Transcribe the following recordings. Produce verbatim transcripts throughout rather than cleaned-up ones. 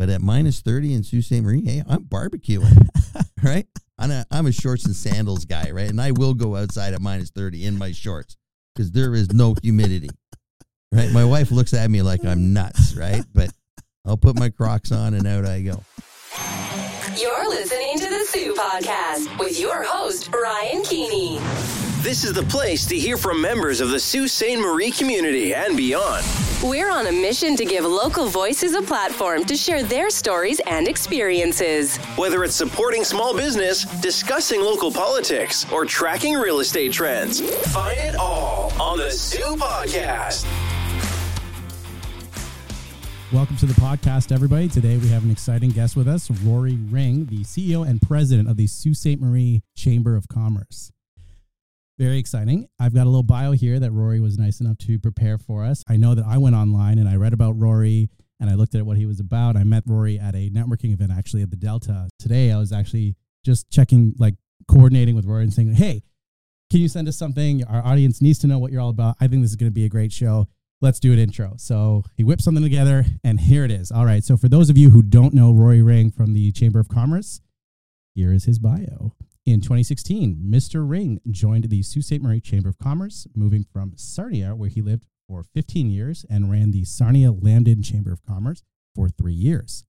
But at minus thirty in Sault Ste. Marie, hey, I'm barbecuing, right? I'm a, I'm a shorts and sandals guy, right? And I will go outside at minus thirty in my shorts because there is no humidity, right? My wife looks at me like I'm nuts, right? But I'll put my Crocs on and out I go. You're listening to the Soo Podcast with your host, Ryan Keeney. This is the place to hear from members of the Sault Ste. Marie community and beyond. We're on a mission to give local voices a platform to share their stories and experiences. Whether it's supporting small business, discussing local politics, or tracking real estate trends, find it all on the Soo Podcast. Welcome to the podcast, everybody. Today we have an exciting guest with us, Rory Ring, the C E O and president of the Sault Ste. Marie Chamber of Commerce. Very exciting. I've got a little bio here that Rory was nice enough to prepare for us. I know that I went online and I read about Rory and I looked at what he was about. I met Rory at a networking event actually at the Delta. Today I was actually just checking, like coordinating with Rory and saying, hey, can you send us something? Our audience needs to know what you're all about. I think this is going to be a great show. Let's do an intro. So he whipped something together and here it is. All right. So for those of you who don't know Rory Ring from the Chamber of Commerce, here is his bio. In twenty sixteen, Mister Ring joined the Sault Ste. Marie Chamber of Commerce, moving from Sarnia, where he lived for fifteen years, and ran the Sarnia Lambton Chamber of Commerce for three years.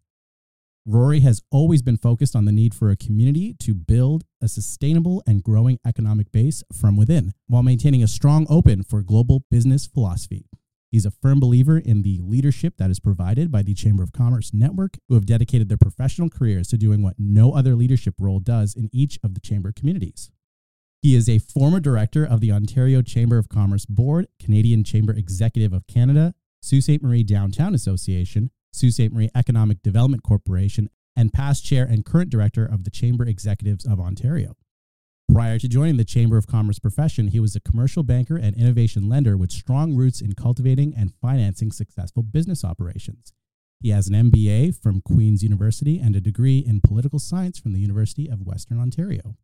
Rory has always been focused on the need for a community to build a sustainable and growing economic base from within, while maintaining a strong open for global business philosophy. He's a firm believer in the leadership that is provided by the Chamber of Commerce Network, who have dedicated their professional careers to doing what no other leadership role does in each of the chamber communities. He is a former director of the Ontario Chamber of Commerce Board, Canadian Chamber Executive of Canada, Sault Ste. Marie Downtown Association, Sault Ste. Marie Economic Development Corporation, and past chair and current director of the Chamber Executives of Ontario. Prior to joining the Chamber of Commerce profession, he was a commercial banker and innovation lender with strong roots in cultivating and financing successful business operations. He has an M B A from Queen's University and a degree in political science from the University of Western Ontario.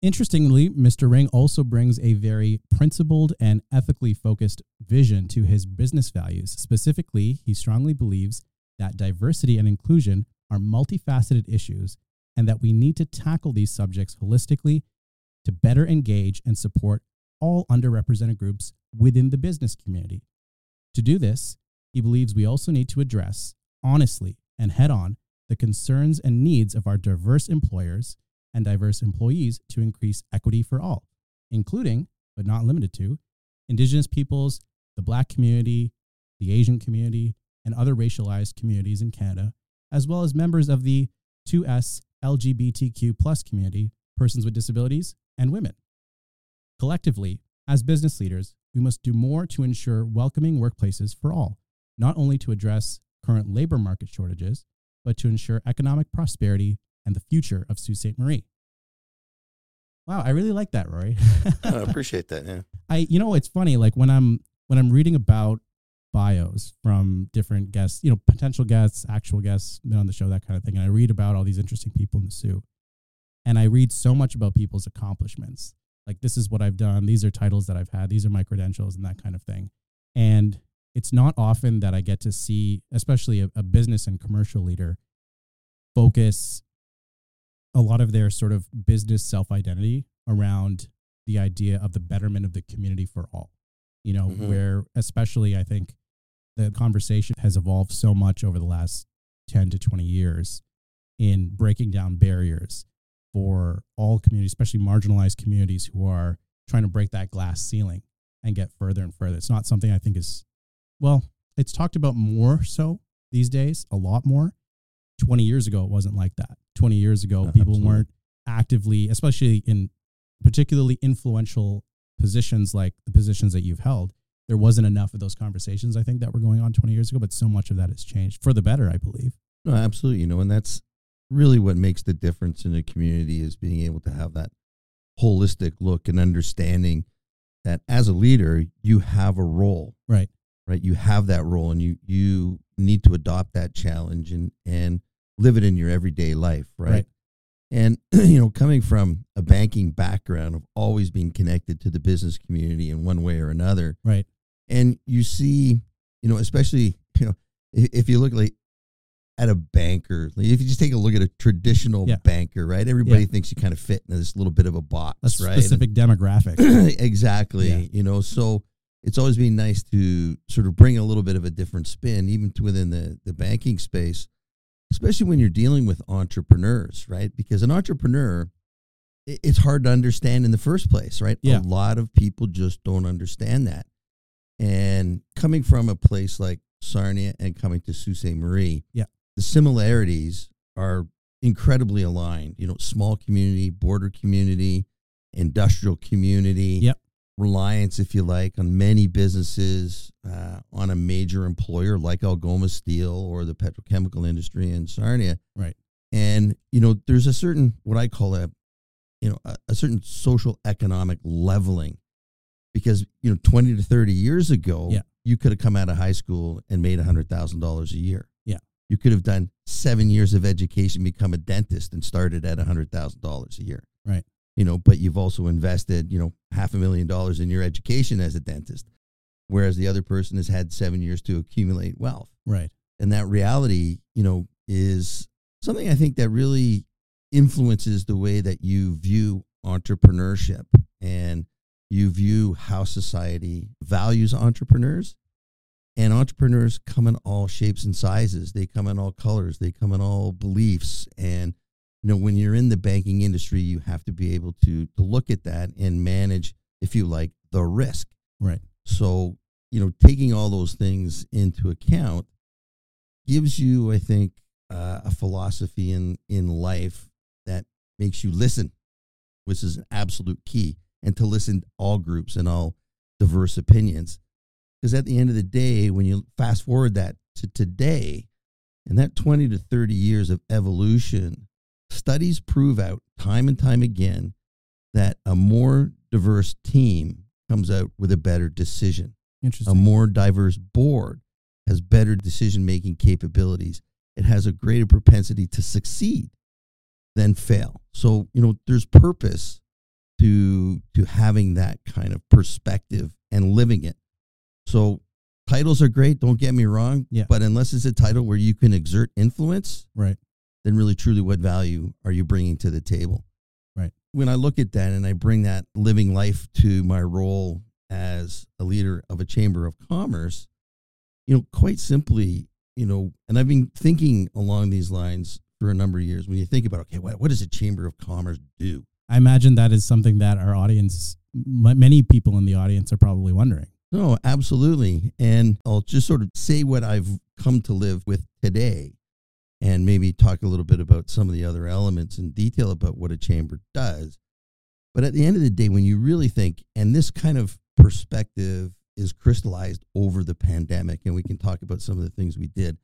Interestingly, Mister Ring also brings a very principled and ethically focused vision to his business values. Specifically, he strongly believes that diversity and inclusion are multifaceted issues and that we need to tackle these subjects holistically to better engage and support all underrepresented groups within the business community. To do this, he believes we also need to address, honestly and head-on, the concerns and needs of our diverse employers and diverse employees to increase equity for all, including, but not limited to, Indigenous peoples, the Black community, the Asian community, and other racialized communities in Canada, as well as members of the two S L G B T Q plus community, persons with disabilities, and women. Collectively, as business leaders, we must do more to ensure welcoming workplaces for all, not only to address current labor market shortages, but to ensure economic prosperity and the future of Sault Ste. Marie. Wow, I really like that, Rory. I appreciate that, yeah. I, you know, it's funny, like when I'm when I'm reading about bios from different guests, you know, potential guests, actual guests, been on the show, that kind of thing, and I read about all these interesting people in the Sault. And I read so much about people's accomplishments. Like, this is what I've done. These are titles that I've had. These are my credentials and that kind of thing. And it's not often that I get to see, especially a, a business and commercial leader, focus a lot of their sort of business self-identity around the idea of the betterment of the community for all. You know, mm-hmm. where especially I think the conversation has evolved so much over the last ten to twenty years in breaking down barriers for all communities, especially marginalized communities who are trying to break that glass ceiling and get further and further. It's not something I think is, well, it's talked about more so these days, a lot more. twenty years ago, it wasn't like that. twenty years ago, no, people absolutely. weren't actively, especially in particularly influential positions like the positions that you've held. There wasn't enough of those conversations, I think, that were going on twenty years ago, but so much of that has changed for the better, I believe. No, absolutely. You know, and that's really what makes the difference in a community is being able to have that holistic look and understanding that as a leader, you have a role, right? Right. You have that role and you, you need to adopt that challenge and, and live it in your everyday life. Right? right. And, you know, coming from a banking background of always being connected to the business community in one way or another. Right. And you see, you know, especially, you know, if, if you look like, at a banker. Like if you just take a look at a traditional yeah. banker, right? Everybody yeah. thinks you kind of fit in this little bit of a box, a right? specific and, demographic. Exactly. Yeah. You know, so it's always been nice to sort of bring a little bit of a different spin, even to within the, the banking space, especially when you're dealing with entrepreneurs, right? Because an entrepreneur, it's hard to understand in the first place, right? Yeah. A lot of people just don't understand that. And coming from a place like Sarnia and coming to Sault Ste. Marie, yeah. the similarities are incredibly aligned. You know, small community, border community, industrial community, yep. reliance, if you like, on many businesses, uh, on a major employer like Algoma Steel or the petrochemical industry in Sarnia. Right. And, you know, there's a certain, what I call a, you know, a, a certain social economic leveling. Because, you know, twenty to thirty years ago, yeah. you could have come out of high school and made one hundred thousand dollars a year. Yeah. You could have done seven years of education, become a dentist, and started at one hundred thousand dollars a year. Right. You know, but you've also invested, you know, half a million dollars in your education as a dentist, whereas the other person has had seven years to accumulate wealth. Right. And that reality, you know, is something I think that really influences the way that you view entrepreneurship and you view how society values entrepreneurs, and entrepreneurs come in all shapes and sizes. They come in all colors. They come in all beliefs. And, you know, when you're in the banking industry, you have to be able to, to look at that and manage, if you like, the risk. Right. So, you know, taking all those things into account gives you, I think, uh, a philosophy in, in life that makes you listen, which is an absolute key. And to listen to all groups and all diverse opinions. Because at the end of the day, when you fast forward that to today, and that twenty to thirty years of evolution, studies prove out time and time again that a more diverse team comes out with a better decision. Interesting. A more diverse board has better decision-making capabilities. It has a greater propensity to succeed than fail. So, you know, there's purpose to to having that kind of perspective and living it. So titles are great, don't get me wrong, yeah. but unless it's a title where you can exert influence, right, then really truly what value are you bringing to the table? Right. When I look at that and I bring that living life to my role as a leader of a chamber of commerce, you know, quite simply, you know, and I've been thinking along these lines for a number of years. When you think about, okay, what, what does a chamber of commerce do? I imagine that is something that our audience, many people in the audience are probably wondering. No, absolutely. And I'll just sort of say what I've come to live with today and maybe talk a little bit about some of the other elements in detail about what a chamber does. But at the end of the day, when you really think, and this kind of perspective is crystallized over the pandemic, and we can talk about some of the things we did,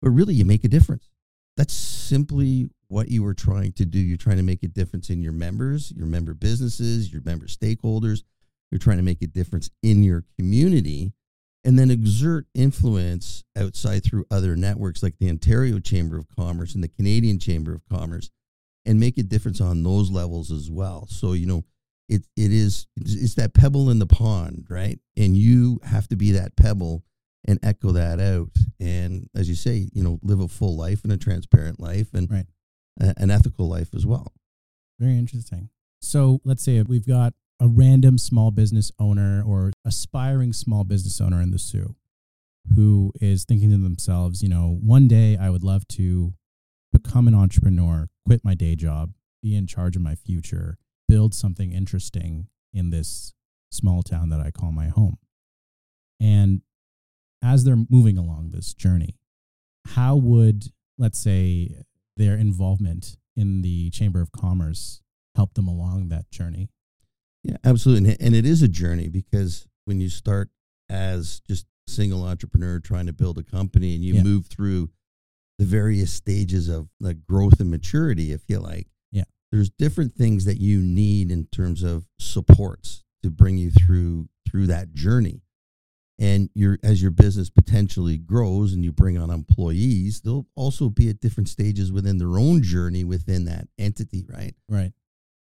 but really you make a difference. That's simply what you were trying to do. You're trying to make a difference in your members, your member businesses, your member stakeholders. You're trying to make a difference in your community and then exert influence outside through other networks like the Ontario Chamber of Commerce and the Canadian Chamber of Commerce and make a difference on those levels as well. So, you know, it it is it's that pebble in the pond, right? And you have to be that pebble and echo that out. And as you say, you know, live a full life and a transparent life and right. a, an ethical life as well. Very interesting. So let's say if we've got a random small business owner or aspiring small business owner in the Sault who is thinking to themselves, you know, one day I would love to become an entrepreneur, quit my day job, be in charge of my future, build something interesting in this small town that I call my home. And as they're moving along this journey, how would, let's say, their involvement in the Chamber of Commerce help them along that journey? Yeah, absolutely. And it is a journey because when you start as just a single entrepreneur trying to build a company and you yeah. move through the various stages of the growth and maturity, if you like, yeah. there's different things that you need in terms of supports to bring you through through that journey. And your as your business potentially grows and you bring on employees, they'll also be at different stages within their own journey within that entity, right? Right.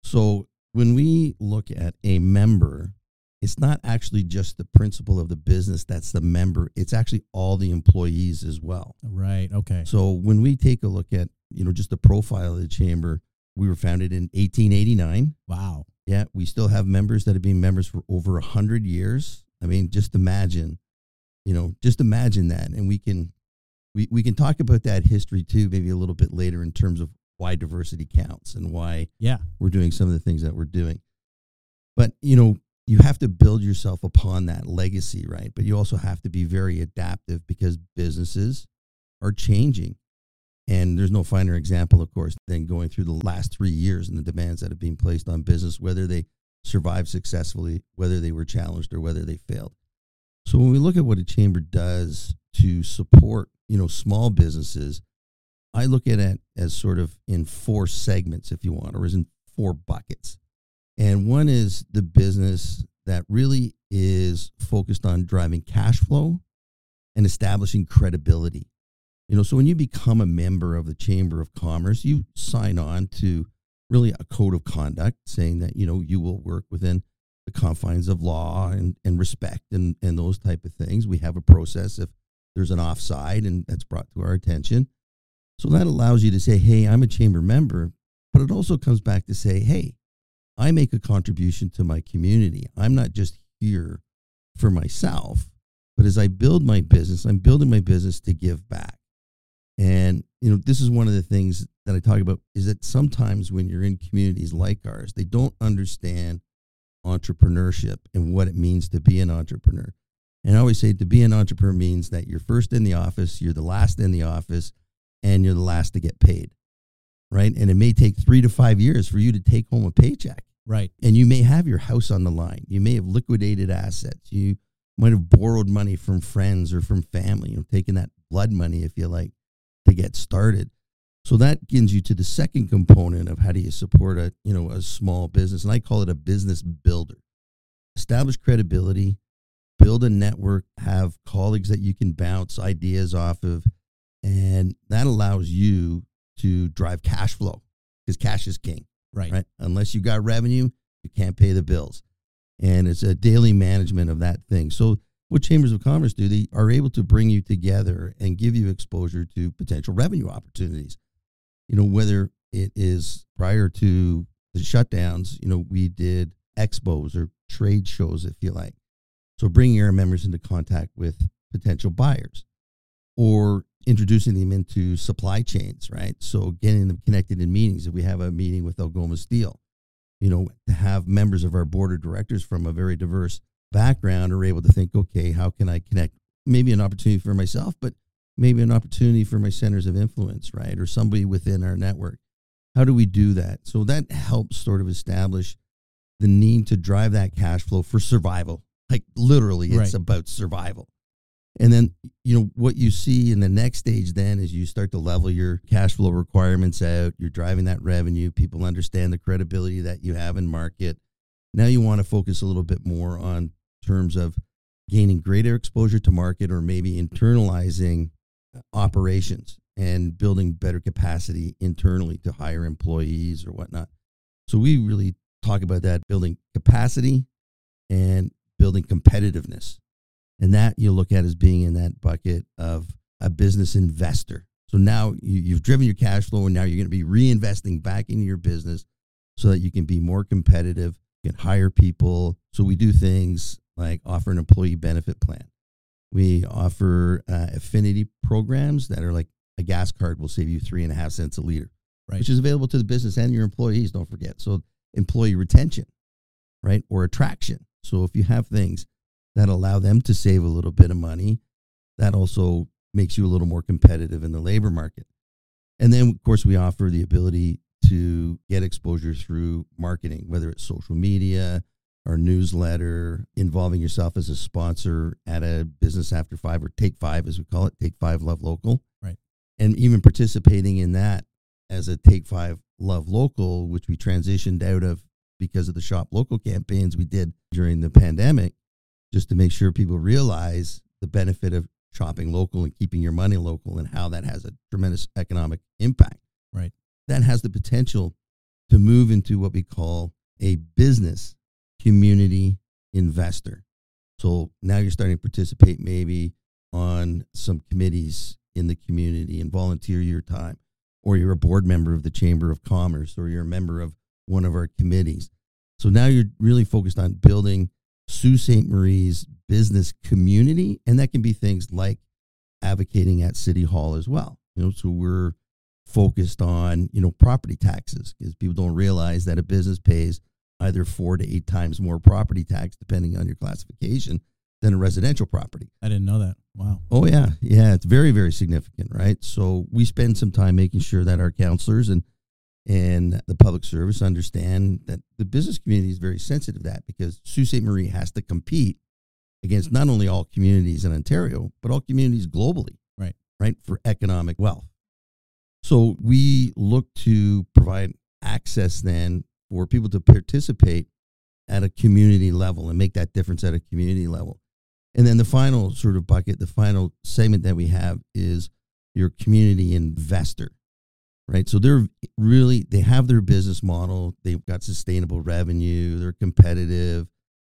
So when we look at a member, it's not actually just the principal of the business that's the member. It's actually all the employees as well. Right, okay. So when we take a look at, you know, just the profile of the chamber, we were founded in eighteen eighty-nine. Wow. Yeah, we still have members that have been members for over one hundred years. I mean, just imagine, you know, just imagine that. And we can we, we can talk about that history too, maybe a little bit later in terms of why diversity counts and why yeah. we're doing some of the things that we're doing. But, you know, you have to build yourself upon that legacy, right? But you also have to be very adaptive because businesses are changing. And there's no finer example, of course, than going through the last three years and the demands that have been placed on business, whether they survived successfully, whether they were challenged, or whether they failed. So when we look at what a chamber does to support, you know, small businesses, I look at it as sort of in four segments, if you want, or as in four buckets. And one is the business that really is focused on driving cash flow and establishing credibility. You know, so when you become a member of the Chamber of Commerce, you sign on to really a code of conduct saying that, you know, you will work within the confines of law and, and respect and, and those type of things. We have a process if there's an offside and that's brought to our attention. So that allows you to say, hey, I'm a chamber member, but it also comes back to say, hey, I make a contribution to my community. I'm not just here for myself, but as I build my business, I'm building my business to give back. And, you know, this is one of the things that I talk about is that sometimes when you're in communities like ours, they don't understand entrepreneurship and what it means to be an entrepreneur. And I always say to be an entrepreneur means that you're first in the office, you're the last in the office, and you're the last to get paid, right? And it may take three to five years for you to take home a paycheck. Right. And you may have your house on the line. You may have liquidated assets. You might have borrowed money from friends or from family, you know, taking that blood money, if you like, to get started. So that gives you to the second component of how do you support a, you know, a small business. And I call it a business builder. Establish credibility, build a network, have colleagues that you can bounce ideas off of. And that allows you to drive cash flow because cash is king, right. right? Unless you got revenue, you can't pay the bills. And it's a daily management of that thing. So what Chambers of Commerce do, they are able to bring you together and give you exposure to potential revenue opportunities. You know, whether it is prior to the shutdowns, you know, we did expos or trade shows, if you like. So bringing our members into contact with potential buyers or introducing them into supply chains, right? So getting them connected in meetings. If we have a meeting with Algoma Steel, you know, to have members of our board of directors from a very diverse background are able to think, okay, how can I connect? Maybe an opportunity for myself, but maybe an opportunity for my centers of influence, right? Or somebody within our network. How do we do that? So that helps sort of establish the need to drive that cash flow for survival. Like literally, it's right. about survival. And then, you know, what you see in the next stage then is you start to level your cash flow requirements out. You're driving that revenue. People understand the credibility that you have in market. Now you want to focus a little bit more on terms of gaining greater exposure to market or maybe internalizing operations and building better capacity internally to hire employees or whatnot. So we really talk about that, building capacity and building competitiveness. And that you look at as being in that bucket of a business investor. So now you, you've driven your cash flow and now you're going to be reinvesting back into your business so that you can be more competitive, you can hire people. So we do things like offer an employee benefit plan. We offer uh, affinity programs that are like a gas card will save you three and a half cents a liter, right. which is available to the business and your employees, don't forget. So employee retention, right, or attraction. So if you have things that allow them to save a little bit of money, that also makes you a little more competitive in the labor market. And then, of course, we offer the ability to get exposure through marketing, whether it's social media or newsletter, involving yourself as a sponsor at a business after five or take five, as we call it, Take Five Love Local. Right. And even participating in that as a Take Five Love Local, which we transitioned out of because of the Shop Local campaigns we did during the pandemic, just to make sure people realize the benefit of shopping local and keeping your money local and how that has a tremendous economic impact. Right. That has the potential to move into what we call a business community investor. So now you're starting to participate maybe on some committees in the community and volunteer your time, or you're a board member of the Chamber of Commerce, or you're a member of one of our committees. So now you're really focused on building Sault Ste. Marie's business community, and that can be things like advocating at City Hall as well. You know, so we're focused on, you know, property taxes, because people don't realize that a business pays either four to eight times more property tax, depending on your classification, than a residential property. I didn't know that. Wow. Oh, yeah. Yeah, it's very, very significant, right? So we spend some time making sure that our counselors and and the public service understand that the business community is very sensitive to that, because Sault Ste. Marie has to compete against not only all communities in Ontario, but all communities globally, right? Right, for economic wealth. So we look to provide access then for people to participate at a community level and make that difference at a community level. And then the final sort of bucket, the final segment that we have is your community investor, right? So they're really, they have their business model. They've got sustainable revenue. They're competitive.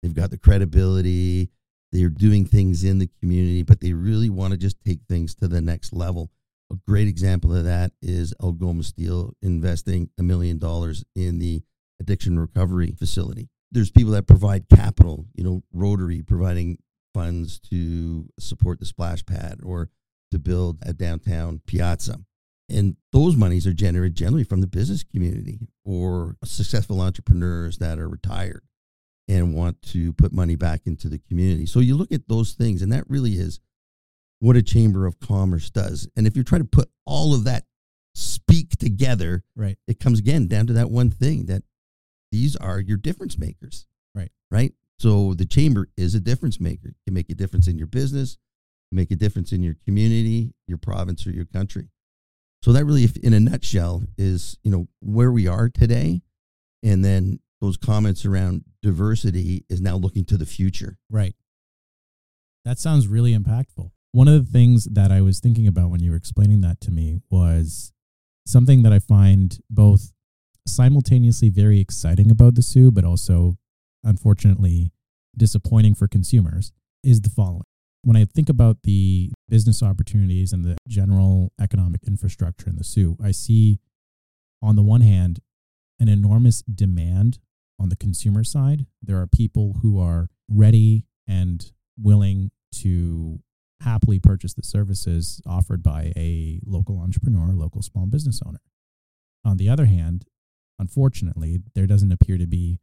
They've got the credibility. They're doing things in the community, but they really want to just take things to the next level. A great example of that is Algoma Steel investing a million dollars in the addiction recovery facility. There's people that provide capital, you know, Rotary providing funds to support the splash pad or to build a downtown piazza. And those monies are generated generally from the business community or successful entrepreneurs that are retired and want to put money back into the community. So you look at those things, and that really is what a Chamber of Commerce does. And if you're trying to put all of that speak together, right, it comes again down to that one thing, that these are your difference makers, right? Right. So the chamber is a difference maker. It can make a difference in your business, make a difference in your community, your province, or your country. So that really, if in a nutshell, is, you know, where we are today, and then those comments around diversity is now looking to the future. Right. That sounds really impactful. One of the things that I was thinking about when you were explaining that to me was something that I find both simultaneously very exciting about the Soo, but also unfortunately disappointing for consumers, is the following. When I think about the business opportunities and the general economic infrastructure in the Soo, I see on the one hand an enormous demand on the consumer side. There are people who are ready and willing to happily purchase the services offered by a local entrepreneur, local small business owner. On the other hand, unfortunately, there doesn't appear to be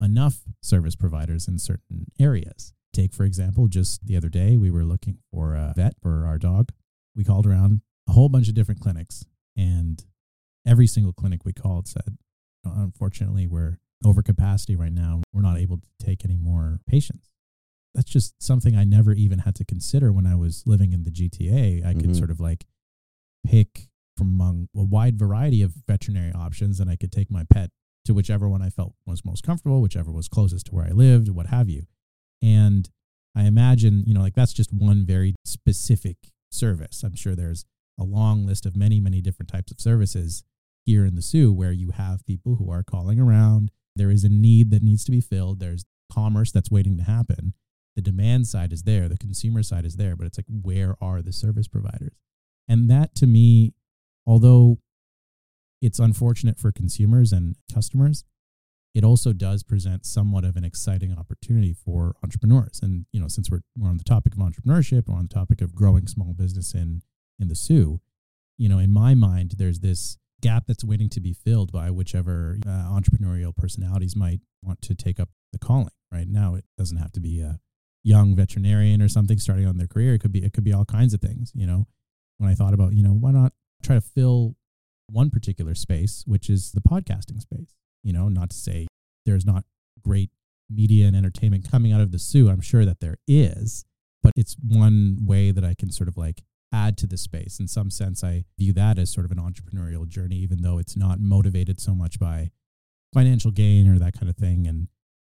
enough service providers in certain areas. Take, for example, just the other day, we were looking for a vet for our dog. We called around a whole bunch of different clinics, and every single clinic we called said, unfortunately, we're over capacity right now. We're not able to take any more patients. That's just something I never even had to consider when I was living in the G T A. I mm-hmm. could sort of like pick from among a wide variety of veterinary options, and I could take my pet to whichever one I felt was most comfortable, whichever was closest to where I lived, what have you. And I imagine, you know, like that's just one very specific service. I'm sure there's a long list of many, many different types of services here in the Soo where you have people who are calling around. There is a need that needs to be filled. There's commerce that's waiting to happen. The demand side is there. The consumer side is there. But it's like, where are the service providers? And that to me, although it's unfortunate for consumers and customers, it also does present somewhat of an exciting opportunity for entrepreneurs. And, you know, since we're, we're on the topic of entrepreneurship, or on the topic of growing small business in, in the Soo, you know, in my mind, there's this gap that's waiting to be filled by whichever uh, entrepreneurial personalities might want to take up the calling. Right now, it doesn't have to be a young veterinarian or something starting on their career. It could be, it could be all kinds of things. You know, when I thought about, you know, why not try to fill one particular space, which is the podcasting space. You know, not to say there's not great media and entertainment coming out of the Soo. I'm sure that there is, but it's one way that I can sort of like add to the space. In some sense, I view that as sort of an entrepreneurial journey, even though it's not motivated so much by financial gain or that kind of thing. And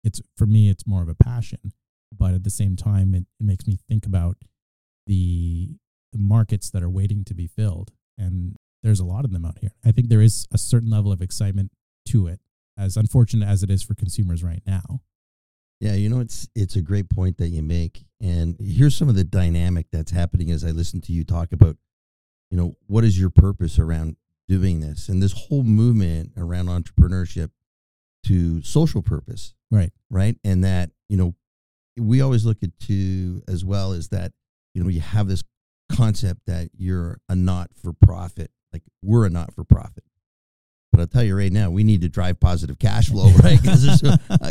it's, for me, it's more of a passion. But at the same time, it, it makes me think about the, the markets that are waiting to be filled. And there's a lot of them out here. I think there is a certain level of excitement to it, as unfortunate as it is for consumers right now. Yeah, you know, it's it's a great point that you make. And here's some of the dynamic that's happening as I listen to you talk about, you know, what is your purpose around doing this? And this whole movement around entrepreneurship to social purpose. Right. Right. And that, you know, we always look at two as well is that, you know, you have this concept that you're a not-for-profit, like we're a not-for-profit. But I'll tell you right now, we need to drive positive cash flow, right? Because it's,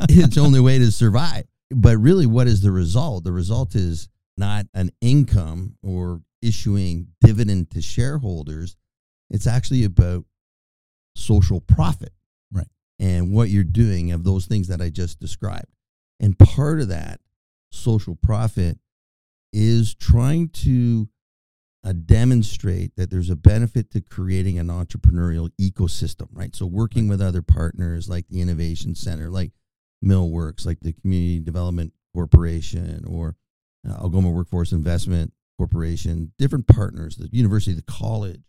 it's the only way to survive. But really, what is the result? The result is not an income or issuing dividend to shareholders. It's actually about social profit, right? And what you're doing of those things that I just described. And part of that social profit is trying to Uh, demonstrate that there's a benefit to creating an entrepreneurial ecosystem, right? So working with other partners like the Innovation Center, like Millworks, like the Community Development Corporation, or uh, Algoma Workforce Investment Corporation, different partners, the university, the college,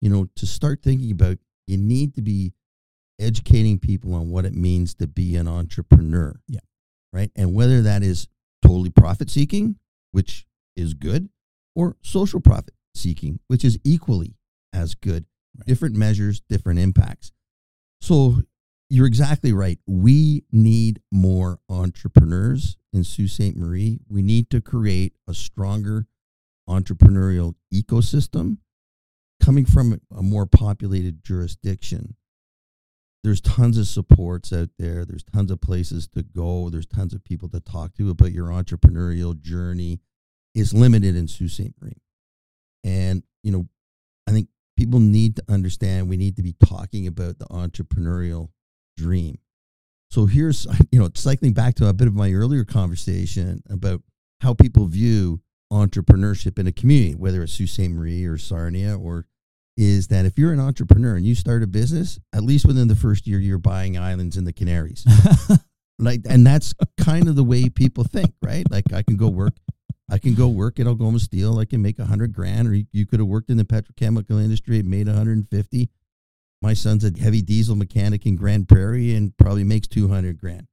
you know, to start thinking about you need to be educating people on what it means to be an entrepreneur, yeah, right? And whether that is totally profit-seeking, which is good, or social profit seeking, which is equally as good. Right. Different measures, different impacts. So you're exactly right. We need more entrepreneurs in Sault Ste. Marie. We need to create a stronger entrepreneurial ecosystem coming from a more populated jurisdiction. There's tons of supports out there. There's tons of places to go. There's tons of people to talk to about your entrepreneurial journey. Is limited in Sault Ste. Marie. And, you know, I think people need to understand we need to be talking about the entrepreneurial dream. So here's, you know, cycling back to a bit of my earlier conversation about how people view entrepreneurship in a community, whether it's Sault Ste. Marie or Sarnia, or is that if you're an entrepreneur and you start a business, at least within the first year, you're buying islands in the Canaries. Like, and that's kind of the way people think, right? Like I can go work. I can go work at Algoma Steel. I can make a hundred grand, or you, you could have worked in the petrochemical industry and made one hundred fifty. My son's a heavy diesel mechanic in Grand Prairie and probably makes two hundred grand.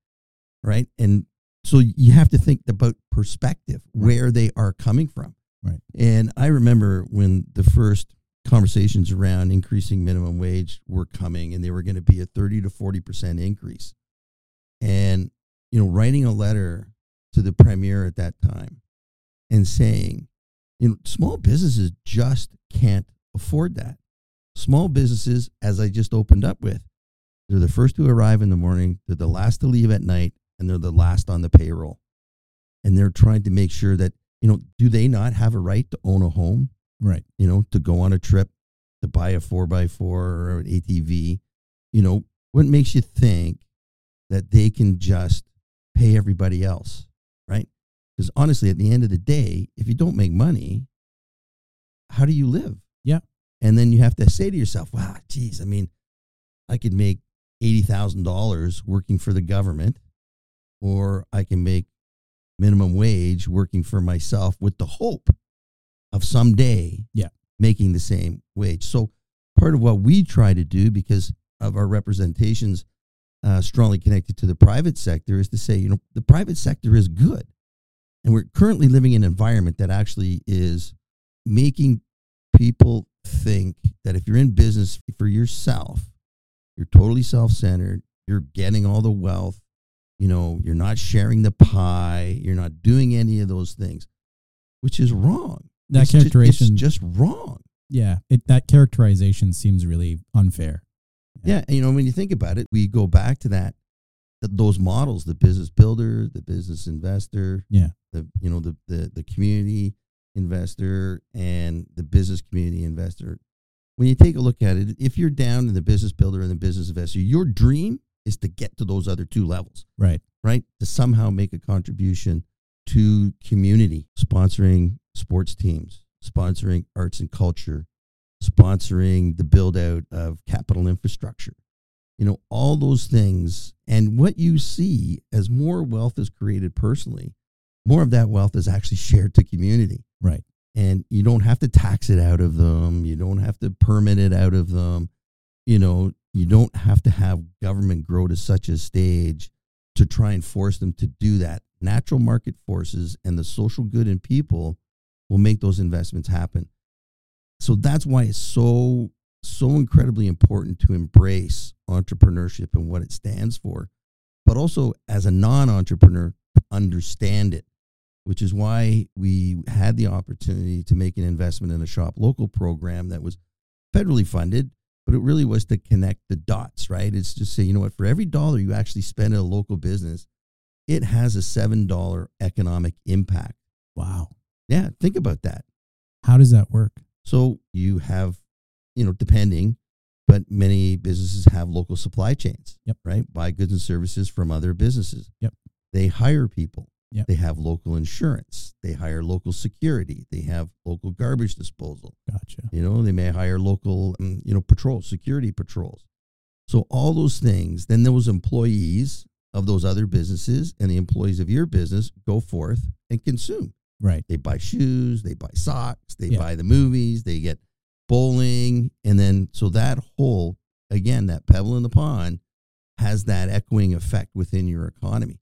Right. And so you have to think about perspective, right, where they are coming from. Right. And I remember when the first conversations around increasing minimum wage were coming and they were going to be a thirty to forty percent increase. And, you know, writing a letter to the premier at that time, and saying, you know, small businesses just can't afford that. Small businesses, as I just opened up with, they're the first to arrive in the morning, they're the last to leave at night, and they're the last on the payroll. And they're trying to make sure that, you know, do they not have a right to own a home? Right. You know, to go on a trip, to buy a four by four or an A T V. You know, what makes you think that they can just pay everybody else, right? Because honestly, at the end of the day, if you don't make money, how do you live? Yeah. And then you have to say to yourself, wow, geez, I mean, I could make eighty thousand dollars working for the government, or I can make minimum wage working for myself with the hope of someday yeah. making the same wage. So part of what we try to do because of our representations uh, strongly connected to the private sector is to say, you know, the private sector is good. And we're currently living in an environment that actually is making people think that if you're in business for yourself, you're totally self-centered, you're getting all the wealth, you know, you're not sharing the pie, you're not doing any of those things, which is wrong. That it's characterization, just, it's just wrong. Yeah, it, that characterization seems really unfair. Yeah, yeah, you know, when you think about it, we go back to that. Those models, the business builder, the business investor, yeah, the you know the, the the community investor and the business community investor. When you take a look at it, if you're down in the business builder and the business investor, your dream is to get to those other two levels, right? Right, to somehow make a contribution to community, sponsoring sports teams, sponsoring arts and culture, sponsoring the build out of capital infrastructure. You know, all those things. And what you see as more wealth is created personally, more of that wealth is actually shared to community. Right. And you don't have to tax it out of them. You don't have to permit it out of them. You know, you don't have to have government grow to such a stage to try and force them to do that. Natural market forces and the social good in people will make those investments happen. So that's why it's so, so incredibly important to embrace entrepreneurship and what it stands for, but also as a non-entrepreneur, to understand it, which is why we had the opportunity to make an investment in a Shop Local program that was federally funded, but it really was to connect the dots, right? It's to say, you know what, for every dollar you actually spend at a local business, it has a seven dollar economic impact. Wow. Yeah, think about that. How does that work? So you have, you know, depending, but many businesses have local supply chains, yep, right? Buy goods and services from other businesses. Yep. They hire people. Yep. They have local insurance. They hire local security. They have local garbage disposal. Gotcha. You know, they may hire local, you know, patrols, security patrols. So all those things, then those employees of those other businesses and the employees of your business go forth and consume. Right. They buy shoes, they buy socks, they yeah. buy the movies, they get bowling. And then, so that whole, again, that pebble in the pond has that echoing effect within your economy.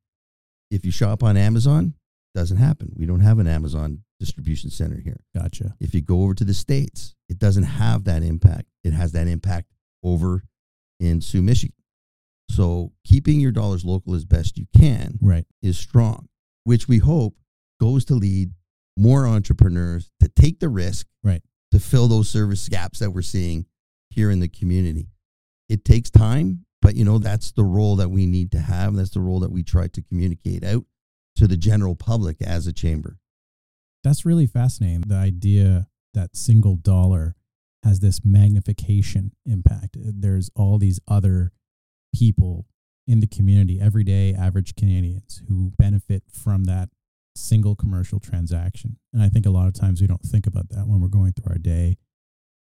If you shop on Amazon, doesn't happen. We don't have an Amazon distribution center here. Gotcha. If you go over to the States, it doesn't have that impact. It has that impact over in Sault, Michigan. So keeping your dollars local as best you can right. is strong, which we hope goes to lead more entrepreneurs to take the risk right. to fill those service gaps that we're seeing here in the community. It takes time. But, you know, that's the role that we need to have. That's the role that we try to communicate out to the general public as a chamber. That's really fascinating. The idea that single dollar has this magnification impact. There's all these other people in the community, everyday average Canadians who benefit from that single commercial transaction. And I think a lot of times we don't think about that when we're going through our day.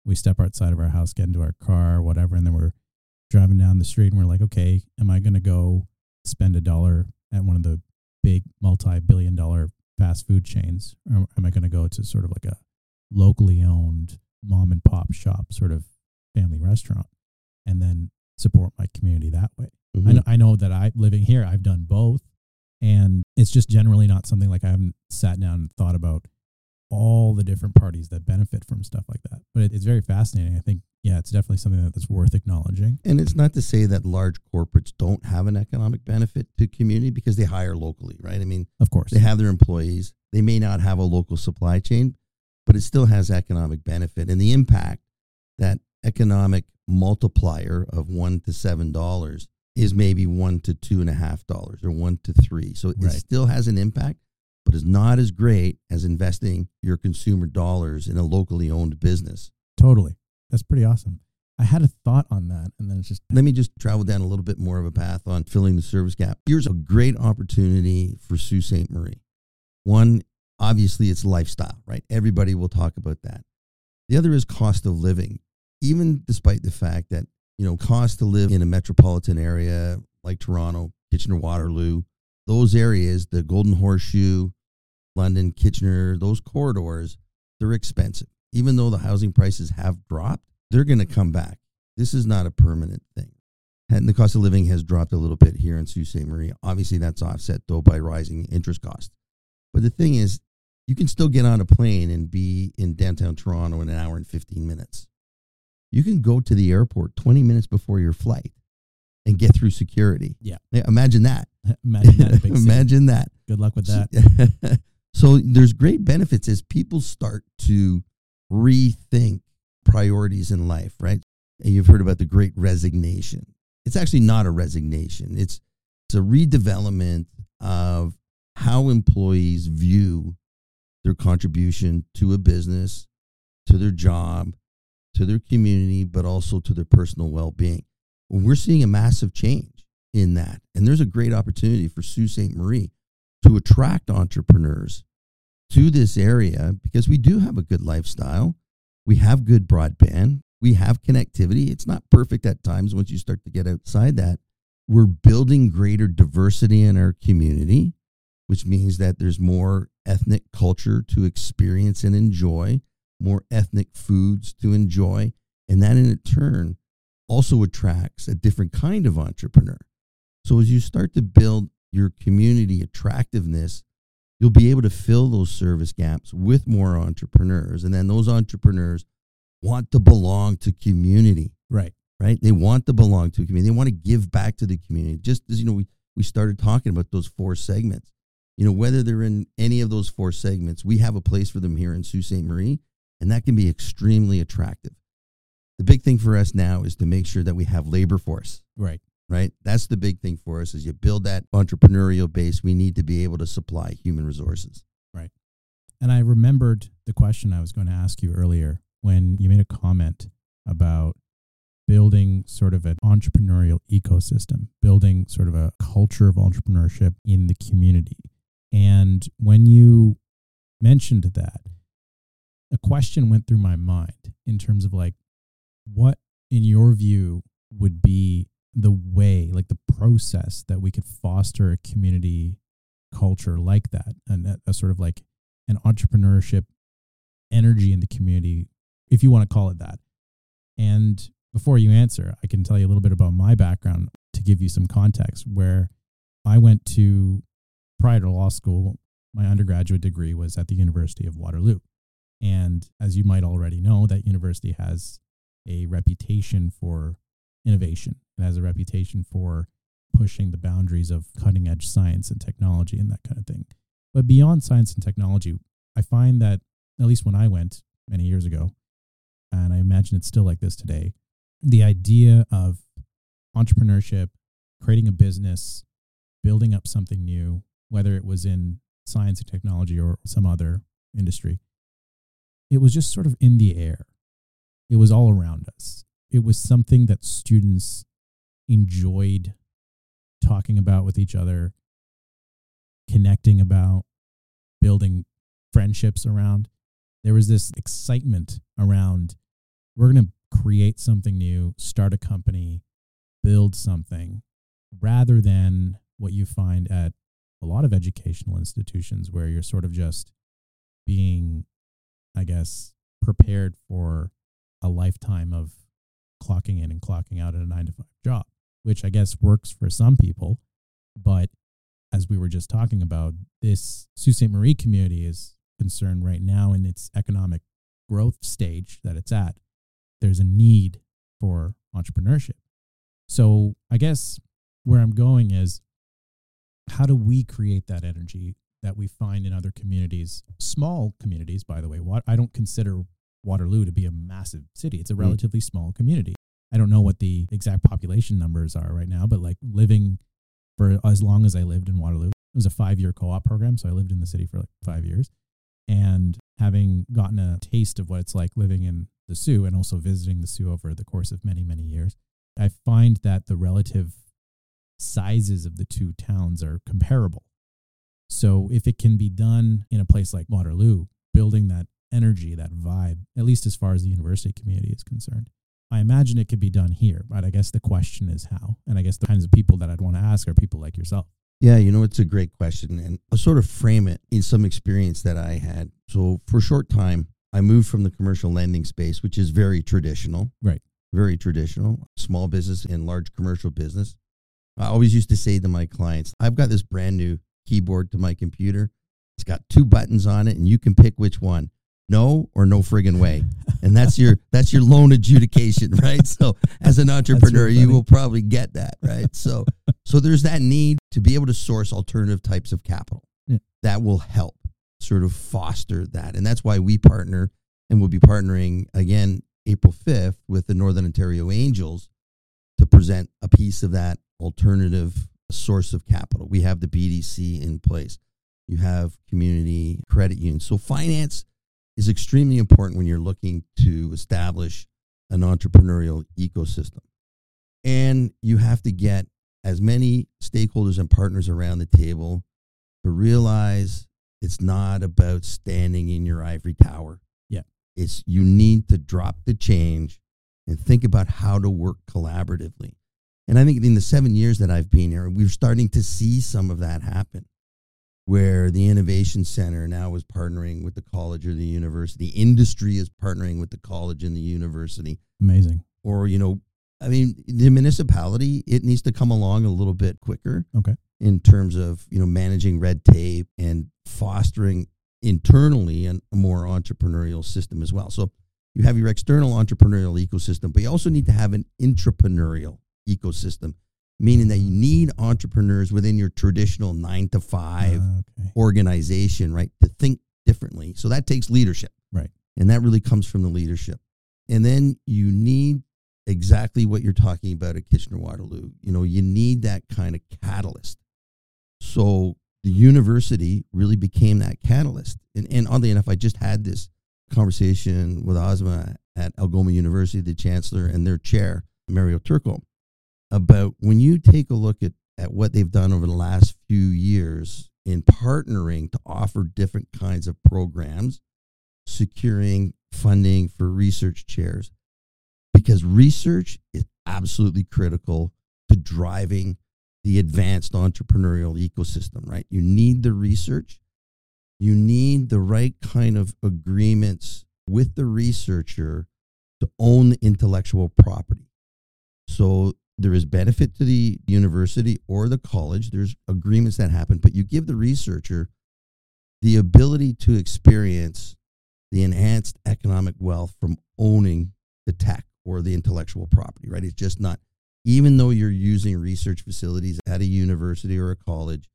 We step outside of our house, get into our car, whatever, and then we're driving down the street and we're like, okay, am I going to go spend a dollar at one of the big multi-billion dollar fast food chains? Or am I going to go to sort of like a locally owned mom and pop shop sort of family restaurant and then support my community that way? Mm-hmm. I know, I know that I living here, I've done both. And it's just generally not something like I haven't sat down and thought about all the different parties that benefit from stuff like that. But it, it's very fascinating. I think, yeah, it's definitely something that's worth acknowledging. And it's not to say that large corporates don't have an economic benefit to community because they hire locally, right? I mean, of course, they have their employees. They may not have a local supply chain, but it still has economic benefit. And the impact, that economic multiplier of one to seven dollars is maybe one to two and a half dollars or one to three. So right. it still has an impact, but it's not as great as investing your consumer dollars in a locally owned business. Totally. That's pretty awesome. I had a thought on that, and then it's just... Let me just travel down a little bit more of a path on filling the service gap. Here's a great opportunity for Sault Ste. Marie. One, obviously, it's lifestyle, right? Everybody will talk about that. The other is cost of living. Even despite the fact that, you know, cost to live in a metropolitan area like Toronto, Kitchener-Waterloo, those areas, the Golden Horseshoe, London, Kitchener, those corridors, they're expensive. Even though the housing prices have dropped, they're going to come back. This is not a permanent thing. And the cost of living has dropped a little bit here in Sault Ste. Marie. Obviously, that's offset, though, by rising interest costs. But the thing is, you can still get on a plane and be in downtown Toronto in an hour and fifteen minutes. You can go to the airport twenty minutes before your flight and get through security. Yeah. yeah imagine that. Imagine that. Imagine that. Good luck with that. So there's great benefits as people start to rethink priorities in life, right? And you've heard about the great resignation. It's actually not a resignation. It's, it's a redevelopment of how employees view their contribution to a business, to their job, to their community, but also to their personal well-being. We're seeing a massive change in that. And there's a great opportunity for Sault Ste. Marie to attract entrepreneurs to this area because we do have a good lifestyle. We have good broadband. We have connectivity. It's not perfect at times once you start to get outside that. We're building greater diversity in our community, which means that there's more ethnic culture to experience and enjoy, more ethnic foods to enjoy. And that in turn also attracts a different kind of entrepreneur. So as you start to build your community attractiveness, you'll be able to fill those service gaps with more entrepreneurs. And then those entrepreneurs want to belong to community. Right. Right. They want to belong to community. They want to give back to the community. Just as, you know, we, we started talking about those four segments, you know, whether they're in any of those four segments, we have a place for them here in Sault Ste. Marie, and that can be extremely attractive. The big thing for us now is to make sure that we have labor force. Right. Right. That's the big thing for us. As you build that entrepreneurial base, we need to be able to supply human resources. Right. And I remembered the question I was going to ask you earlier when you made a comment about building sort of an entrepreneurial ecosystem, building sort of a culture of entrepreneurship in the community. And when you mentioned that, a question went through my mind in terms of like, what in your view would be the way, like the process that we could foster a community culture like that, and a, a sort of like an entrepreneurship energy in the community, if you want to call it that. And before you answer, I can tell you a little bit about my background to give you some context, where I went to, prior to law school, my undergraduate degree was at the University of Waterloo. And as you might already know, that university has a reputation for innovation. It has a reputation for pushing the boundaries of cutting edge science and technology and that kind of thing. But beyond science and technology, I find that, at least when I went many years ago, and I imagine it's still like this today, the idea of entrepreneurship, creating a business, building up something new, whether it was in science and technology or some other industry, it was just sort of in the air. It was all around us. It was something that students enjoyed talking about with each other, connecting about, building friendships around. There was this excitement around, we're going to create something new, start a company, build something, rather than what you find at a lot of educational institutions where you're sort of just being, I guess, prepared for a lifetime of clocking in and clocking out at a nine to five job, which I guess works for some people. But as we were just talking about, this Sault Ste. Marie community is concerned right now in its economic growth stage that it's at. There's a need for entrepreneurship. So I guess where I'm going is, how do we create that energy that we find in other communities, small communities, by the way? I don't consider Waterloo to be a massive city. It's a relatively mm. small community. I don't know what the exact population numbers are right now, but like living for as long as I lived in Waterloo, it was a five-year co-op program. So I lived in the city for like five years. And having gotten a taste of what it's like living in the Soo and also visiting the Soo over the course of many, many years, I find that the relative sizes of the two towns are comparable. So if it can be done in a place like Waterloo, building that energy, that vibe, at least as far as the university community is concerned, I imagine it could be done here, but I guess the question is how. And I guess the kinds of people that I'd want to ask are people like yourself. Yeah, you know, it's a great question. And I'll sort of frame it in some experience that I had. So for a short time, I moved from the commercial lending space, which is very traditional. Right. Very traditional, small business and large commercial business. I always used to say to my clients, I've got this brand new keyboard to my computer. It's got two buttons on it and you can pick which one. No or no friggin' way. And that's your that's your loan adjudication, right? So as an entrepreneur, you will probably get that, right? So so there's that need to be able to source alternative types of capital. Yeah. That will help sort of foster that. And that's why we partner, and we'll be partnering again April fifth with the Northern Ontario Angels to present a piece of that alternative source of capital. We have the B D C in place. You have community credit unions. So finance is extremely important when you're looking to establish an entrepreneurial ecosystem. And you have to get as many stakeholders and partners around the table to realize it's not about standing in your ivory tower. Yeah. It's you need to drop the change and think about how to work collaboratively. And I think in the seven years that I've been here, we're starting to see some of that happen, where the Innovation Center now is partnering with the college or the university. Industry is partnering with the college and the university. Amazing. Or, you know, I mean, the municipality, it needs to come along a little bit quicker. Okay. in terms of, you know, managing red tape and fostering internally a more entrepreneurial system as well. So you have your external entrepreneurial ecosystem, but you also need to have an intrapreneurial ecosystem, meaning that you need entrepreneurs within your traditional nine to five uh, okay. organization, right, to think differently. So that takes leadership. Right. And that really comes from the leadership. And then you need exactly what you're talking about at Kitchener-Waterloo. You know, you need that kind of catalyst. So the university really became that catalyst. And, and oddly enough, I just had this conversation with Osma at Algoma University, the chancellor, and their chair, Mario Turco, about when you take a look at, at what they've done over the last few years in partnering to offer different kinds of programs, securing funding for research chairs, because research is absolutely critical to driving the advanced entrepreneurial ecosystem, right? You need the research. You need the right kind of agreements with the researcher to own the intellectual property. So there is benefit to the university or the college. There's agreements that happen, but you give the researcher the ability to experience the enhanced economic wealth from owning the tech or the intellectual property, right? It's just not, even though you're using research facilities at a university or a college,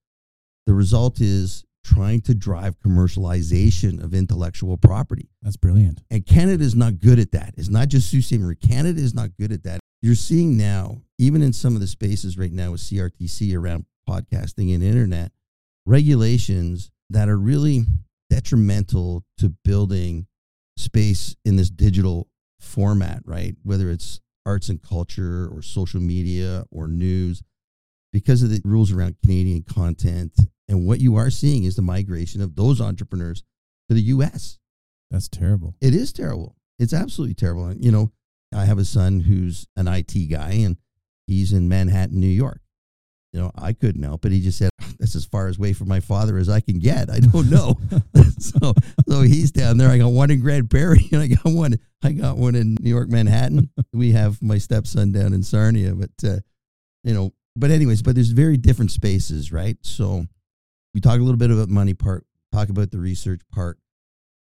the result is trying to drive commercialization of intellectual property. That's brilliant. And Canada is not good at that. It's not just Sault Ste. Marie. Canada is not good at that. You're seeing now, even in some of the spaces right now with C R T C around podcasting and internet, regulations that are really detrimental to building space in this digital format, right? Whether it's arts and culture or social media or news, because of the rules around Canadian content. And what you are seeing is the migration of those entrepreneurs to the U S. That's terrible. It is terrible. It's absolutely terrible. And, you know, I have a son who's an I T guy, and he's in Manhattan, New York. You know, I couldn't help it. He just said, that's as far away from my father as I can get. I don't know. so so he's down there. I got one in Grand Prairie, and I got one I got one in New York, Manhattan. We have my stepson down in Sarnia. But, uh, you know, but anyways, but there's very different spaces, right? So we talk a little bit about money part, talk about the research part.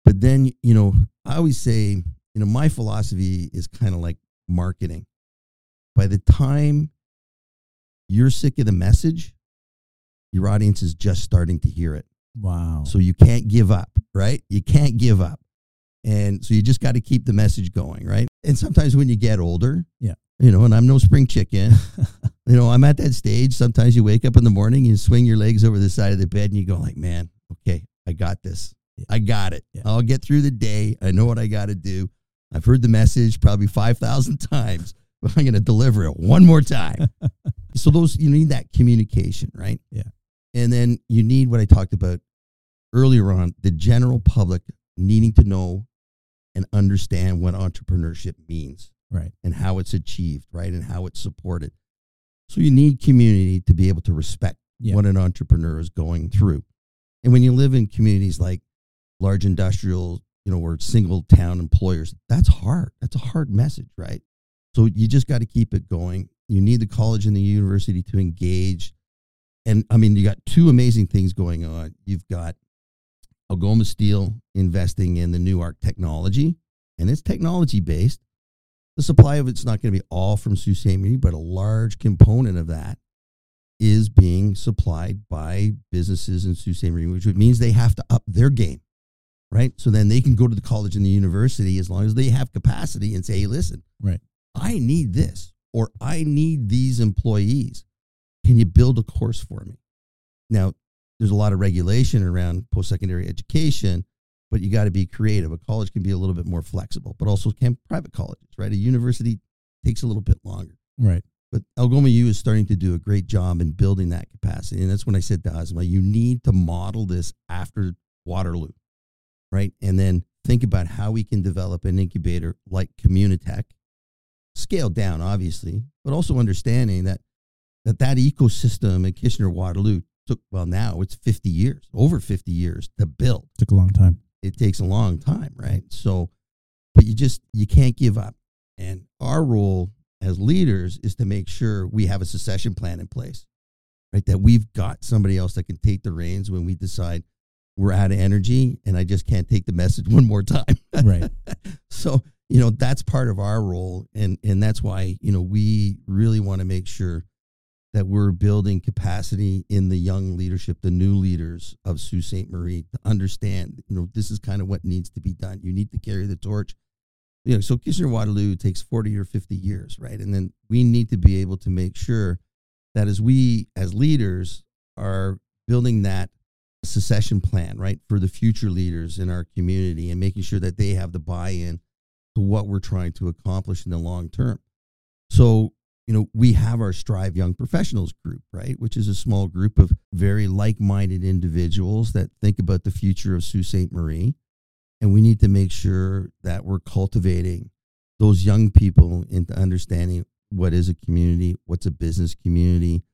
But then, you know, I always say, you know, my philosophy is kind of like marketing. By the time you're sick of the message, your audience is just starting to hear it. Wow. So you can't give up, right? You can't give up. And so you just got to keep the message going, right? And sometimes when you get older, yeah, you know, and I'm no spring chicken, you know, I'm at that stage. Sometimes you wake up in the morning, you swing your legs over the side of the bed and you go like, man, okay, I got this. Yeah. I got it. Yeah. I'll get through the day. I know what I got to do. I've heard the message probably five thousand times, but I'm going to deliver it one more time. So those, you need that communication, right? Yeah. And then you need what I talked about earlier on, the general public needing to know and understand what entrepreneurship means, right? And how it's achieved, right? And how it's supported. So you need community to be able to respect yeah. what an entrepreneur is going through. And when you live in communities like large industrial, you know, or single town employers, that's hard. That's a hard message, right? So you just got to keep it going. You need the college and the university to engage. And I mean, you got two amazing things going on. You've got Algoma Steel investing in the new ARC technology, and it's technology based. The supply of it's not going to be all from Sault Ste. Marie, but a large component of that is being supplied by businesses in Sault Ste. Marie, which means they have to up their game, right? So then they can go to the college and the university as long as they have capacity and say, hey, listen, right, I need this, or I need these employees. Can you build a course for me? Now, there's a lot of regulation around post-secondary education, but you got to be creative. A college can be a little bit more flexible, but also can private colleges, right? A university takes a little bit longer. Right. But Algoma U is starting to do a great job in building that capacity. And that's when I said to Osma, you need to model this after Waterloo, right? And then think about how we can develop an incubator like Communitech, scaled down, obviously, but also understanding that that that ecosystem in Kitchener-Waterloo took, well, now it's fifty years, over fifty years to build. Took a long time. It takes a long time, right? So, but you just, you can't give up. And our role as leaders is to make sure we have a succession plan in place. right? That we've got somebody else that can take the reins when we decide we're out of energy and I just can't take the message one more time. Right. So, you know, that's part of our role. And, and that's why, you know, we really want to make sure that we're building capacity in the young leadership, the new leaders of Sault Ste. Marie to understand, you know, this is kind of what needs to be done. You need to carry the torch. You know, so Kitchener-Waterloo takes forty or fifty years, right? And then we need to be able to make sure that as we, as leaders, are building that succession plan, right, for the future leaders in our community and making sure that they have the buy-in to what we're trying to accomplish in the long term. So, you know, we have our Strive Young Professionals group, right, which is a small group of very like-minded individuals that think about the future of Sault Ste. Marie. And we need to make sure that we're cultivating those young people into understanding what is a community, what's a business community,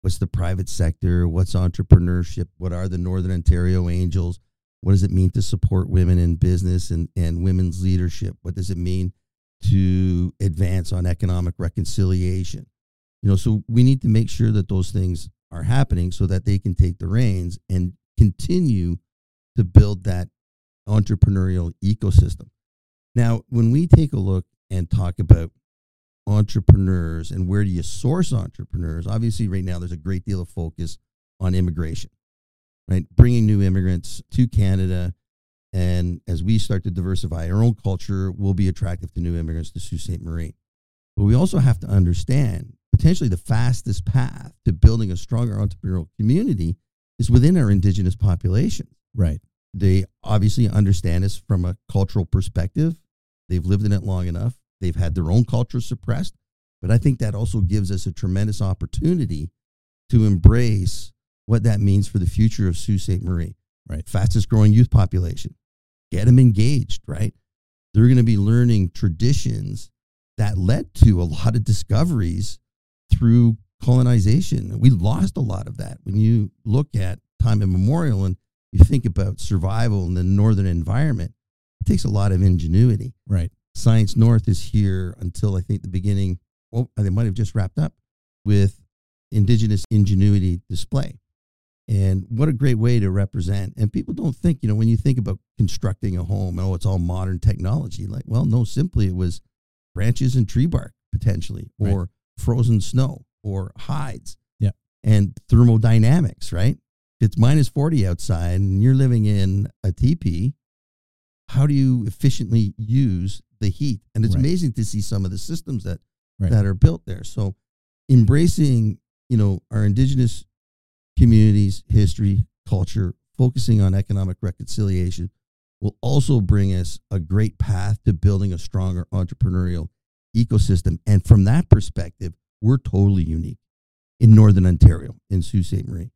what's the private sector, what's entrepreneurship, what are the Northern Ontario Angels, what does it mean to support women in business and, and women's leadership, what does it mean to advance on economic reconciliation. You know, so we need to make sure that those things are happening so that they can take the reins and continue to build that entrepreneurial ecosystem. Now, when we take a look and talk about entrepreneurs and where do you source entrepreneurs, obviously right now there's a great deal of focus on immigration, right? Bringing new immigrants to Canada. And as we start to diversify our own culture, we'll be attractive to new immigrants to Sault Ste. Marie. But we also have to understand potentially the fastest path to building a stronger entrepreneurial community is within our Indigenous population. Right. They obviously understand us from a cultural perspective. They've lived in it long enough. They've had their own culture suppressed. But I think that also gives us a tremendous opportunity to embrace what that means for the future of Sault Ste. Marie, right? Fastest growing youth population. Get them engaged, right? They're going to be learning traditions that led to a lot of discoveries through colonization. We lost a lot of that. When you look at time immemorial and you think about survival in the northern environment, it takes a lot of ingenuity. Right. Science North is here until I think the beginning, well, they might have just wrapped up with Indigenous Ingenuity Display. And what a great way to represent. And people don't think, you know, when you think about constructing a home, oh, it's all modern technology. Like, well, no, simply it was branches and tree bark potentially, or right. frozen snow or hides. Yeah. And thermodynamics, right? It's minus forty outside and you're living in a teepee. How do you efficiently use the heat? And it's right. amazing to see some of the systems that, right. that are built there. So embracing, you know, our Indigenous communities, history, culture, focusing on economic reconciliation will also bring us a great path to building a stronger entrepreneurial ecosystem. And from that perspective, we're totally unique in Northern Ontario, in Sault Ste. Marie.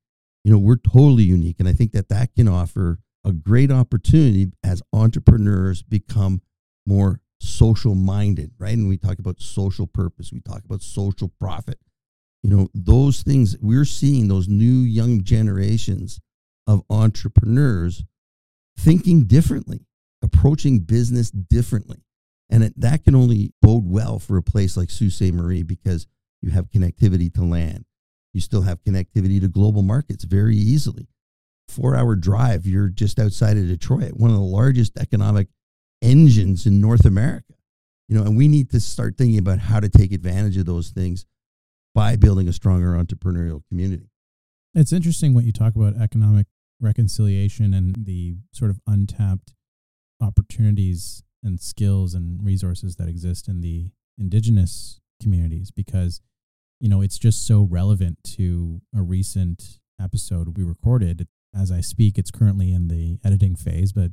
You know, we're totally unique. And I think that that can offer a great opportunity as entrepreneurs become more social minded, right? And we talk about social purpose. We talk about social profit. You know, those things we're seeing, those new young generations of entrepreneurs thinking differently, approaching business differently. And it, that can only bode well for a place like Sault Ste. Marie because you have connectivity to land. You still have connectivity to global markets very easily. Four-hour drive, you're just outside of Detroit, one of the largest economic engines in North America. You know, and we need to start thinking about how to take advantage of those things by building a stronger entrepreneurial community. It's interesting what you talk about economic reconciliation and the sort of untapped opportunities and skills and resources that exist in the Indigenous communities because, you know, it's just so relevant to a recent episode we recorded. As I speak, it's currently in the editing phase, but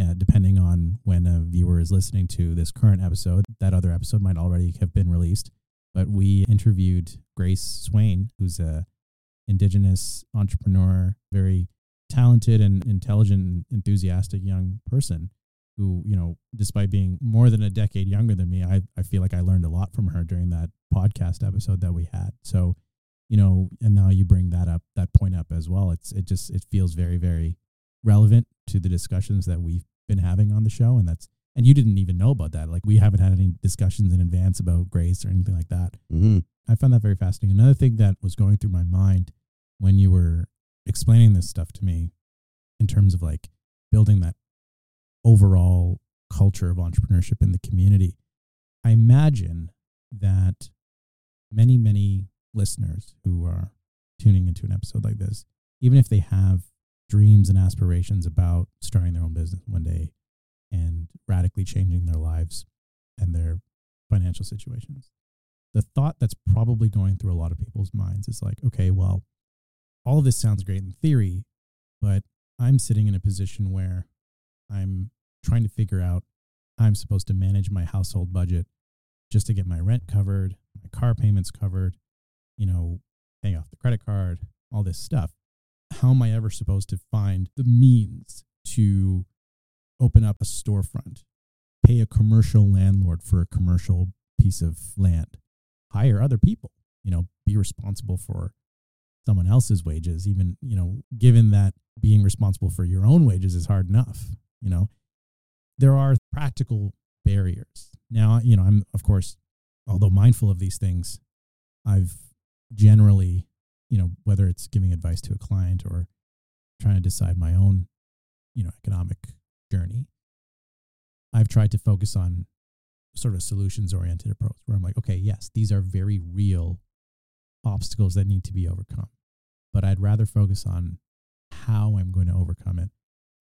uh, depending on when a viewer is listening to this current episode, that other episode might already have been released. But we interviewed Grace Swain, who's a Indigenous entrepreneur, very talented and intelligent, enthusiastic young person who, you know, despite being more than a decade younger than me, I, I feel like I learned a lot from her during that podcast episode that we had. So, you know, and now you bring that up, that point up as well. It's, it just, it feels very, very relevant to the discussions that we've been having on the show. And that's, and you didn't even know about that. Like we haven't had any discussions in advance about Grace or anything like that. Mm-hmm. I found that very fascinating. Another thing that was going through my mind when you were explaining this stuff to me in terms of like building that overall culture of entrepreneurship in the community, I imagine that many, many listeners who are tuning into an episode like this, even if they have dreams and aspirations about starting their own business one day and radically changing their lives and their financial situations, the thought that's probably going through a lot of people's minds is like, okay, well, all of this sounds great in theory, but I'm sitting in a position where I'm trying to figure out how I'm supposed to manage my household budget just to get my rent covered, my car payments covered, you know, paying off the credit card, all this stuff. How am I ever supposed to find the means to open up a storefront, pay a commercial landlord for a commercial piece of land, hire other people, you know, be responsible for someone else's wages, even, you know, given that being responsible for your own wages is hard enough, you know, there are practical barriers. Now, you know, I'm, of course, although mindful of these things, I've generally, you know, whether it's giving advice to a client or trying to decide my own, you know, economic journey, I've tried to focus on sort of solutions-oriented approach where I'm like, okay, yes, these are very real obstacles that need to be overcome, but I'd rather focus on how I'm going to overcome it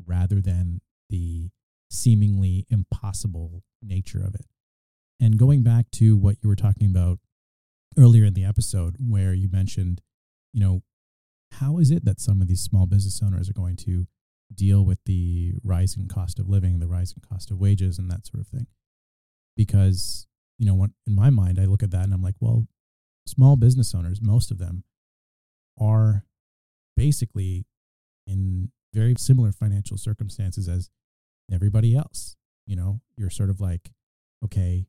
rather than the seemingly impossible nature of it. And going back to what you were talking about earlier in the episode where you mentioned, you know, how is it that some of these small business owners are going to deal with the rising cost of living, the rising cost of wages and that sort of thing? Because, you know, when, in my mind, I look at that and I'm like, well, small business owners, most of them are basically in very similar financial circumstances as everybody else. You know, you're sort of like, okay,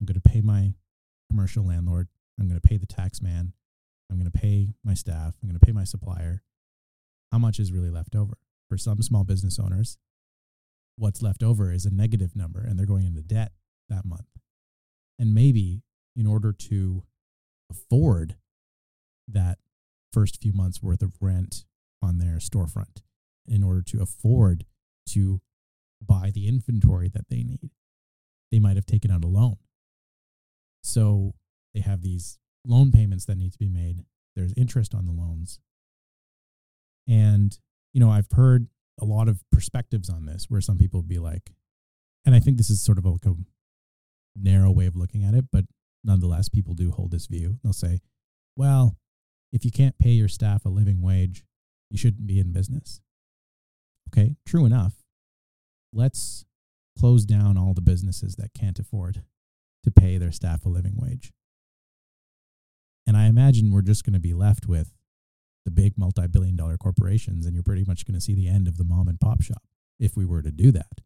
I'm going to pay my commercial landlord. I'm going to pay the tax man. I'm going to pay my staff. I'm going to pay my supplier. How much is really left over? For some small business owners, what's left over is a negative number and they're going into debt that month. And maybe in order to afford that first few months worth of rent on their storefront, in order to afford to buy the inventory that they need, they might have taken out a loan. So they have these loan payments that need to be made. There's interest on the loans. And, you know, I've heard a lot of perspectives on this where some people be like, and I think this is sort of a, like a narrow way of looking at it, but nonetheless, people do hold this view. They'll say, well, if you can't pay your staff a living wage, you shouldn't be in business. Okay, true enough. Let's close down all the businesses that can't afford to pay their staff a living wage. And I imagine we're just going to be left with the big multi-billion dollar corporations, and you're pretty much going to see the end of the mom and pop shop if we were to do that.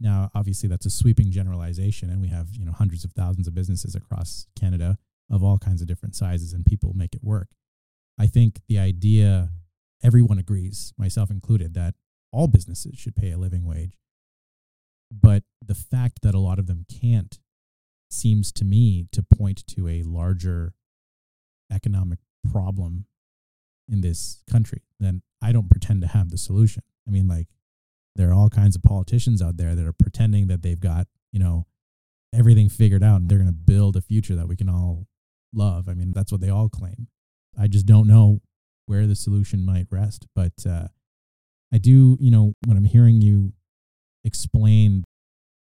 Now, obviously, that's a sweeping generalization, and we have, you know, hundreds of thousands of businesses across Canada of all kinds of different sizes, and people make it work. I think the idea, everyone agrees, myself included, that all businesses should pay a living wage. But the fact that a lot of them can't seems to me to point to a larger economic problem in this country. Then I don't pretend to have the solution. I mean, like, there are all kinds of politicians out there that are pretending that they've got, you know, everything figured out and they're going to build a future that we can all love. I mean, that's what they all claim. I just don't know where the solution might rest. But uh, I do, you know, when I'm hearing you explain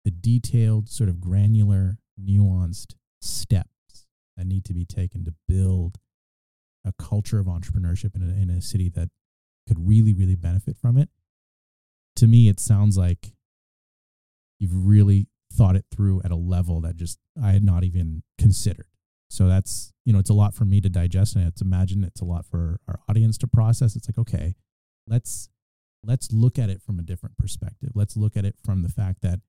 the detailed, sort of granular, nuanced steps that need to be taken to build a culture of entrepreneurship in a, in a city that could really, really benefit from it, to me, it sounds like you've really thought it through at a level that just I had not even considered. So that's, you know, it's a lot for me to digest, and it's imagine it's a lot for our audience to process. It's like, okay, let's let's look at it from a different perspective. Let's look at it from the fact that,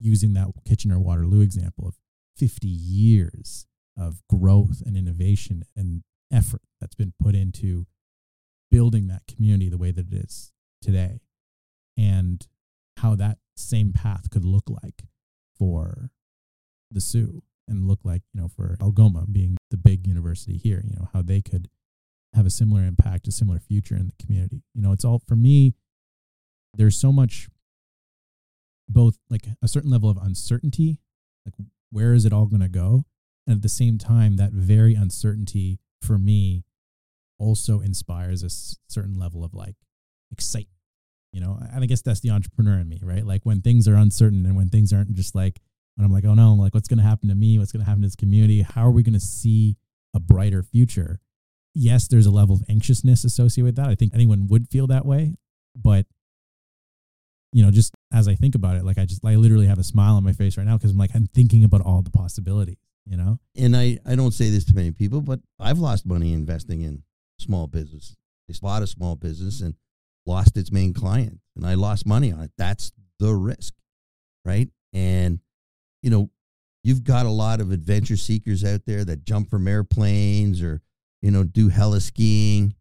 using that Kitchener-Waterloo example of fifty years of growth and innovation and effort that's been put into building that community the way that it is today, and how that same path could look like for the Soo and look like, you know, for Algoma being the big university here, you know, how they could have a similar impact, a similar future in the community. You know, it's all, for me, there's so much, both like a certain level of uncertainty, like where is it all going to go? And at the same time, that very uncertainty for me also inspires a s- certain level of like excitement, you know, and I guess that's the entrepreneur in me, right? Like when things are uncertain and when things aren't just like, and I'm like, oh no, I'm like, what's going to happen to me? What's going to happen to this community? How are we going to see a brighter future? Yes, there's a level of anxiousness associated with that. I think anyone would feel that way. But, you know, just as I think about it, like I just, I literally have a smile on my face right now because I'm like, I'm thinking about all the possibilities, you know? And I, I don't say this to many people, but I've lost money investing in small business. I bought a small business and lost its main client and I lost money on it. That's the risk, right? And, you know, you've got a lot of adventure seekers out there that jump from airplanes or, you know, do heli skiing.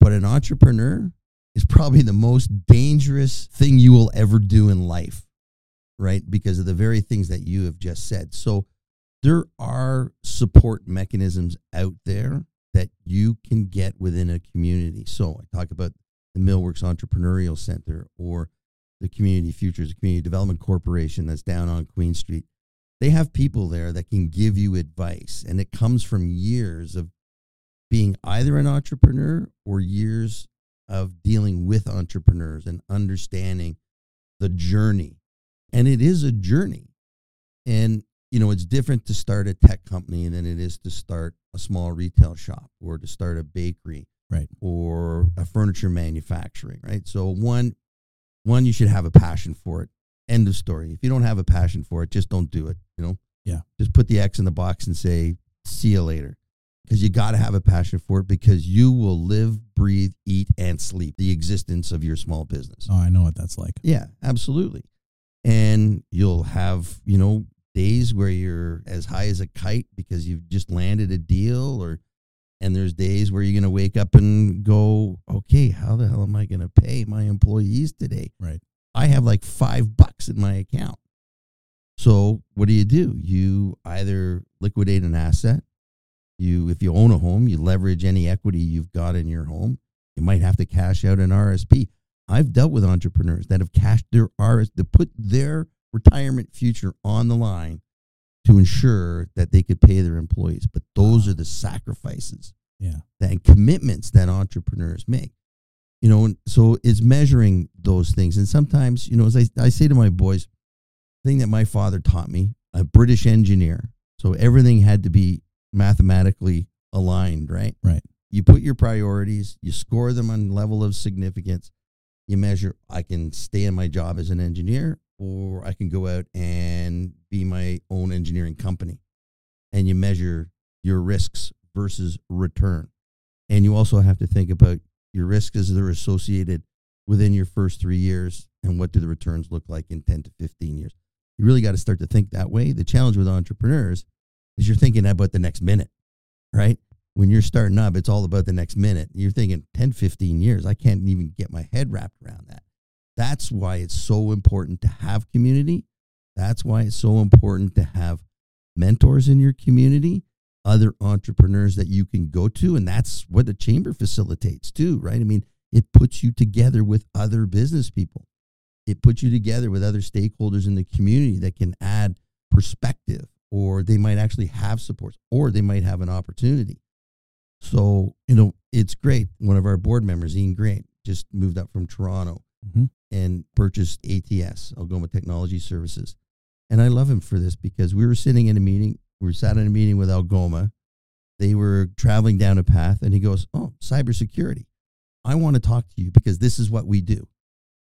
But an entrepreneur is probably the most dangerous thing you will ever do in life, right? Because of the very things that you have just said. So there are support mechanisms out there that you can get within a community. So I talk about the Millworks Entrepreneurial Center or the Community Futures, the Community Development Corporation that's down on Queen Street. They have people there that can give you advice, and it comes from years of being either an entrepreneur or years of dealing with entrepreneurs and understanding the journey. And it is a journey. And, you know, it's different to start a tech company than it is to start a small retail shop or to start a bakery, right, or a furniture manufacturing, right? So one, one, you should have a passion for it. End of story. If you don't have a passion for it, just don't do it, you know? Yeah. Just put the X in the box and say, see you later. Because you got to have a passion for it because you will live, breathe, eat, and sleep the existence of your small business. Oh, I know what that's like. Yeah, absolutely. And you'll have, you know, days where you're as high as a kite because you've just landed a deal, or, and there's days where you're going to wake up and go, okay, how the hell am I going to pay my employees today? Right. I have like five bucks in my account. So what do you do? You either liquidate an asset. You, if you own a home, you leverage any equity you've got in your home. You might have to cash out an R S P. I've dealt with entrepreneurs that have cashed their R S P, that put their retirement future on the line to ensure that they could pay their employees. But those are the sacrifices, yeah, and commitments that entrepreneurs make. You know, and so it's measuring those things. And sometimes, you know, as I, I say to my boys, the thing that my father taught me, a British engineer, so everything had to be mathematically aligned, right? Right. You put your priorities, you score them on level of significance, you measure, I can stay in my job as an engineer or I can go out and be my own engineering company. And you measure your risks versus return. And you also have to think about your risks as they're associated within your first three years and what do the returns look like in ten to fifteen years. You really got to start to think that way. The challenge with entrepreneurs is you're thinking about the next minute, right? When you're starting up, it's all about the next minute. You're thinking ten, fifteen years. I can't even get my head wrapped around that. That's why it's so important to have community. That's why it's so important to have mentors in your community, other entrepreneurs that you can go to. And that's what the chamber facilitates too, right? I mean, it puts you together with other business people. It puts you together with other stakeholders in the community that can add perspective, or they might actually have support, or they might have an opportunity. So, you know, it's great. One of our board members, Ian Graham, just moved up from Toronto mm-hmm. and purchased A T S, Algoma Technology Services. And I love him for this because we were sitting in a meeting We were sat in a meeting with Algoma. They were traveling down a path, and he goes, oh, cybersecurity. I want to talk to you because this is what we do.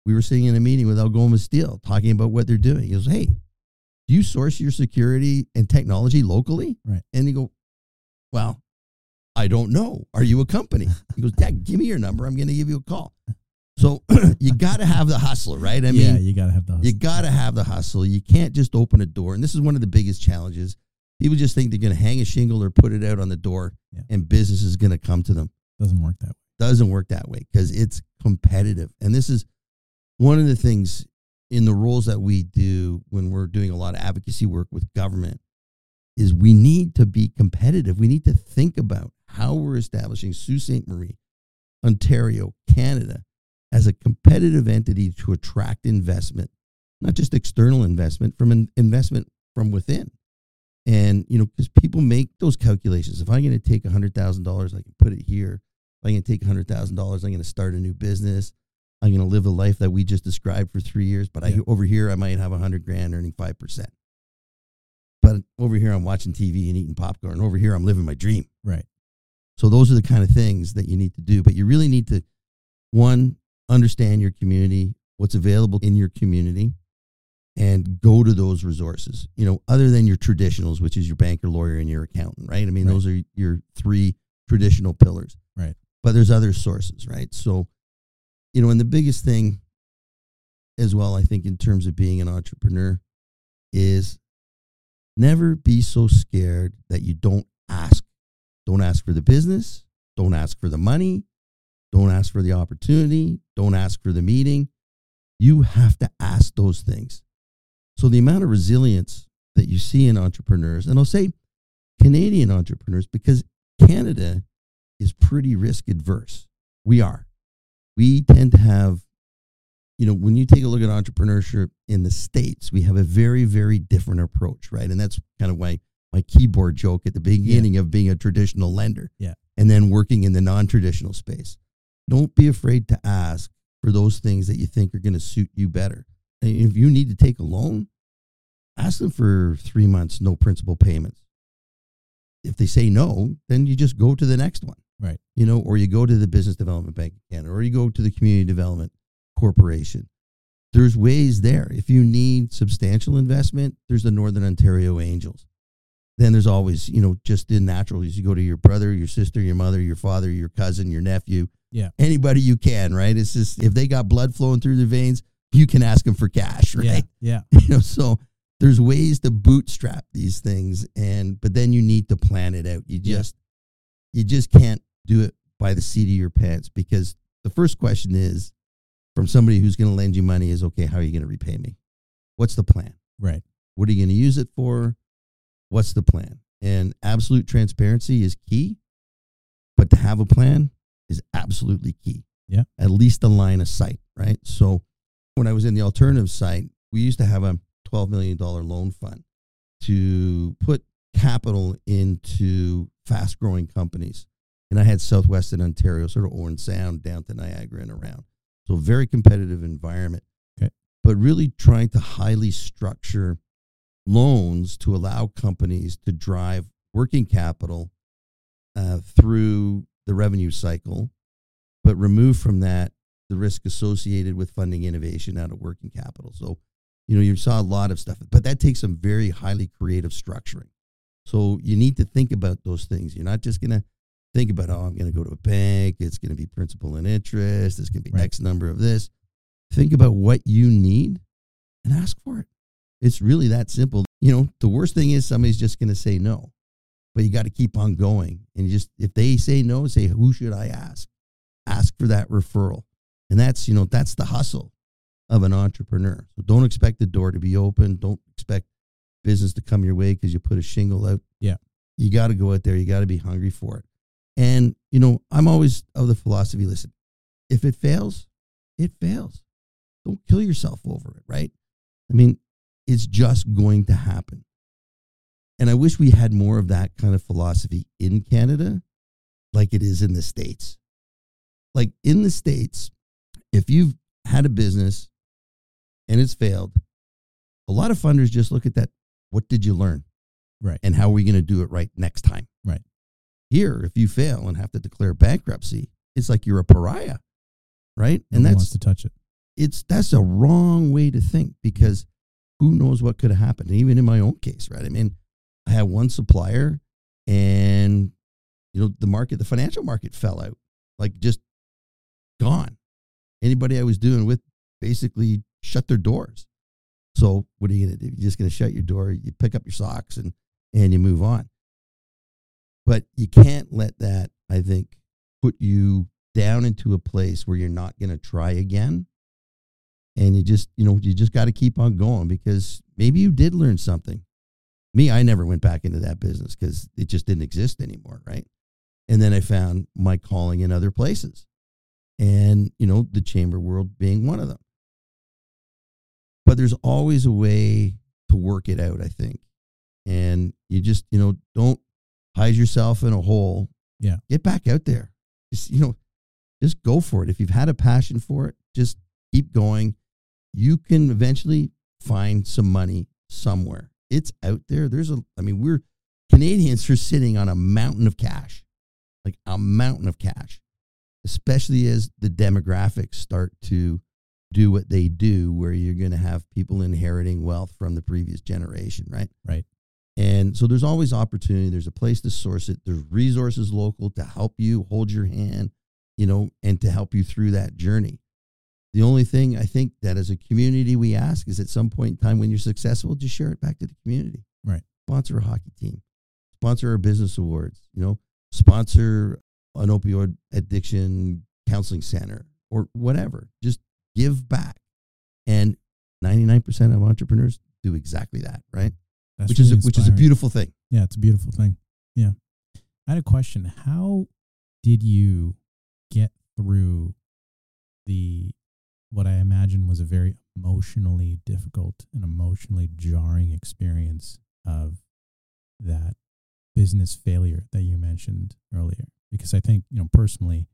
We were sitting in a meeting with Algoma Steel talking about what they're doing. He goes, hey, do you source your security and technology locally? Right. And he go, well, I don't know. Are you a company? He goes, Dad, give me your number. I'm going to give you a call. So you got to have the hustle, right? I yeah, mean, you got to have the hustle. You got to have the hustle. You can't just open a door. And this is one of the biggest challenges. People just think they're going to hang a shingle or put it out on the door yeah. and business is going to come to them. Doesn't work that way. Doesn't work that way because it's competitive. And this is one of the things in the roles that we do when we're doing a lot of advocacy work with government is we need to be competitive. We need to think about how we're establishing Sault Ste. Marie, Ontario, Canada, as a competitive entity to attract investment, not just external investment, from an investment from within. And, you know, because people make those calculations. If I'm going to take one hundred thousand dollars, I can put it here. If I'm going to take one hundred thousand dollars, I'm going to start a new business. I'm going to live the life that we just described for three years. But yeah. I, over here, I might have one hundred grand earning five percent. But over here, I'm watching T V and eating popcorn. Over here, I'm living my dream. Right. So those are the kind of things that you need to do. But you really need to, one, understand your community, what's available in your community, and go to those resources, you know, other than your traditionals, which is your banker, lawyer, and your accountant, right? I mean, right. those are your three traditional pillars. Right. But there's other sources, right? So, you know, and the biggest thing as well, I think, in terms of being an entrepreneur is never be so scared that you don't ask. Don't ask for the business. Don't ask for the money. Don't ask for the opportunity. Don't ask for the meeting. You have to ask those things. So the amount of resilience that you see in entrepreneurs, and I'll say Canadian entrepreneurs, because Canada is pretty risk adverse. We are. We tend to have, you know, when you take a look at entrepreneurship in the States, we have a very, very different approach, right? And that's kind of why my keyboard joke at the beginning yeah. of being a traditional lender yeah. and then working in the non-traditional space. Don't be afraid to ask for those things that you think are going to suit you better. And if you need to take a loan, ask them for three months, no principal payments. If they say no, then you just go to the next one, right? You know, or you go to the Business Development Bank of Canada, or you go to the Community Development Corporation. There's ways there. If you need substantial investment, there's the Northern Ontario Angels. Then there's always, you know, just the natural. You go to your brother, your sister, your mother, your father, your cousin, your nephew. Yeah. Anybody you can, right? It's just, if they got blood flowing through their veins, you can ask them for cash, right? Yeah. yeah. You know, so there's ways to bootstrap these things, and but then you need to plan it out. You just yeah. you just can't do it by the seat of your pants, because the first question is from somebody who's going to lend you money is, okay, how are you going to repay me? What's the plan? Right. What are you going to use it for? What's the plan? And absolute transparency is key, but to have a plan is absolutely key. Yeah. At least a line of sight, right? So when I was in the alternative side, we used to have a twelve million dollars loan fund to put capital into fast-growing companies. And I had Southwestern Ontario, sort of Orange Sound, down to Niagara and around. So very competitive environment. Okay. But really trying to highly structure loans to allow companies to drive working capital uh, through the revenue cycle, but remove from that the risk associated with funding innovation out of working capital. So, you know, you saw a lot of stuff, but that takes some very highly creative structuring. So you need to think about those things. You're not just going to think about, oh, I'm going to go to a bank. It's going to be principal and interest. It's going to be right. X number of this. Think about what you need and ask for it. It's really that simple. You know, the worst thing is somebody's just going to say no, but you got to keep on going. And you just, if they say no, say, who should I ask? Ask for that referral. And that's, you know, that's the hustle of an entrepreneur. So don't expect the door to be open. Don't expect business to come your way because you put a shingle out. Yeah. You got to go out there. You got to be hungry for it. And, you know, I'm always of the philosophy, listen, if it fails, it fails. Don't kill yourself over it, right? I mean, it's just going to happen. And I wish we had more of that kind of philosophy in Canada like it is in the States. Like in the States, if you've had a business and it's failed, a lot of funders just look at that. What did you learn? Right. And how are we going to do it right next time? Right. Here, if you fail and have to declare bankruptcy, it's like you're a pariah, right? And no one wants to touch it. It's that's a wrong way to think, because who knows what could have happened? And even in my own case, right? I mean, I had one supplier, and you know the market, the financial market fell out, like just gone. Anybody I was doing with basically shut their doors. So what are you going to do? You're just going to shut your door. You pick up your socks and, and you move on. But you can't let that, I think, put you down into a place where you're not going to try again. And you just, you know, you just got to keep on going, because maybe you did learn something. Me, I never went back into that business because it just didn't exist anymore. Right. And then I found my calling in other places, and, you know, the chamber world being one of them. But there's always a way to work it out, I think. And you just, you know, don't hide yourself in a hole. Yeah. Get back out there. Just, you know, just go for it. If you've had a passion for it, just keep going. You can eventually find some money somewhere. It's out there. There's a, I mean, we're Canadians are sitting on a mountain of cash, like a mountain of cash, especially as the demographics start to do what they do, where you're going to have people inheriting wealth from the previous generation, right? Right. And so there's always opportunity. There's a place to source it. There's resources local to help you, hold your hand, you know, and to help you through that journey. The only thing I think that as a community we ask is at some point in time when you're successful, just share it back to the community. Right. Sponsor a hockey team. Sponsor our business awards, you know, sponsor an opioid addiction counseling center or whatever. Just give back. And ninety-nine percent of entrepreneurs do exactly that, right? That's which really is a, which is a beautiful thing. Yeah, it's a beautiful thing. Yeah. I had a question. How did you get through the what I imagine was a very emotionally difficult and emotionally jarring experience of that business failure that you mentioned earlier? Because I think, you know, personally,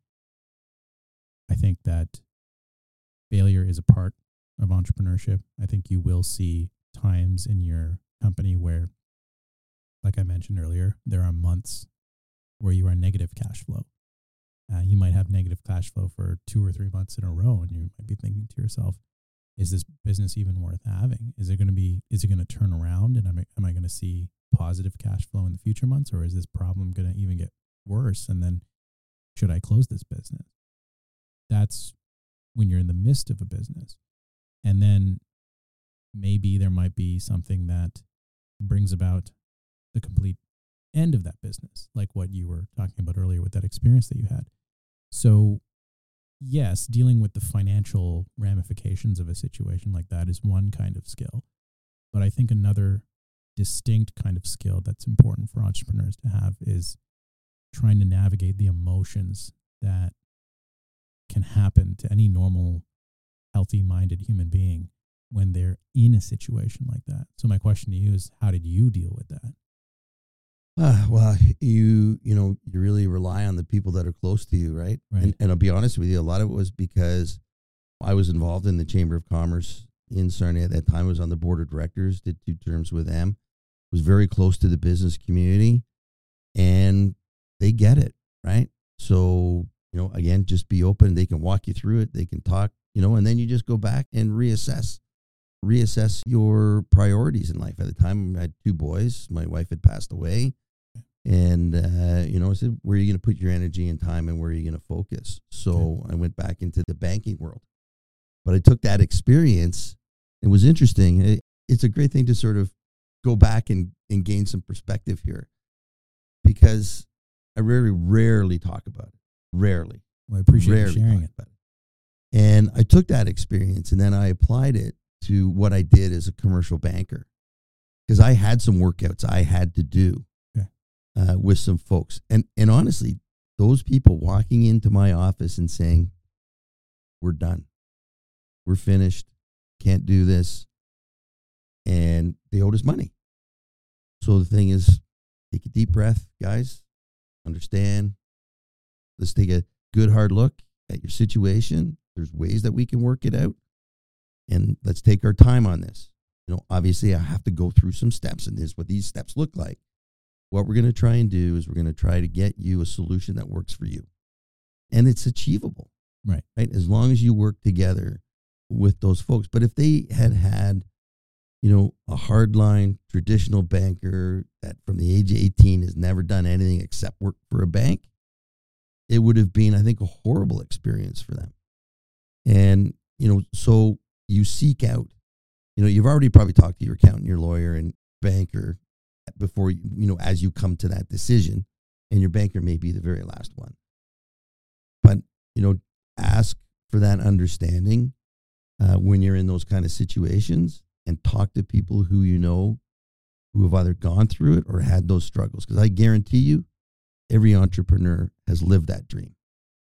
I think that failure is a part of entrepreneurship. I think you will see times in your company where, like I mentioned earlier, there are months where you are negative cash flow. Uh, you might have negative cash flow for two or three months in a row, and you might be thinking to yourself, is this business even worth having? Is it going to be, is it going to turn around, and am I, am I going to see positive cash flow in the future months, or is this problem going to even get worse? And then should I close this business? That's when you're in the midst of a business. And then maybe there might be something that brings about the complete end of that business, like what you were talking about earlier with that experience that you had. So yes, dealing with the financial ramifications of a situation like that is one kind of skill, but I think another distinct kind of skill that's important for entrepreneurs to have is trying to navigate the emotions that can happen to any normal, healthy-minded human being when they're in a situation like that. So my question to you is, how did you deal with that? Uh, well, you you know, you really rely on the people that are close to you, right? Right. And, and I'll be honest with you, a lot of it was because I was involved in the Chamber of Commerce in Sarnia at that time. I was on the board of directors, did two terms with them, was very close to the business community, and they get it, right? So, you know, again, just be open. They can walk you through it. They can talk, you know, and then you just go back and reassess. reassess your priorities in life. At the time, I had two boys. My wife had passed away. And, uh, you know, I said, where are you going to put your energy and time, and where are you going to focus? So I went back into the banking world. But I took that experience. It was interesting. It, it's a great thing to sort of go back and, and gain some perspective here, because I rarely, rarely talk about it. Rarely. Well, I appreciate you sharing it. About it. And I took that experience, and then I applied it to what I did as a commercial banker, because I had some workouts I had to do okay. uh, with some folks. And and honestly, those people walking into my office and saying, we're done, we're finished, can't do this, and they owed us money. So the thing is, take a deep breath, guys, understand, let's take a good hard look at your situation. There's ways that we can work it out. And let's take our time on this. You know, obviously I have to go through some steps, and this is what these steps look like. What we're going to try and do is we're going to try to get you a solution that works for you. And it's achievable. Right. Right. As long as you work together with those folks. But if they had had, you know, a hardline traditional banker that from the age of eighteen has never done anything except work for a bank, it would have been, I think, a horrible experience for them. And, you know, so you seek out, you know, you've already probably talked to your accountant, your lawyer, and banker before, you know, as you come to that decision, and your banker may be the very last one. But, you know, ask for that understanding uh, when you're in those kind of situations, and talk to people who you know who have either gone through it or had those struggles. Because I guarantee you, every entrepreneur has lived that dream,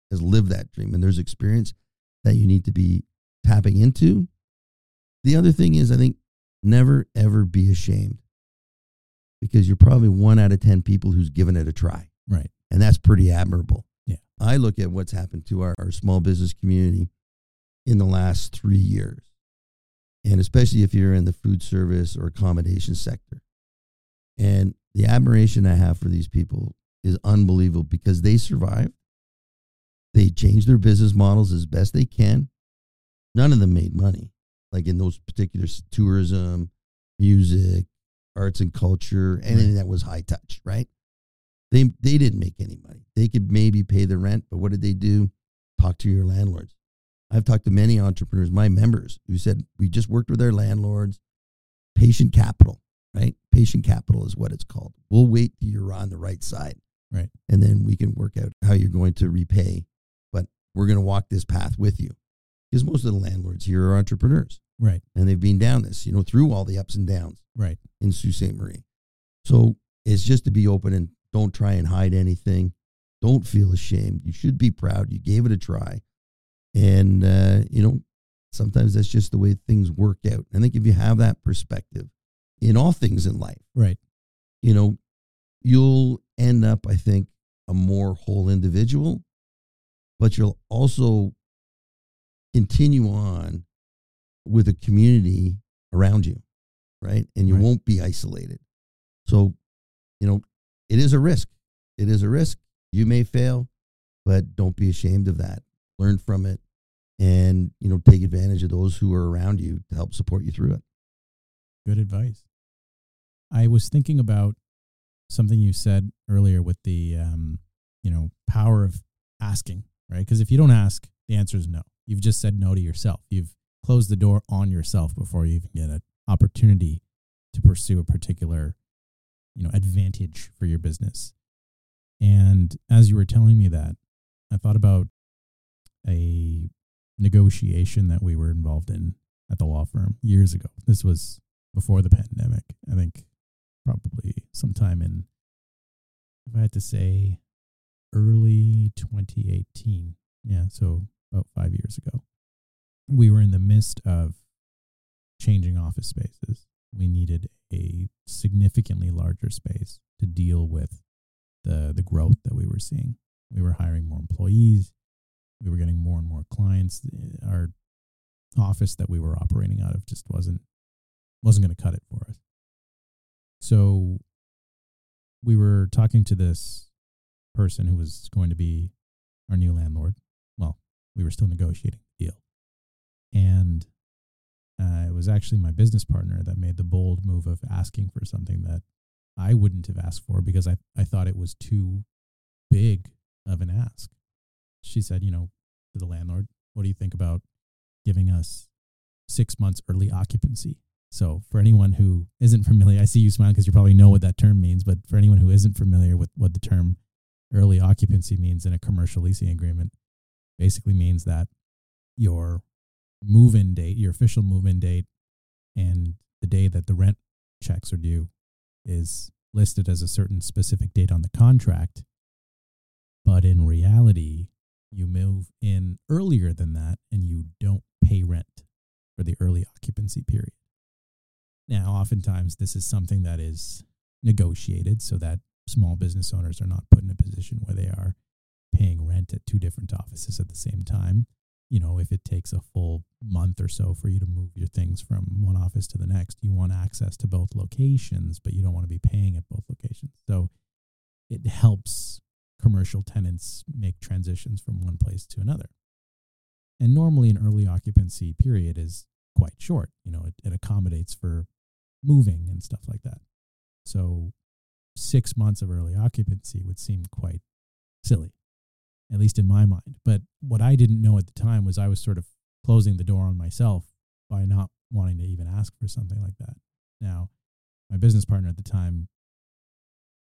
has lived that dream. And there's experience that you need to be tapping into. The other thing is, I think, never, ever be ashamed, because you're probably one out of ten people who's given it a try. Right. And that's pretty admirable. Yeah. I look at what's happened to our, our small business community in the last three years. And especially if you're in the food service or accommodation sector. And the admiration I have for these people is unbelievable, because they survived. They changed their business models as best they can. None of them made money, like in those particular tourism, music, arts and culture, anything right. that was high touch, right? They they didn't make any money. They could maybe pay the rent, but what did they do? Talk to your landlords. I've talked to many entrepreneurs, my members, who said, we just worked with our landlords. Patient capital, right? Patient capital is what it's called. We'll wait till you're on the right side. Right. And then we can work out how you're going to repay, but we're going to walk this path with you. Because most of the landlords here are entrepreneurs. Right. And they've been down this, you know, through all the ups and downs. Right. In Sault Ste. Marie. So it's just to be open and don't try and hide anything. Don't feel ashamed. You should be proud. You gave it a try. And, uh, you know, sometimes that's just the way things work out. I think if you have that perspective in all things in life, right, you know, you'll end up, I think, a more whole individual, but you'll also continue on with a community around you, right? And you right. won't be isolated. So, you know, it is a risk. It is a risk. You may fail, but don't be ashamed of that. Learn from it, and, you know, take advantage of those who are around you to help support you through it. Good advice. I was thinking about something you said earlier with the, um, you know, power of asking, right? Because if you don't ask, the answer is no. You've just said no to yourself. You've closed the door on yourself before you even get an opportunity to pursue a particular, you know, advantage for your business. And as you were telling me that, I thought about a negotiation that we were involved in at the law firm years ago. This was before the pandemic. I think probably sometime in, if I had to say, early twenty eighteen. Yeah, so about five years ago. We were in the midst of changing office spaces. We needed a significantly larger space to deal with the, the growth that we were seeing. We were hiring more employees. We were getting more and more clients. Our office that we were operating out of just wasn't wasn't going to cut it for us. So we were talking to this person who was going to be our new landlord. Well, we were still negotiating the deal. And uh, it was actually my business partner that made the bold move of asking for something that I wouldn't have asked for, because I, I thought it was too big of an ask. She said, you know, to the landlord, what do you think about giving us six months early occupancy? So for anyone who isn't familiar, I see you smiling because you probably know what that term means, but for anyone who isn't familiar with what the term early occupancy means in a commercial leasing agreement, basically means that your move-in date, your official move-in date, and the day that the rent checks are due is listed as a certain specific date on the contract. But in reality, you move in earlier than that, and you don't pay rent for the early occupancy period. Now, oftentimes, this is something that is negotiated so that small business owners are not put in a position where they are paying rent at two different offices at the same time. You know, if it takes a full month or so for you to move your things from one office to the next, you want access to both locations, but you don't want to be paying at both locations. So it helps commercial tenants make transitions from one place to another. And normally an early occupancy period is quite short. You know, it, it accommodates for moving and stuff like that. So six months of early occupancy would seem quite silly, at least in my mind. But what I didn't know at the time was I was sort of closing the door on myself by not wanting to even ask for something like that. Now, my business partner at the time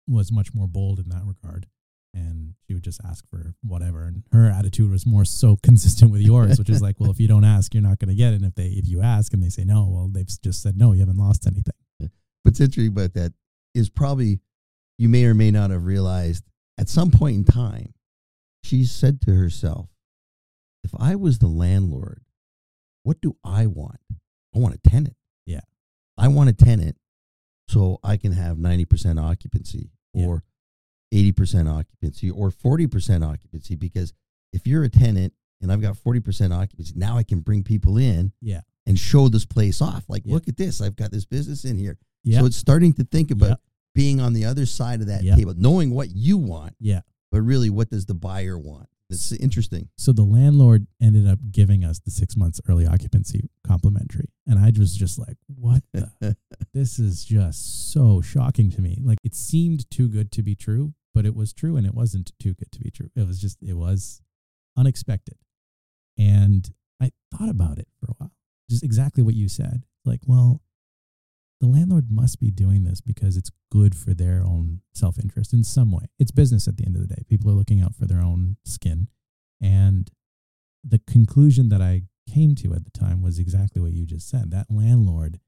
was much more bold in that regard. And she would just ask for whatever. And her attitude was more so consistent with yours, which is like, well, if you don't ask, you're not going to get it. And if they, if you ask and they say no, well, they've just said no, you haven't lost anything. What's interesting about that is probably you may or may not have realized At some point in time, she said to herself, if I was the landlord, what do I want? I want a tenant. Yeah. I want a tenant so I can have ninety percent occupancy or yeah. eighty percent occupancy or forty percent occupancy, because if you're a tenant and I've got forty percent occupancy, now I can bring people in yeah. and show this place off. Like, yeah. look at this. I've got this business in here. Yeah. So it's starting to think about yeah. being on the other side of that yeah. table, knowing what you want, yeah. but really what does the buyer want? It's interesting. So the landlord ended up giving us the six months early occupancy complimentary. And I was just like, what the? This is just so shocking to me. Like, it seemed too good to be true, but it was true and it wasn't too good to be true. It was just, it was unexpected. And I thought about it for a while, just exactly what you said. Like, well, the landlord must be doing this because it's good for their own self-interest in some way. It's business at the end of the day. People are looking out for their own skin. And the conclusion that I came to at the time was exactly what you just said. That landlord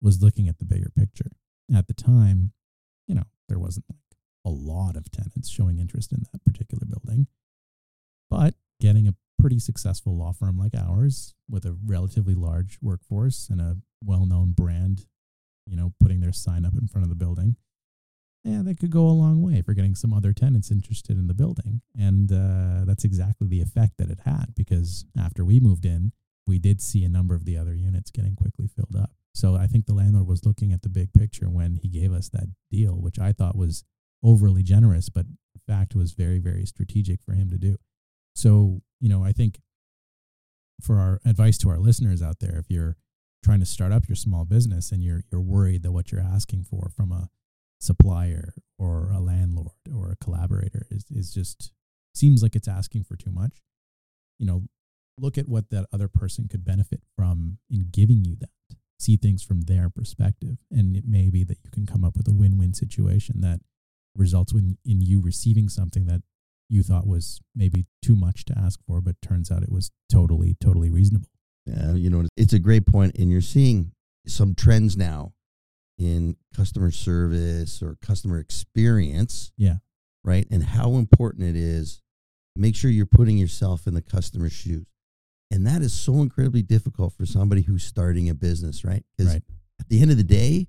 was looking at the bigger picture. At the time, you know, there wasn't like a lot of tenants showing interest in that particular building. But getting a pretty successful law firm like ours with a relatively large workforce and a well-known brand, you know, putting their sign up in front of the building, yeah, that could go a long way for getting some other tenants interested in the building. And uh, that's exactly the effect that it had, because after we moved in, we did see a number of the other units getting quickly filled up. So I think the landlord was looking at the big picture when he gave us that deal, which I thought was overly generous, but in fact was very, very strategic for him to do. So, you know, I think for our advice to our listeners out there, if you're trying to start up your small business and you're you're worried that what you're asking for from a supplier or a landlord or a collaborator is, is just seems like it's asking for too much, you know, look at what that other person could benefit from in giving you that. See things from their perspective. And it may be that you can come up with a win-win situation that results in, in you receiving something that you thought was maybe too much to ask for, but turns out it was totally, totally reasonable. Yeah, you know, it's a great point, and you're seeing some trends now in customer service or customer experience. Yeah. Right? And how important it is to make sure you're putting yourself in the customer's shoes. And that is so incredibly difficult for somebody who's starting a business, right? Because right. at the end of the day,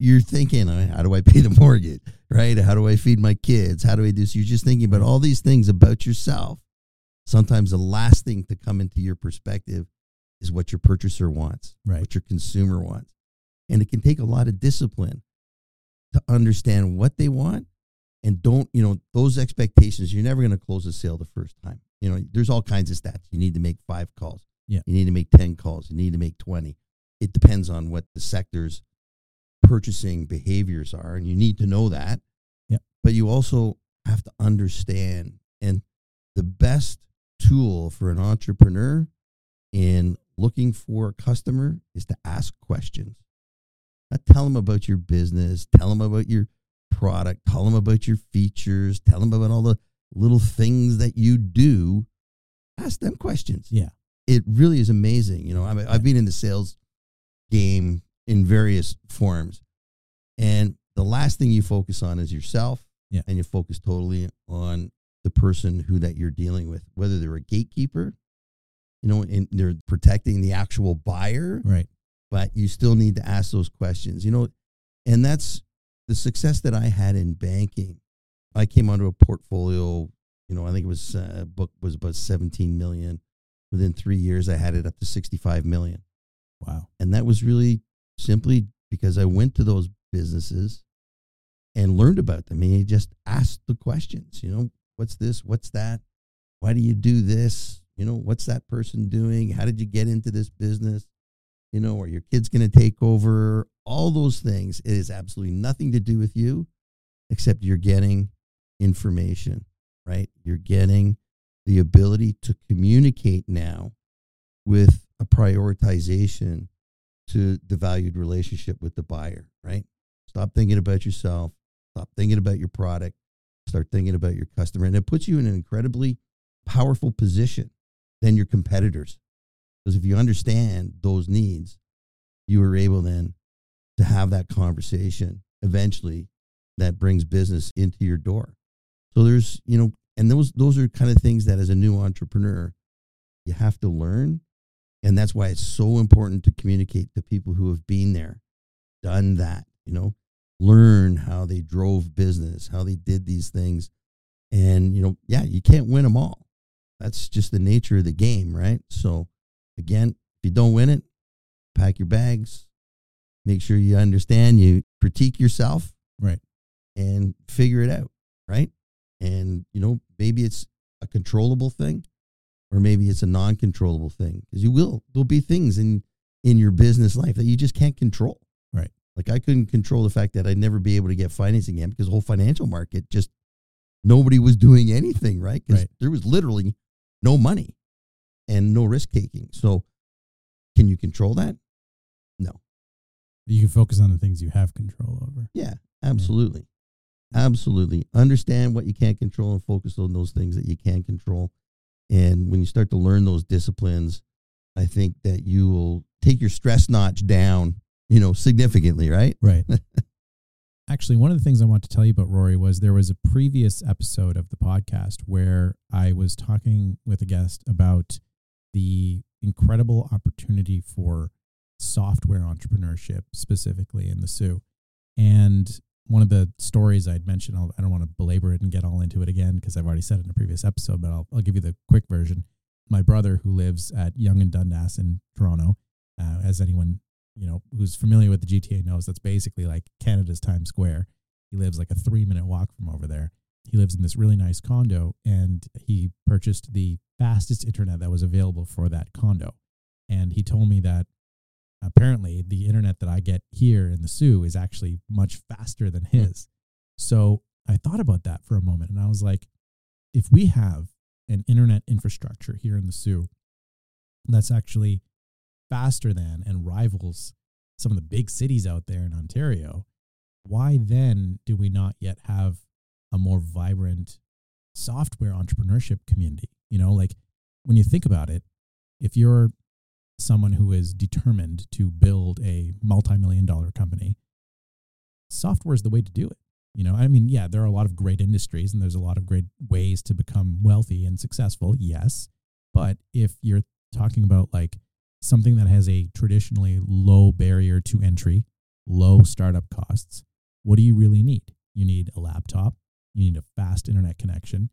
you're thinking, how do I pay the mortgage, right? How do I feed my kids? How do I do this? You're just thinking about all these things about yourself. Sometimes the last thing to come into your perspective is what your purchaser wants, right. what your consumer wants. And it can take a lot of discipline to understand what they want, and don't, you know, those expectations, you're never going to close a sale the first time. You know, there's all kinds of stats. You need to make five calls. Yeah. You need to make ten calls. You need to make twenty. It depends on what the sector's purchasing behaviors are, and you need to know that. Yeah. But you also have to understand, and the best tool for an entrepreneur in looking for a customer is to ask questions. Now, tell them about your business, tell them about your product, tell them about your features, tell them about all the little things that you do. Ask them questions. Yeah. It really is amazing. You know, I mean, I've been in the sales game in various forms, and the last thing you focus on is yourself, yeah. and you focus totally on the person who that you're dealing with, whether they're a gatekeeper, you know, and they're protecting the actual buyer. Right. But you still need to ask those questions, you know, and that's the success that I had in banking. I came onto a portfolio, you know, I think it was uh, book was about seventeen million. Within three years, I had it up to sixty-five million. Wow. And that was really simply because I went to those businesses and learned about them. I mean, I just asked the questions, you know, what's this? What's that? Why do you do this? You know, what's that person doing? How did you get into this business? You know, are your kids going to take over? All those things. It is absolutely nothing to do with you, except you're getting information, right? You're getting the ability to communicate now with a prioritization to the valued relationship with the buyer, right? Stop thinking about yourself. Stop thinking about your product. Start thinking about your customer. And it puts you in an incredibly powerful position than your competitors. Because if you understand those needs, you are able then to have that conversation eventually that brings business into your door. So there's, you know, and those those are kind of things that as a new entrepreneur, you have to learn. And that's why it's so important to communicate to people who have been there, done that, you know, learn how they drove business, how they did these things. And, you know, yeah, you can't win them all. That's just the nature of the game, right? So, again, if you don't win it, pack your bags, make sure you understand, you critique yourself, right, and figure it out, right? And, you know, maybe it's a controllable thing, or maybe it's a non-controllable thing, because you will, there'll be things in, in your business life that you just can't control, right? Like I couldn't control the fact that I'd never be able to get financing again because the whole financial market, just nobody was doing anything, right? Because right. there was literally no money and no risk taking. So can you control that? No. You can focus on the things you have control over. Yeah, absolutely. Yeah. Absolutely. Understand what you can't control and focus on those things that you can control. And when you start to learn those disciplines, I think that you will take your stress notch down, you know, significantly, right? Right. Actually, one of the things I want to tell you about, Rory, was there was a previous episode of the podcast where I was talking with a guest about the incredible opportunity for software entrepreneurship, specifically in the Soo. And one of the stories I'd mentioned, I'll, I don't want to belabor it and get all into it again because I've already said it in a previous episode, but I'll, I'll give you the quick version. My brother, who lives at Yonge and Dundas in Toronto, uh, as anyone you know who's familiar with the G T A knows, that's basically like Canada's Times Square. He lives like a three-minute walk from over there. He lives in this really nice condo, and he purchased the fastest internet that was available for that condo. And he told me that apparently the internet that I get here in the Soo is actually much faster than his. So I thought about that for a moment, and I was like, if we have an internet infrastructure here in the Soo that's actually faster than and rivals some of the big cities out there in Ontario, why then do we not yet have a more vibrant software entrepreneurship community? You know, like when you think about it, if you're someone who is determined to build a multi-million dollar company, software is the way to do it. You know, I mean, yeah, there are a lot of great industries and there's a lot of great ways to become wealthy and successful, yes. But if you're talking about like something that has a traditionally low barrier to entry, low startup costs, what do you really need? You need a laptop, you need a fast internet connection,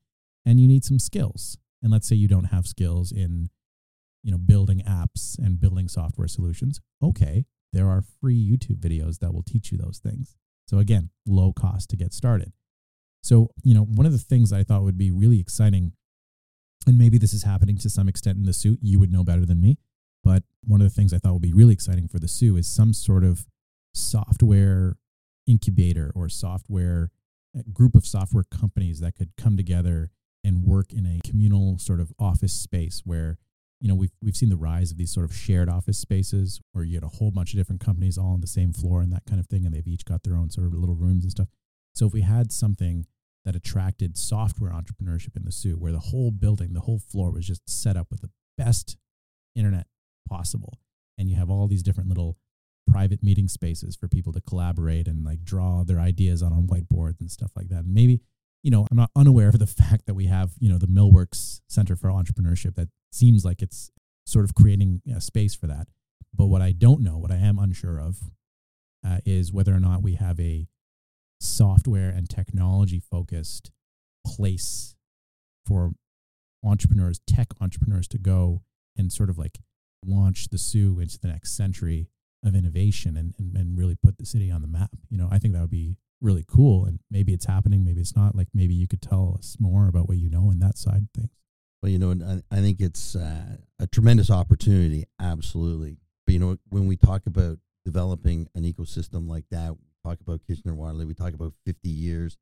and you need some skills. And let's say you don't have skills in, you know, building apps and building software solutions. Okay, there are free YouTube videos that will teach you those things. So again, low cost to get started. So, you know, one of the things I thought would be really exciting, and maybe this is happening to some extent in the Soo, you would know better than me, but one of the things I thought would be really exciting for the Soo is some sort of software incubator or software a group of software companies that could come together and work in a communal sort of office space where, you know, we've, we've seen the rise of these sort of shared office spaces where you get a whole bunch of different companies all on the same floor and that kind of thing, and they've each got their own sort of little rooms and stuff. So if we had something that attracted software entrepreneurship in the Soo, where the whole building, the whole floor was just set up with the best internet possible, and you have all these different little private meeting spaces for people to collaborate and like draw their ideas out on whiteboards and stuff like that. And maybe, you know, I'm not unaware of the fact that we have, you know, the Millworks Center for Entrepreneurship that seems like it's sort of creating a space for that. But what I don't know, what I am unsure of uh, is whether or not we have a software and technology focused place for entrepreneurs, tech entrepreneurs to go and sort of like launch the Soo into the next century of innovation and, and and really put the city on the map. You know, I think that would be really cool, and maybe it's happening, maybe it's not. Like maybe you could tell us more about what you know in that side of things. Well, you know, I, I think it's uh, a tremendous opportunity, absolutely. But you know, when we talk about developing an ecosystem like that, we talk about Kitchener-Waterloo, we talk about fifty years.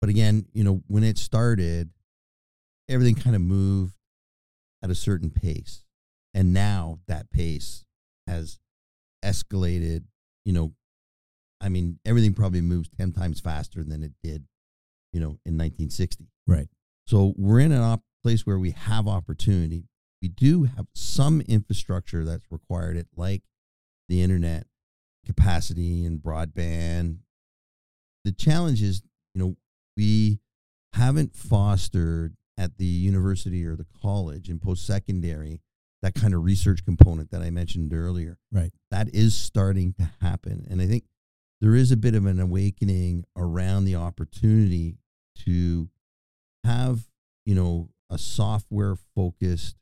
But again, you know, when it started, everything kind of moved at a certain pace. And now that pace has escalated, you know, I mean, everything probably moves ten times faster than it did, you know, in nineteen sixty. Right. So we're in an op- place where we have opportunity. We do have some infrastructure that's required, it like the internet capacity and broadband. The challenge is, you know, we haven't fostered at the university or the college in post-secondary that kind of research component that I mentioned earlier. Right. That is starting to happen. And I think there is a bit of an awakening around the opportunity to have, you know, a software-focused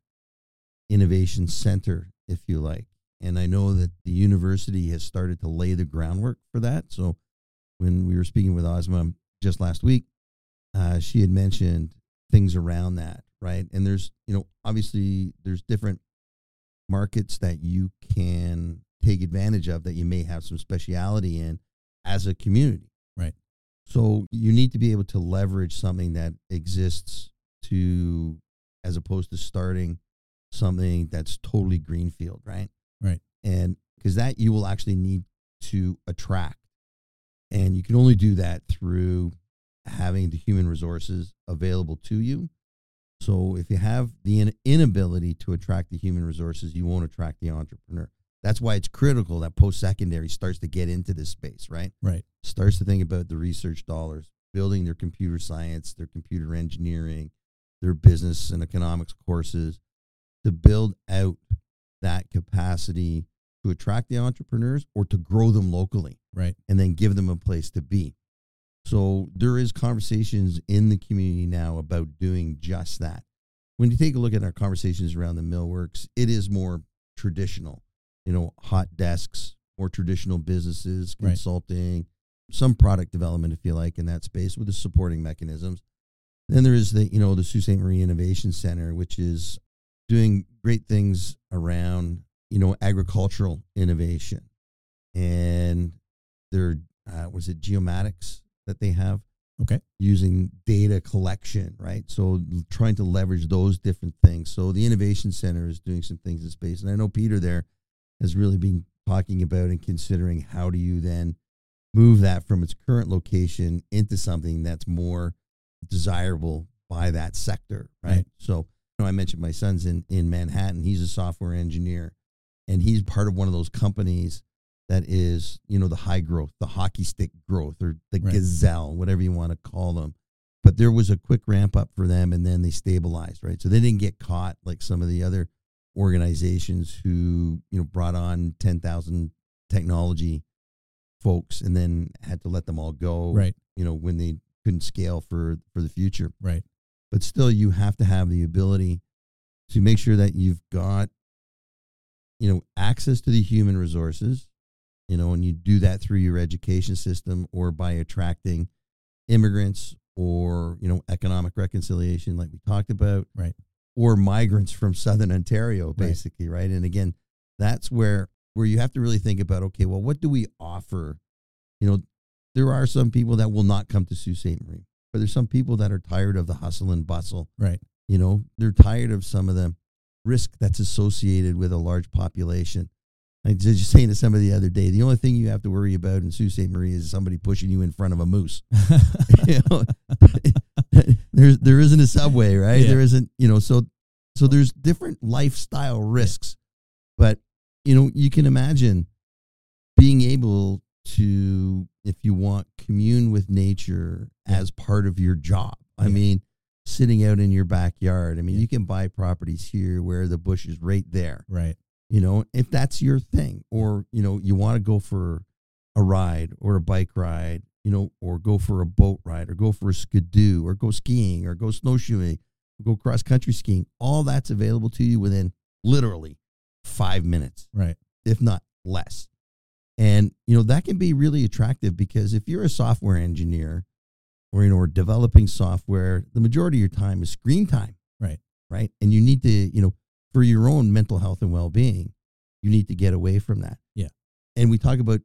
innovation center, if you like. And I know that the university has started to lay the groundwork for that. So when we were speaking with Osma just last week, uh, she had mentioned things around that, right? And there's, you know, obviously there's different markets that you can take advantage of that you may have some speciality in as a community. Right. So you need to be able to leverage something that exists to, as opposed to starting something that's totally greenfield, right? Right. And because that you will actually need to attract. And you can only do that through having the human resources available to you. So if you have the in- inability to attract the human resources, you won't attract the entrepreneur. That's why it's critical that post-secondary starts to get into this space, right? Right. Starts to think about the research dollars, building their computer science, their computer engineering, their business and economics courses, to build out that capacity to attract the entrepreneurs or to grow them locally. Right. And then give them a place to be. So there is conversations in the community now about doing just that. When you take a look at our conversations around the Millworks, it is more traditional, you know, hot desks, more traditional businesses, consulting, right. Some product development, if you like, in that space with the supporting mechanisms. Then there is the, you know, the Sault Ste. Marie Innovation Center, which is doing great things around, you know, agricultural innovation. And their, uh, was it geomatics that they have? Okay. Using data collection, right? So trying to leverage those different things. So the Innovation Center is doing some things in space. And I know Peter there has really been talking about and considering how do you then move that from its current location into something that's more desirable by that sector, right? right. So you know, I mentioned my son's in, in Manhattan. He's a software engineer, and he's part of one of those companies that is, you know, the high growth, the hockey stick growth, or the right. gazelle, whatever you want to call them. But there was a quick ramp up for them, and then they stabilized, right? So they didn't get caught like some of the other organizations who, you know, brought on ten thousand technology folks and then had to let them all go, right? You know, when they couldn't scale for, for the future. Right. But still, you have to have the ability to make sure that you've got, you know, access to the human resources, you know, and you do that through your education system or by attracting immigrants or, you know, economic reconciliation like we talked about. Right. Or migrants from Southern Ontario, basically, right? right? And again, that's where where you have to really think about, okay, well, what do we offer? You know, there are some people that will not come to Sault Ste. Marie, but there's some people that are tired of the hustle and bustle. Right. You know, they're tired of some of the risk that's associated with a large population. I was just saying to somebody the other day, the only thing you have to worry about in Sault Ste. Marie is somebody pushing you in front of a moose. You know, there's, there isn't a subway, right? Yeah. There isn't, you know, so, so there's different lifestyle risks, yeah. But you know, you can imagine being able to, if you want, commune with nature yeah. as part of your job. I yeah. mean, sitting out in your backyard. I mean, yeah. you can buy properties here where the bush is right there. Right. You know, if that's your thing, or, you know, you want to go for a ride or a bike ride, you know, or go for a boat ride or go for a skidoo or go skiing or go snowshoeing, go cross country skiing, all that's available to you within literally five minutes. Right. If not less. And, you know, that can be really attractive because if you're a software engineer or, you know, or developing software, the majority of your time is screen time. Right. Right. And you need to, you know, for your own mental health and well-being, you need to get away from that. Yeah. And we talk about,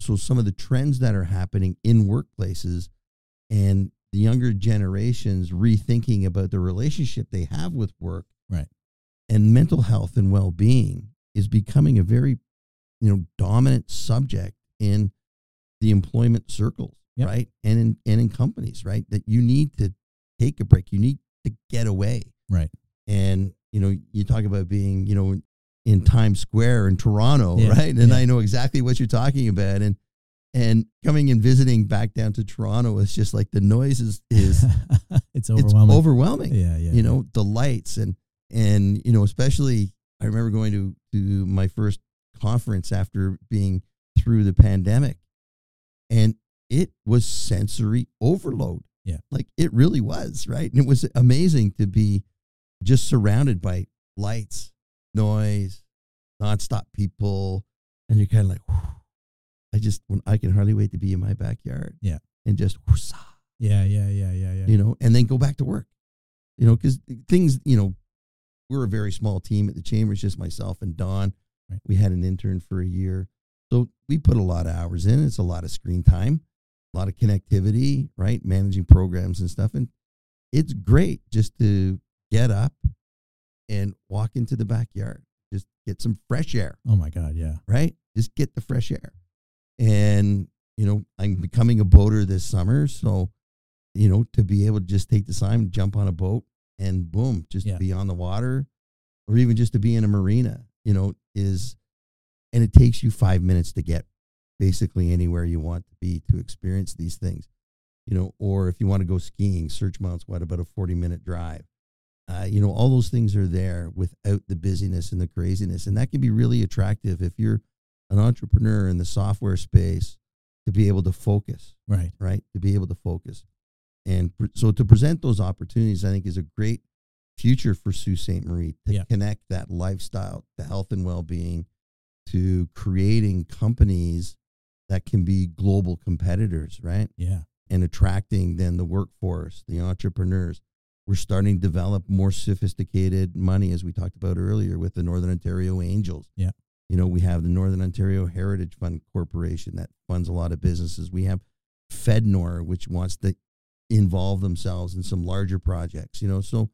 so some of the trends that are happening in workplaces and the younger generations rethinking about the relationship they have with work. Right. And mental health and well-being is becoming a very, you know, dominant subject in the employment circles, yep. right? And in, and in companies, right? That you need to take a break. You need to get away. Right. And, you know, you talk about being, you know, in Times Square in Toronto, yeah, right? And yeah. I know exactly what you're talking about. And And coming and visiting back down to Toronto is just like the noise is, is it's overwhelming. It's overwhelming. Yeah, yeah. You know, the lights and, and, you know, especially I remember going to, to my first conference after being through the pandemic, and it was sensory overload. Yeah. Like it really was, right? And it was amazing to be just surrounded by lights, noise, nonstop people. And you're kind of like, whew. I just, I can hardly wait to be in my backyard. Yeah. And just, whoosah, yeah, yeah, yeah, yeah, yeah. You know, and then go back to work, you know, because things, you know, we're a very small team at the chamber. It's just myself and Don. Right. We had an intern for a year. So we put a lot of hours in. It's a lot of screen time, a lot of connectivity, right? Managing programs and stuff. And it's great just to get up and walk into the backyard, just get some fresh air. Oh my God. Yeah. Right. Just get the fresh air. And, you know, I'm becoming a boater this summer. So, you know, to be able to just take the time, jump on a boat and boom, just yeah. be on the water, or even just to be in a marina, you know, is, and it takes you five minutes to get basically anywhere you want to be to experience these things, you know, or if you want to go skiing, Search Mount's what, about a forty minute drive. Uh, you know, all those things are there without the busyness and the craziness. And that can be really attractive if you're an entrepreneur in the software space to be able to focus, right? Right. To be able to focus. And pre- so to present those opportunities, I think is a great future for Sault Ste. Marie to yeah. connect that lifestyle, to health and well-being, to creating companies that can be global competitors, right? Yeah. And attracting then the workforce, the entrepreneurs. We're starting to develop more sophisticated money, as we talked about earlier, with the Northern Ontario Angels. Yeah. You know, we have the Northern Ontario Heritage Fund Corporation that funds a lot of businesses. We have FedNor, which wants to involve themselves in some larger projects, you know. So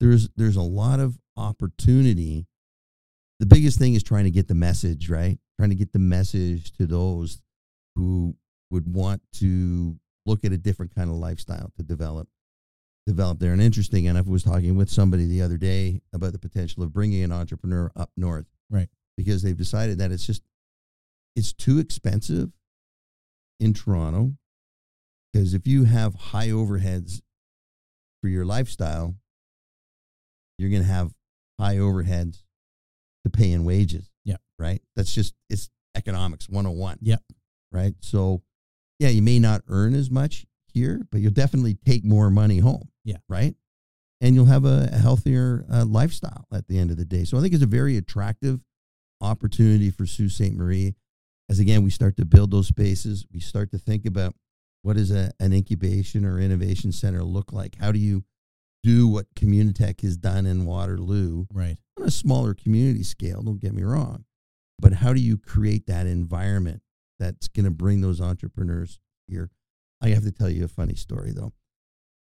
there's there's a lot of opportunity. The biggest thing is trying to get the message, right? Trying to get the message to those who would want to look at a different kind of lifestyle to develop develop there. And interesting enough, I was talking with somebody the other day about the potential of bringing an entrepreneur up north. Right. Because they've decided that it's just, it's too expensive in Toronto, because if you have high overheads for your lifestyle, you're going to have high overheads to pay in wages. Yeah. Right. That's just, it's economics one oh one. Yeah. Right. So yeah, you may not earn as much here, but you'll definitely take more money home. Yeah. Right. And you'll have a, a healthier uh, lifestyle at the end of the day. So I think it's a very attractive opportunity for Sault Ste. Marie, as again we start to build those spaces. We start to think about what does a, an incubation or innovation center look like. How do you do what Communitech has done in Waterloo, right? On a smaller community scale, don't get me wrong, but how do you create that environment that's going to bring those entrepreneurs here? I have to tell you a funny story though.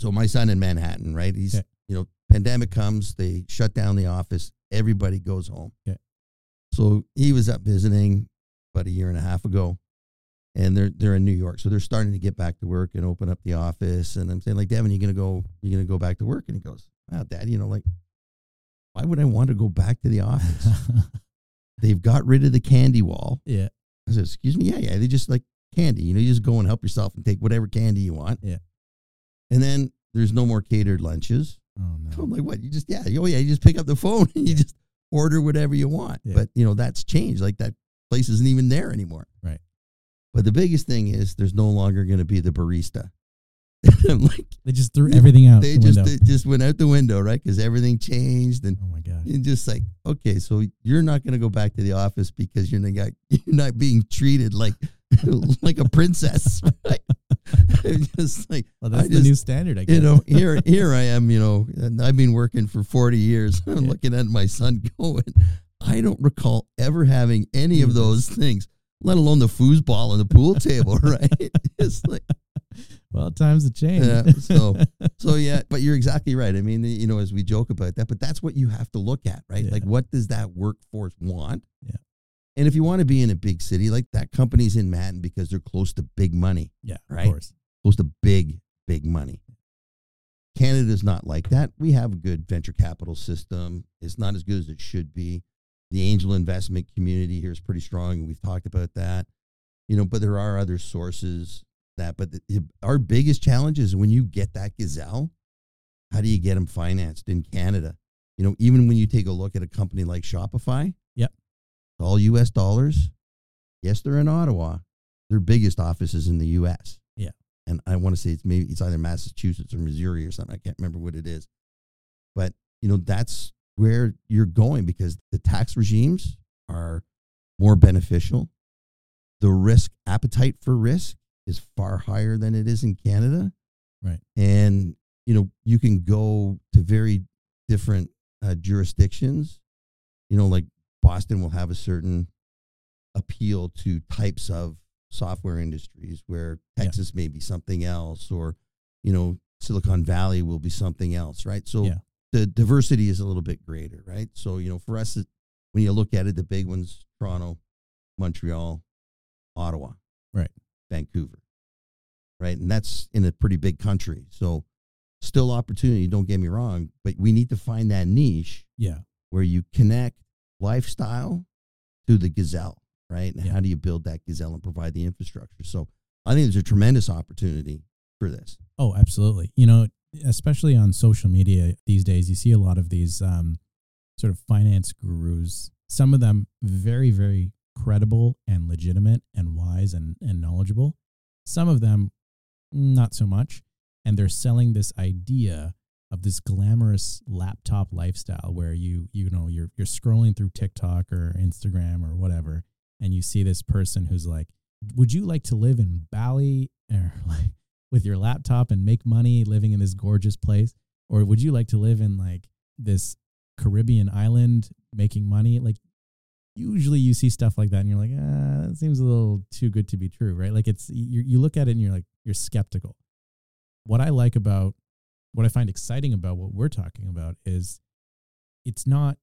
So my son in Manhattan, right? He's okay. You know, pandemic comes, they shut down the office, everybody goes home. Okay. So he was up visiting about a year and a half ago, and they're they're in New York. So they're starting to get back to work and open up the office. And I'm saying, like, Devin, you gonna go you gonna go back to work? And he goes, wow, Dad, you know, like, why would I want to go back to the office? They've got rid of the candy wall. Yeah. I said, excuse me, yeah, yeah. They just like candy. You know, you just go and help yourself and take whatever candy you want. Yeah. And then there's no more catered lunches. Oh no. So I'm like, what? You just yeah, oh yeah, you just pick up the phone and you yeah. just order whatever you want. Yeah. But, you know, that's changed. Like, that place isn't even there anymore. Right. But the biggest thing is there's no longer going to be the barista. I'm like, they just threw everything out. They the just they just went out the window, right? Because everything changed. And, oh, my God. And just like, okay, so you're not going to go back to the office because you're not, got, you're not being treated like like a princess. Right? Just like, well, that's I the just, new standard, I guess. You know, here here I am, you know, and I've been working for forty years. I'm yeah. looking at my son going, I don't recall ever having any of those things, let alone the foosball and the pool table, right? It's like, well, times have changed. Yeah, so, so yeah, but you're exactly right. I mean, you know, as we joke about that, but that's what you have to look at, right? Yeah. Like, what does that workforce want? Yeah. And if you want to be in a big city, like that company's in Manhattan because they're close to big money. Yeah, right? Of course. Close to big, big money. Canada's not like that. We have a good venture capital system. It's not as good as it should be. The angel investment community here is pretty strong, and we've talked about that. you know, but there are other sources that, but the, our biggest challenge is when you get that gazelle, how do you get them financed in Canada? You know, even when you take a look at a company like Shopify, yep, it's all U S dollars. Yes, they're in Ottawa. Their biggest office is in the U S. Yeah. And I want to say it's maybe it's either Massachusetts or Missouri or something. I can't remember what it is. But, you know, that's where you're going because the tax regimes are more beneficial. The risk appetite for risk is far higher than it is in Canada. Right. And, you know, you can go to very different uh, jurisdictions. You know, like Boston will have a certain appeal to types of software industries where Texas yeah. may be something else, or, you know, Silicon Valley will be something else, right? So yeah. the diversity is a little bit greater, right? So, you know, for us, it, when you look at it, the big ones, Toronto, Montreal, Ottawa, right, Vancouver, right? And that's in a pretty big country. So still opportunity, don't get me wrong, but we need to find that niche yeah. where you connect lifestyle to the gazelle. Right. And yeah. how do you build that gazelle and provide the infrastructure? So I think there's a tremendous opportunity for this. Oh, absolutely. You know, especially on social media these days, you see a lot of these um, sort of finance gurus, some of them very, very credible and legitimate and wise and, and knowledgeable. Some of them not so much. And they're selling this idea of this glamorous laptop lifestyle where you, you know, you're, you're scrolling through TikTok or Instagram or whatever. And you see this person who's like, would you like to live in Bali or like with your laptop and make money living in this gorgeous place? Or would you like to live in like this Caribbean island making money? Like usually you see stuff like that and you're like, ah, that seems a little too good to be true, right? Like it's, you, you look at it and you're like, you're skeptical. What I like about, what I find exciting about what we're talking about is it's not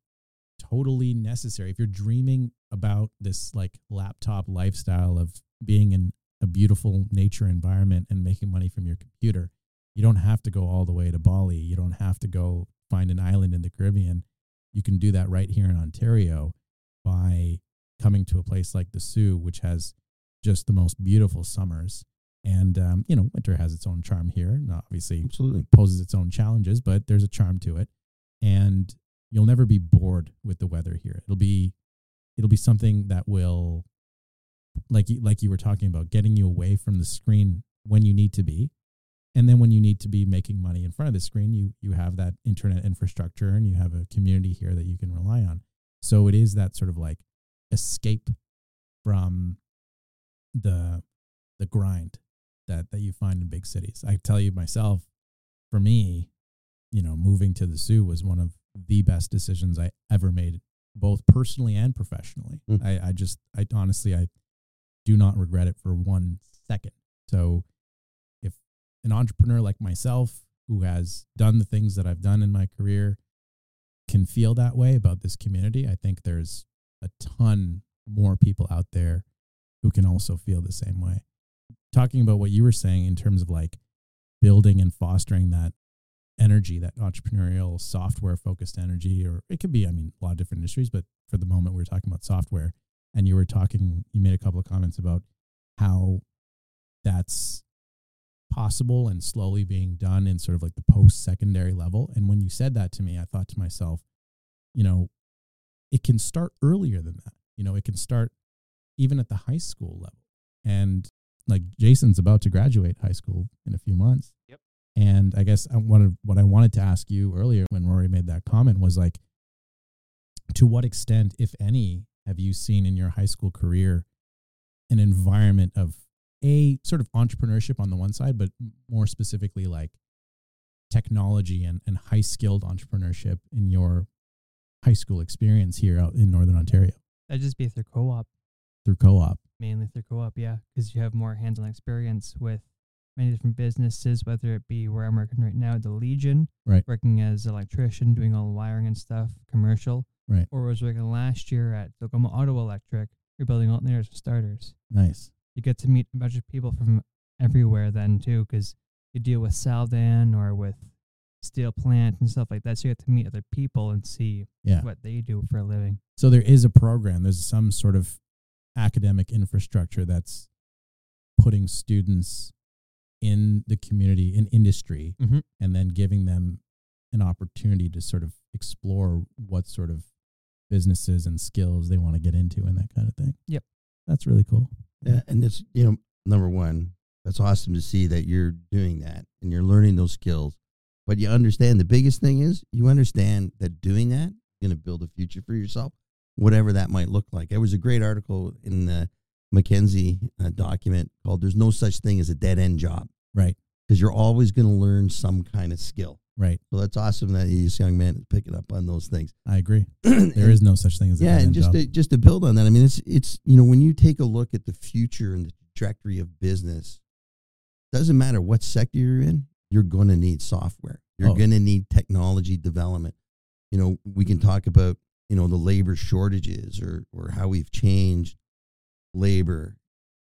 totally necessary. If you're dreaming about this like laptop lifestyle of being in a beautiful nature environment and making money from your computer, you don't have to go all the way to Bali. You don't have to go find an island in the Caribbean. You can do that right here in Ontario by coming to a place like the Soo, which has just the most beautiful summers. And, um, you know, winter has its own charm here. And obviously, absolutely poses its own challenges, but there's a charm to it. And you'll never be bored with the weather here. It'll be It'll be something that will, like you, like you were talking about, getting you away from the screen when you need to be. And then when you need to be making money in front of the screen, you you have that internet infrastructure and you have a community here that you can rely on. So it is that sort of like escape from the the grind that, that you find in big cities. I tell you myself, for me, you know, moving to the Soo was one of the best decisions I ever made, both personally and professionally. Mm. I, I just, I honestly, I do not regret it for one second. So if an entrepreneur like myself, who has done the things that I've done in my career, can feel that way about this community, I think there's a ton more people out there who can also feel the same way. Talking about what you were saying in terms of like building and fostering that energy, that entrepreneurial software focused energy, or it could be, I mean, a lot of different industries, but for the moment we're talking about software. And you were talking, you made a couple of comments about how that's possible and slowly being done in sort of like the post-secondary level. And when you said that to me, I thought to myself, you know, it can start earlier than that. You know, it can start even at the high school level. And like Jason's about to graduate high school in a few months. Yep. And I guess I wanted, what I wanted to ask you earlier when Rory made that comment was like, to what extent, if any, have you seen in your high school career an environment of a sort of entrepreneurship on the one side, but more specifically like technology and, and high-skilled entrepreneurship in your high school experience here out in Northern Ontario? That'd just be through co-op. Through co-op. Mainly through co-op, yeah, because you have more hands-on experience with many different businesses, whether it be where I'm working right now, the Legion, right, working as an electrician, doing all the wiring and stuff, commercial, right, or I was working last year at Algoma Auto Electric, rebuilding alternators and starters. Nice. You get to meet a bunch of people from everywhere then too, because you deal with Saldan or with steel plant and stuff like that, so you get to meet other people and see yeah. what they do for a living. So there is a program, there's some sort of academic infrastructure that's putting students in the community, in industry, mm-hmm. and then giving them an opportunity to sort of explore what sort of businesses and skills they want to get into and that kind of thing. Yep. That's really cool. Yeah, and this, you know, number one, that's awesome to see that you're doing that and you're learning those skills. But you understand the biggest thing is you understand that doing that is going to build a future for yourself, whatever that might look like. There was a great article in the McKinsey uh, document called "There's No Such Thing as a Dead End Job," right? Because you're always going to learn some kind of skill, right? So that's awesome that this young man is picking up on those things. I agree. There is no such thing as a yeah, dead end and just job. To, just to build on that, I mean, it's it's you know when you take a look at the future and the trajectory of business, doesn't matter what sector you're in. You're going to need software. You're oh. going to need technology development. You know, we can talk about, you know, the labor shortages or, or how we've changed labor.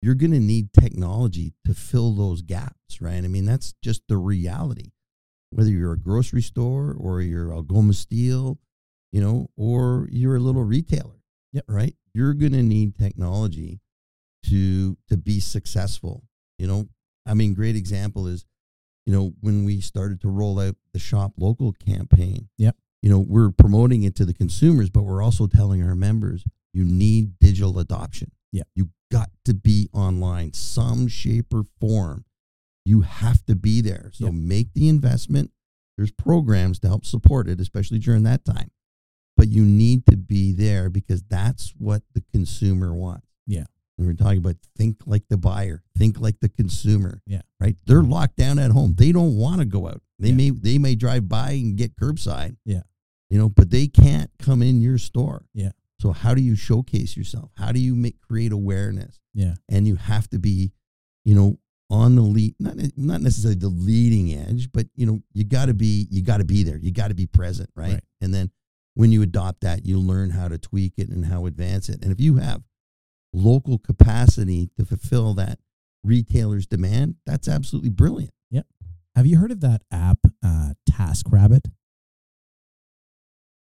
You're going to need technology to fill those gaps, right? I mean, that's just the reality. Whether you're a grocery store or you're Algoma Steel, you know, or you're a little retailer, yep. right? You're going to need technology to to be successful, you know? I mean, great example is, you know, when we started to roll out the Shop Local campaign, yep. you know, we're promoting it to the consumers, but we're also telling our members, you need digital adoption. Yeah. You got to be online, some shape or form. You have to be there. So yep. make the investment. There's programs to help support it, especially during that time. But you need to be there because that's what the consumer wants. Yeah. We were talking about think like the buyer, think like the consumer. Yeah. Right. They're locked down at home. They don't want to go out. They yeah. may they may drive by and get curbside. Yeah. You know, but they can't come in your store. Yeah. So how do you showcase yourself? How do you make create awareness? Yeah. And you have to be, you know, on the lead, not not necessarily the leading edge, but you know, you gotta be you gotta be there. You gotta be present, right? right. And then when you adopt that, you learn how to tweak it and how to advance it. And if you have local capacity to fulfill that retailer's demand, that's absolutely brilliant. Yep. Have you heard of that app, uh, TaskRabbit?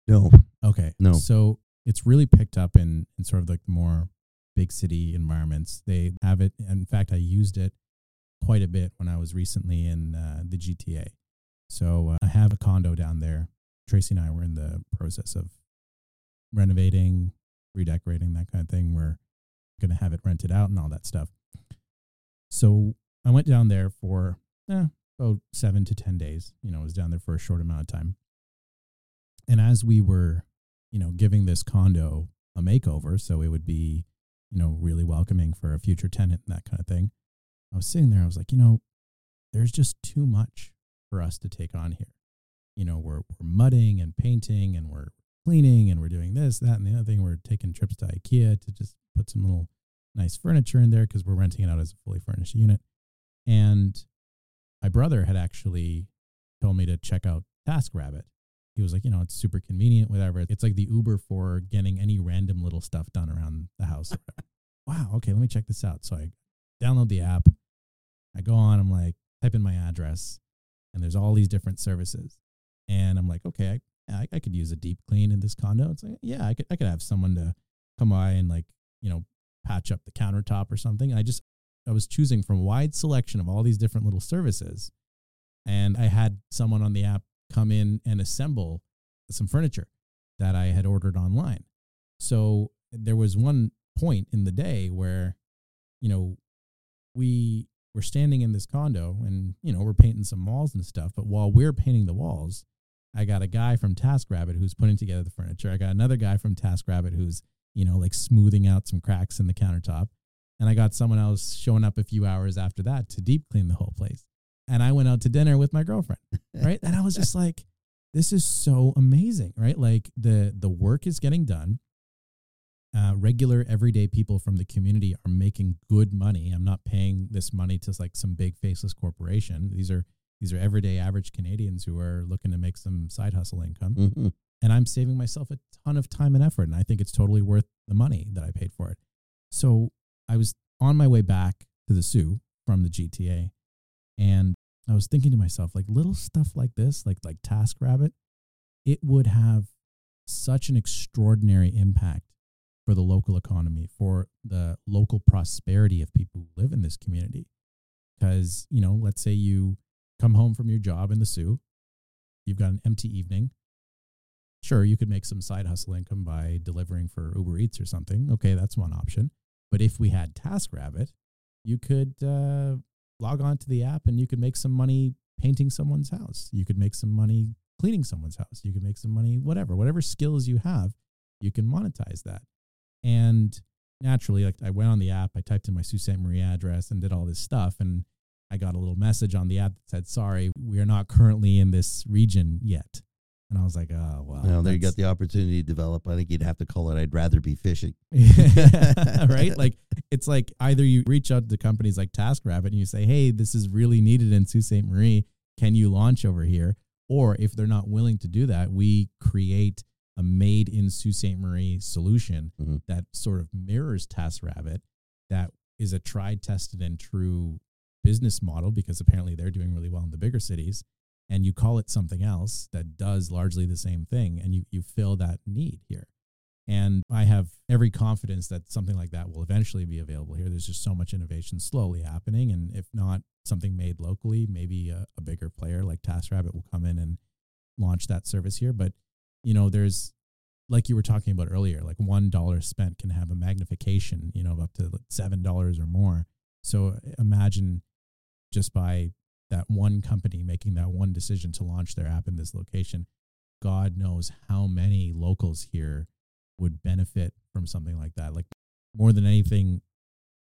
No. Okay. No. So it's really picked up in, in sort of like more big city environments. They have it. In fact, I used it quite a bit when I was recently in uh, the G T A. So uh, I have a condo down there. Tracy and I were in the process of renovating, redecorating, that kind of thing. We're going to have it rented out and all that stuff. So I went down there for eh, about seven to ten days. You know, I was down there for a short amount of time. And as we were, you know, giving this condo a makeover, so it would be, you know, really welcoming for a future tenant and that kind of thing, I was sitting there. I was like, you know, there's just too much for us to take on here. You know, we're we're mudding and painting and we're cleaning and we're doing this, that, and the other thing. We're taking trips to IKEA to just put some little nice furniture in there because we're renting it out as a fully furnished unit. And my brother had actually told me to check out TaskRabbit. He was like, you know, it's super convenient, whatever. It's like the Uber for getting any random little stuff done around the house. Wow, okay, let me check this out. So I download the app. I go on, I'm like, type in my address, and there's all these different services. And I'm like, okay, I, I, I could use a deep clean in this condo. It's like, yeah, I could, I could have someone to come by and like, you know, patch up the countertop or something. I just, I was choosing from a wide selection of all these different little services. And I had someone on the app come in and assemble some furniture that I had ordered online. So there was one point in the day where, you know, we were standing in this condo and, you know, we're painting some walls and stuff. But while we're painting the walls, I got a guy from TaskRabbit who's putting together the furniture. I got another guy from TaskRabbit who's, you know, like smoothing out some cracks in the countertop. And I got someone else showing up a few hours after that to deep clean the whole place. And I went out to dinner with my girlfriend, right? And I was just like, this is so amazing, right? Like the the work is getting done. Uh, regular everyday people from the community are making good money. I'm not paying this money to like some big faceless corporation. These are these are everyday average Canadians who are looking to make some side hustle income. Mm-hmm. And I'm saving myself a ton of time and effort. And I think it's totally worth the money that I paid for it. So I was on my way back to the Soo from the G T A. And I was thinking to myself, like little stuff like this, like, like TaskRabbit, it would have such an extraordinary impact for the local economy, for the local prosperity of people who live in this community. Because, you know, let's say you come home from your job in the Soo, you've got an empty evening. Sure, you could make some side hustle income by delivering for Uber Eats or something. Okay, that's one option. But if we had TaskRabbit, you could uh, log on to the app and you could make some money painting someone's house. You could make some money cleaning someone's house. You could make some money, whatever. Whatever skills you have, you can monetize that. And naturally, like I went on the app, I typed in my Sault Ste. Marie address and did all this stuff. And I got a little message on the app that said, sorry, we are not currently in this region yet. And I was like, oh, well. Now there you got the opportunity to develop. I think you'd have to call it, I'd rather be fishing. Right? Like, it's like either you reach out to companies like TaskRabbit and you say, hey, this is really needed in Sault Ste. Marie. Can you launch over here? Or if they're not willing to do that, we create a made in Sault Ste. Marie solution mm-hmm. that sort of mirrors TaskRabbit, that is a tried, tested, and true business model, because apparently they're doing really well in the bigger cities. And you call it something else that does largely the same thing, and you you fill that need here. And I have every confidence that something like that will eventually be available here. There's just so much innovation slowly happening, and if not something made locally, maybe a, a bigger player like TaskRabbit will come in and launch that service here. But, you know, there's, like you were talking about earlier, like one dollar spent can have a magnification, you know, of up to seven dollars or more. So imagine just by that one company making that one decision to launch their app in this location, God knows how many locals here would benefit from something like that. Like, more than anything,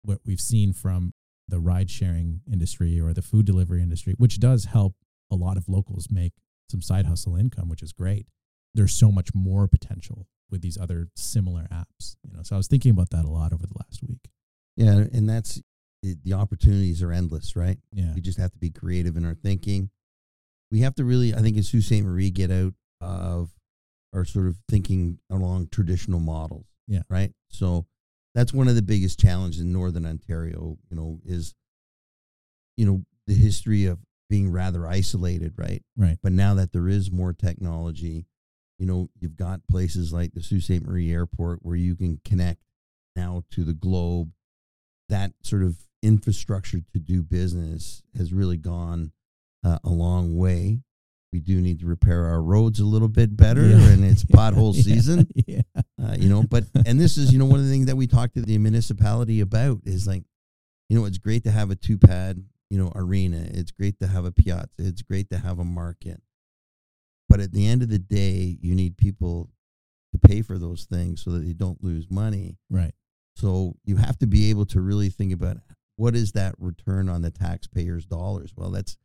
what we've seen from the ride sharing industry or the food delivery industry, which does help a lot of locals make some side hustle income, which is great. There's so much more potential with these other similar apps, you know? So I was thinking about that a lot over the last week. Yeah. And that's, the opportunities are endless, right? Yeah. We just have to be creative in our thinking. We have to really, I think, in Sault Ste. Marie, get out of our sort of thinking along traditional models. Yeah. Right. So that's one of the biggest challenges in Northern Ontario, you know, is, you know, the history of being rather isolated, right? Right. But now that there is more technology, you know, you've got places like the Sault Ste. Marie Airport where you can connect now to the globe. That sort of infrastructure to do business has really gone uh, a long way. We do need to repair our roads a little bit better, yeah. and it's pothole yeah. season, yeah. Uh, you know, but, and this is, you know, one of the things that we talked to the municipality about is like, you know, it's great to have a two pad, you know, arena. It's great to have a piazza. It's great to have a market. But at the end of the day, you need people to pay for those things so that they don't lose money. Right. So you have to be able to really think about what is that return on the taxpayers' dollars? Well, that's,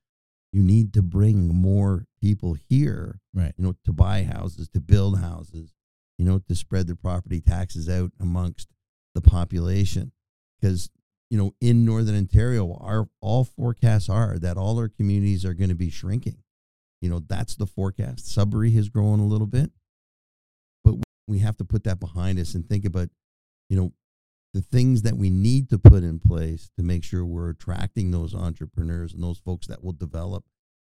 you need to bring more people here, right? You know, to buy houses, to build houses, you know, to spread their property taxes out amongst the population. Because, you know, in Northern Ontario, our all forecasts are that all our communities are going to be shrinking. You know, that's the forecast. Sudbury has grown a little bit, but we have to put that behind us and think about, you know, the things that we need to put in place to make sure we're attracting those entrepreneurs and those folks that will develop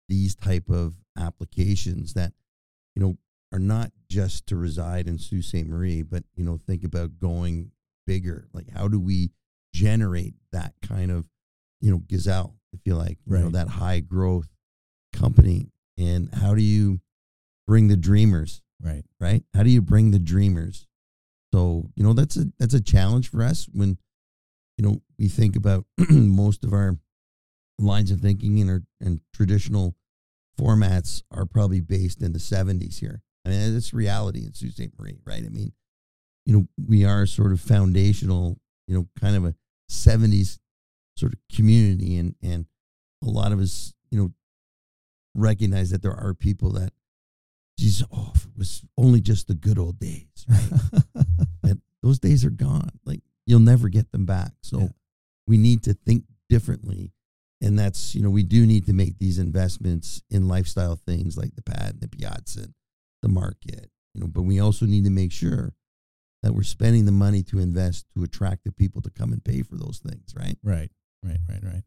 these type of applications that, you know, are not just to reside in Sault Ste. Marie, but, you know, think about going bigger. Like, how do we generate that kind of, you know, gazelle, if you like, you right. know, that high growth company? And how do you bring the dreamers? Right. Right. How do you bring the dreamers? So, you know, that's a that's a challenge for us when, you know, we think about most of our lines of thinking and our and traditional formats are probably based in the seventies here. I mean, it's reality in Sault Ste. Marie, right? I mean, you know, we are sort of foundational, you know, kind of a seventies sort of community, and, and a lot of us, you know, recognize that there are people that, geez, oh, if it was only just the good old days, right? And those days are gone. Like, you'll never get them back. So yeah. we need to think differently. And that's, you know, we do need to make these investments in lifestyle things like the pad and the piazza, the market, you know, but we also need to make sure that we're spending the money to invest to attract the people to come and pay for those things, right? Right, right, right, right.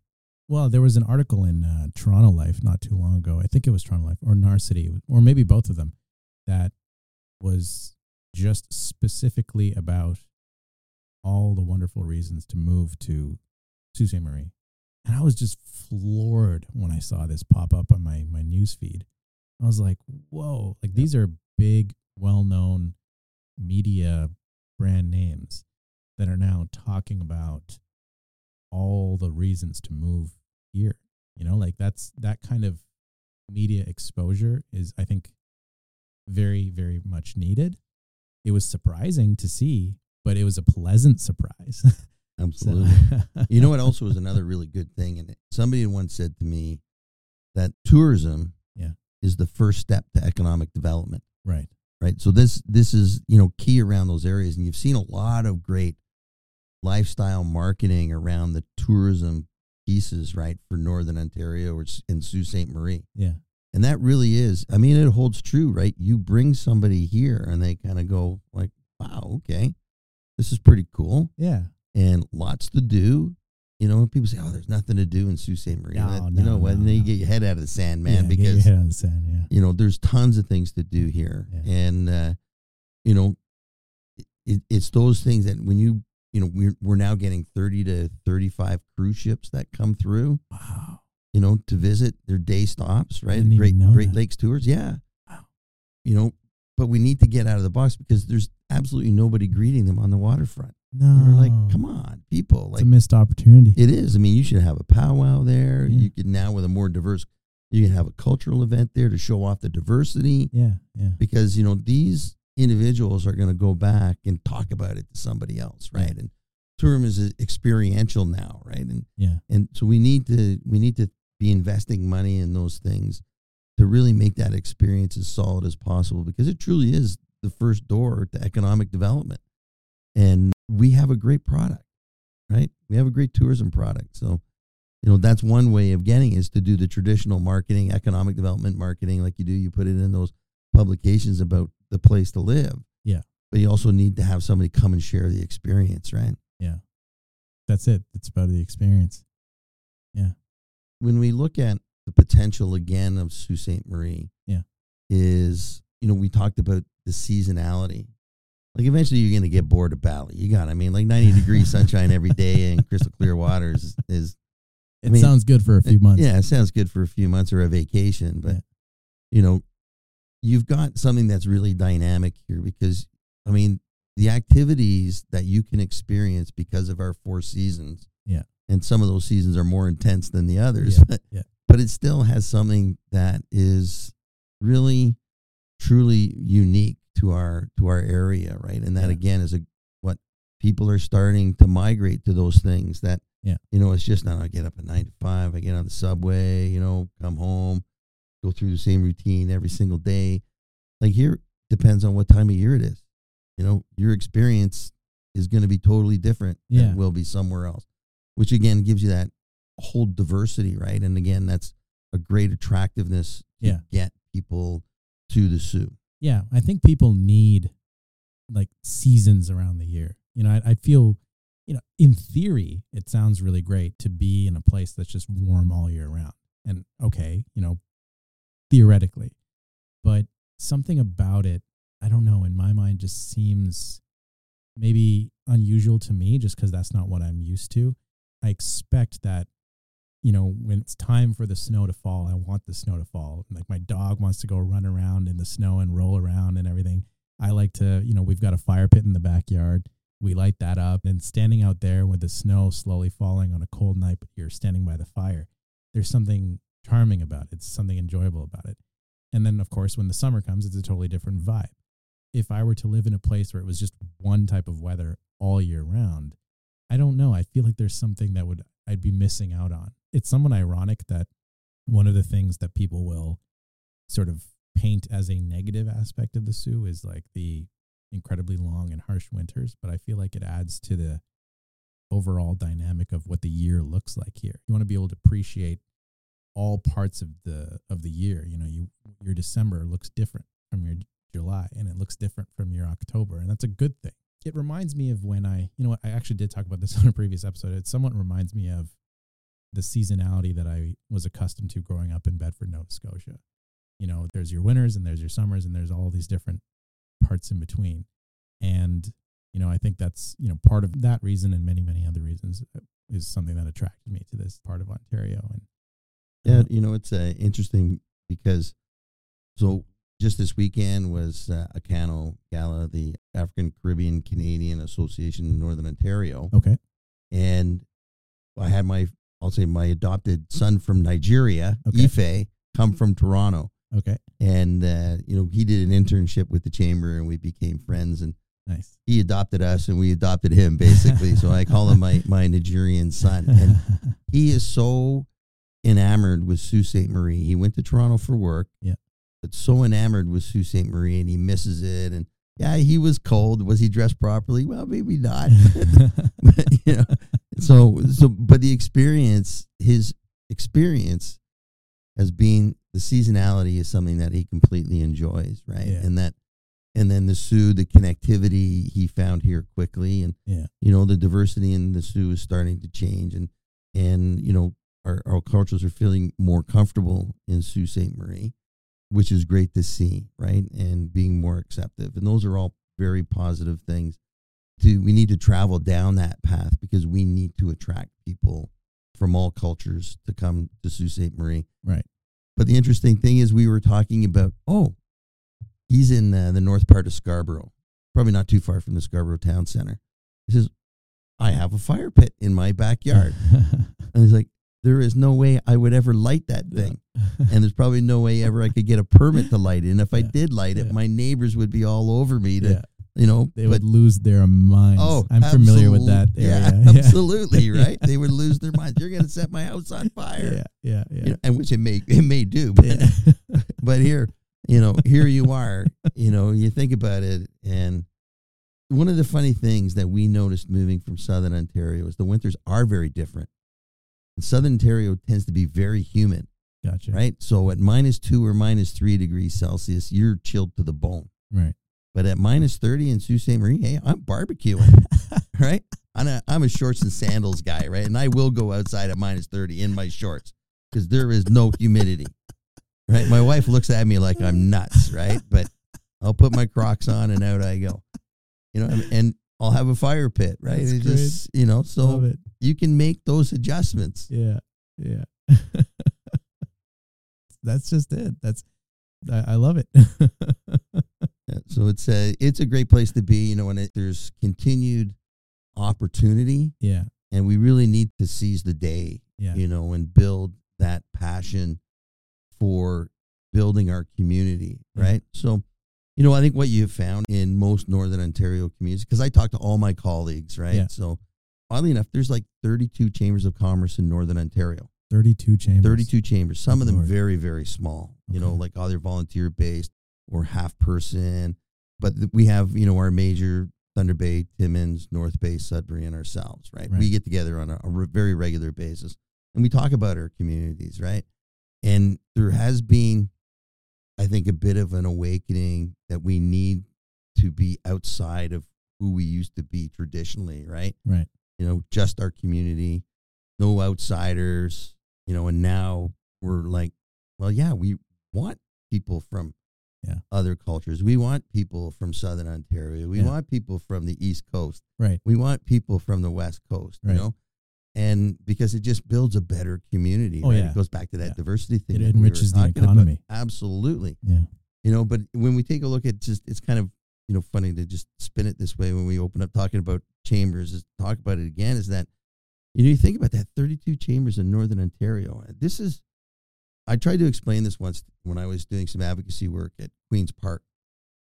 Well, there was an article in uh, Toronto Life not too long ago. I think it was Toronto Life or Narcity, or maybe both of them, that was just specifically about all the wonderful reasons to move to Sault Ste. Marie. And I was just floored when I saw this pop up on my, my news feed. I was like, whoa, like these are big, well-known media brand names that are now talking about all the reasons to move here. You know, like that's that kind of media exposure is, I think, very, very much needed. It was surprising to see, but it was a pleasant surprise. Absolutely. So. You know what also was another really good thing? And somebody once said to me that tourism yeah. is the first step to economic development. Right. Right. So this this is, you know, key around those areas. And you've seen a lot of great lifestyle marketing around the tourism pieces, right, for Northern Ontario or in Sault Ste. Marie. Yeah. And that really is, I mean, it holds true, right? You bring somebody here and they kind of go like, wow, okay, this is pretty cool. Yeah. And lots to do. You know, people say, oh, there's nothing to do in Sault Ste. Marie. No, that, no, you know what? No, and then you no. get your head out of the sand, man, yeah, because, get your head out of the sand, yeah. you know, there's tons of things to do here. Yeah. And, uh, you know, it, it's those things that when you, you know, we're, we're now getting thirty to thirty-five cruise ships that come through. Wow. You know, to visit their day stops, right? Great Great Lakes tours. Yeah. Wow. You know, but we need to get out of the box because there's absolutely nobody greeting them on the waterfront. No. We're like, come on, people. Like, it's a missed opportunity. It is. I mean, you should have a powwow there. Yeah. You could now with a more diverse, you can have a cultural event there to show off the diversity. Yeah. Yeah. Because, you know, these individuals are going to go back and talk about it to somebody else. Right. Yeah. And tourism is experiential now. Right. And, yeah. and so we need to, we need to be investing money in those things to really make that experience as solid as possible, because it truly is the first door to economic development. And we have a great product, right? We have a great tourism product. So, you know, that's one way of getting is to do the traditional marketing, economic development marketing, like you do, you put it in those publications about the place to live. Yeah. But you also need to have somebody come and share the experience, right? Yeah. That's it. It's about the experience. Yeah. When we look at the potential again of Sault Ste. Marie, yeah, is, you know, we talked about the seasonality. Like eventually you're going to get bored of Bali. You got, I mean, like ninety degrees sunshine every day and crystal clear waters is, is it I mean, sounds good for a few it, months. Yeah. It sounds good for a few months or a vacation, but yeah. you know, you've got something that's really dynamic here because I mean, the activities that you can experience because of our four seasons. Yeah. And some of those seasons are more intense than the others, yeah, but, yeah. but it still has something that is really, truly unique to our, to our area. Right. And that yeah. again is a, what people are starting to migrate to those things that, yeah. you know, it's just not, I get up at nine to five, I get on the subway, you know, come home, go through the same routine every single day. Like here depends on what time of year it is. You know, your experience is going to be totally different yeah. than it will be somewhere else, which again gives you that whole diversity, right? And again, that's a great attractiveness to yeah. get people to the Sault. Yeah, I think people need like seasons around the year. You know, I, I feel, you know, in theory, it sounds really great to be in a place that's just warm all year round. And okay, you know, theoretically, but something about it, I don't know, in my mind just seems maybe unusual to me just because that's not what I'm used to. I expect that, you know, when it's time for the snow to fall, I want the snow to fall. Like my dog wants to go run around in the snow and roll around and everything. I like to, you know, we've got a fire pit in the backyard. We light that up and standing out there with the snow slowly falling on a cold night, but you're standing by the fire. There's something charming about it. It's something enjoyable about it. And then of course, when the summer comes, it's a totally different vibe. If I were to live in a place where it was just one type of weather all year round, I don't know. I feel like there's something that would I'd be missing out on. It's somewhat ironic that one of the things that people will sort of paint as a negative aspect of the Sault is like the incredibly long and harsh winters, but I feel like it adds to the overall dynamic of what the year looks like here. You want to be able to appreciate all parts of the of the year. You know, you your December looks different from your July and it looks different from your October, and that's a good thing. It reminds me of when I, you know what, I actually did talk about this on a previous episode. It somewhat reminds me of the seasonality that I was accustomed to growing up in Bedford, Nova Scotia. You know, there's your winters and there's your summers and there's all these different parts in between. And you know, I think that's, you know, part of that reason and many, many other reasons is something that attracted me to this part of Ontario. And yeah, you know, it's uh, interesting because so just this weekend was uh, a CANO gala, the African Caribbean Canadian Association in Northern Ontario. Okay. And I had my, I'll say my adopted son from Nigeria, okay, Ife, come from Toronto. Okay. And, uh, you know, he did an internship with the chamber and we became friends and nice. He adopted us and we adopted him basically. So I call him my, my Nigerian son. And he is so enamored with Sault Ste. Marie. He went to Toronto for work, yeah, but so enamored with Sault Ste. Marie and he misses it. And yeah, he was cold. Was he dressed properly? Well, maybe not. But, you know, so, so, but the experience, his experience has been the seasonality is something that he completely enjoys. Right. Yeah. And that, and then the Soo, the connectivity he found here quickly. And, yeah, you know, the diversity in the Soo is starting to change and, and, you know, our, our cultures are feeling more comfortable in Sault Ste. Marie, which is great to see, right? And being more acceptive. And those are all very positive things. To, we need to travel down that path because we need to attract people from all cultures to come to Sault Ste. Marie. Right. But the interesting thing is we were talking about, oh, he's in uh, the north part of Scarborough, probably not too far from the Scarborough Town Center. He says, I have a fire pit in my backyard. And he's like, there is no way I would ever light that thing. Yeah. And there's probably no way ever I could get a permit to light it. And if yeah. I did light it, yeah. my neighbors would be all over me to, yeah. you know. They but, would lose their minds. Oh, I'm absolute, familiar with that area. Yeah, yeah. Absolutely, right? They would lose their minds. You're going to set my house on fire. Yeah, yeah, yeah. You know, and which it may, it may do. But, yeah. But here, you know, here you are, you know, you think about it. And one of the funny things that we noticed moving from Southern Ontario is the winters are very different. Southern Ontario tends to be very humid. Gotcha. Right? So at minus two or minus three degrees Celsius, you're chilled to the bone. Right. But at minus thirty in Sault Ste. Marie, hey, I'm barbecuing. Right? I'm a, I'm a shorts and sandals guy, right? And I will go outside at minus thirty in my shorts because there is no humidity. Right? My wife looks at me like I'm nuts, right? But I'll put my Crocs on and out I go. You know, and I'll have a fire pit, right? That's it just, you know, so you can make those adjustments. Yeah. Yeah. That's just it. That's, I, I love it. Yeah, so it's a, it's a great place to be, you know, and it, there's continued opportunity. Yeah. And we really need to seize the day, yeah. you know, and build that passion for building our community. Yeah. Right. So, you know, I think what you've found in most Northern Ontario communities, because I talk to all my colleagues, right? Yeah. So oddly enough, there's like thirty-two chambers of commerce in Northern Ontario. thirty-two chambers. thirty-two chambers. Some oh, of them Lord. very, very small, okay. you know, like either volunteer based or half person. But th- we have, you know, our major Thunder Bay, Timmins, North Bay, Sudbury, and ourselves, right? right. We get together on a, a re- very regular basis and we talk about our communities, right? And there has been, I think, a bit of an awakening that we need to be outside of who we used to be traditionally, right? Right. You know, just our community, no outsiders, you know, and now we're like, well, yeah, we want people from yeah. other cultures. We want people from Southern Ontario. We yeah. want people from the East Coast. Right. We want people from the West Coast, right. you know? And because it just builds a better community. Oh, right? yeah. It goes back to that yeah. diversity thing. It enriches we the economy. About. Absolutely. Yeah. You know, but when we take a look at just, it's kind of, you know, funny to just spin it this way when we open up talking about chambers, is talk about it again, is that, you know, you think about that thirty-two chambers in Northern Ontario. This is, I tried to explain this once when I was doing some advocacy work at Queen's Park.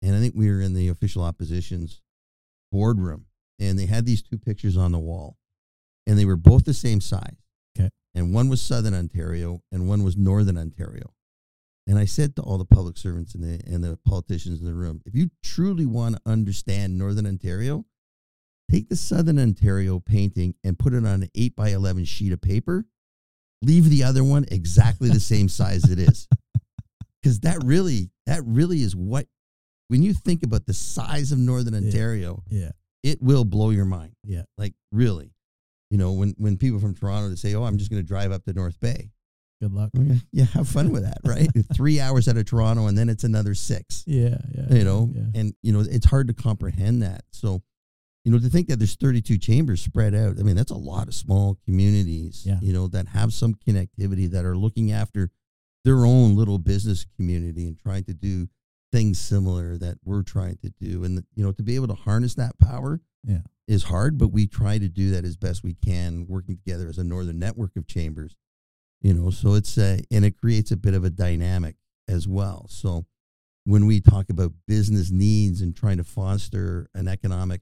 And I think we were in the official opposition's boardroom and they had these two pictures on the wall. And they were both the same size. Okay. And one was Southern Ontario and one was Northern Ontario. And I said to all the public servants and the, and the politicians in the room, if you truly want to understand Northern Ontario, take the Southern Ontario painting and put it on an eight by eleven sheet of paper. Leave the other one exactly the same size it is. Because that really, that really is what, when you think about the size of Northern Ontario, yeah, yeah. it will blow your mind. Yeah. Like, really. You know, when, when people from Toronto they say, oh, I'm just going to drive up to North Bay. Good luck. Okay. Yeah, have fun with that, right? Three hours out of Toronto and then it's another six. Yeah, yeah. You know, yeah. and, you know, it's hard to comprehend that. So, you know, to think that there's thirty-two chambers spread out, I mean, that's a lot of small communities, yeah. you know, that have some connectivity, that are looking after their own little business community and trying to do things similar that we're trying to do. And, you know, to be able to harness that power yeah. is hard, but we try to do that as best we can, working together as a northern network of chambers, you know, so it's a, and it creates a bit of a dynamic as well. So when we talk about business needs and trying to foster an economic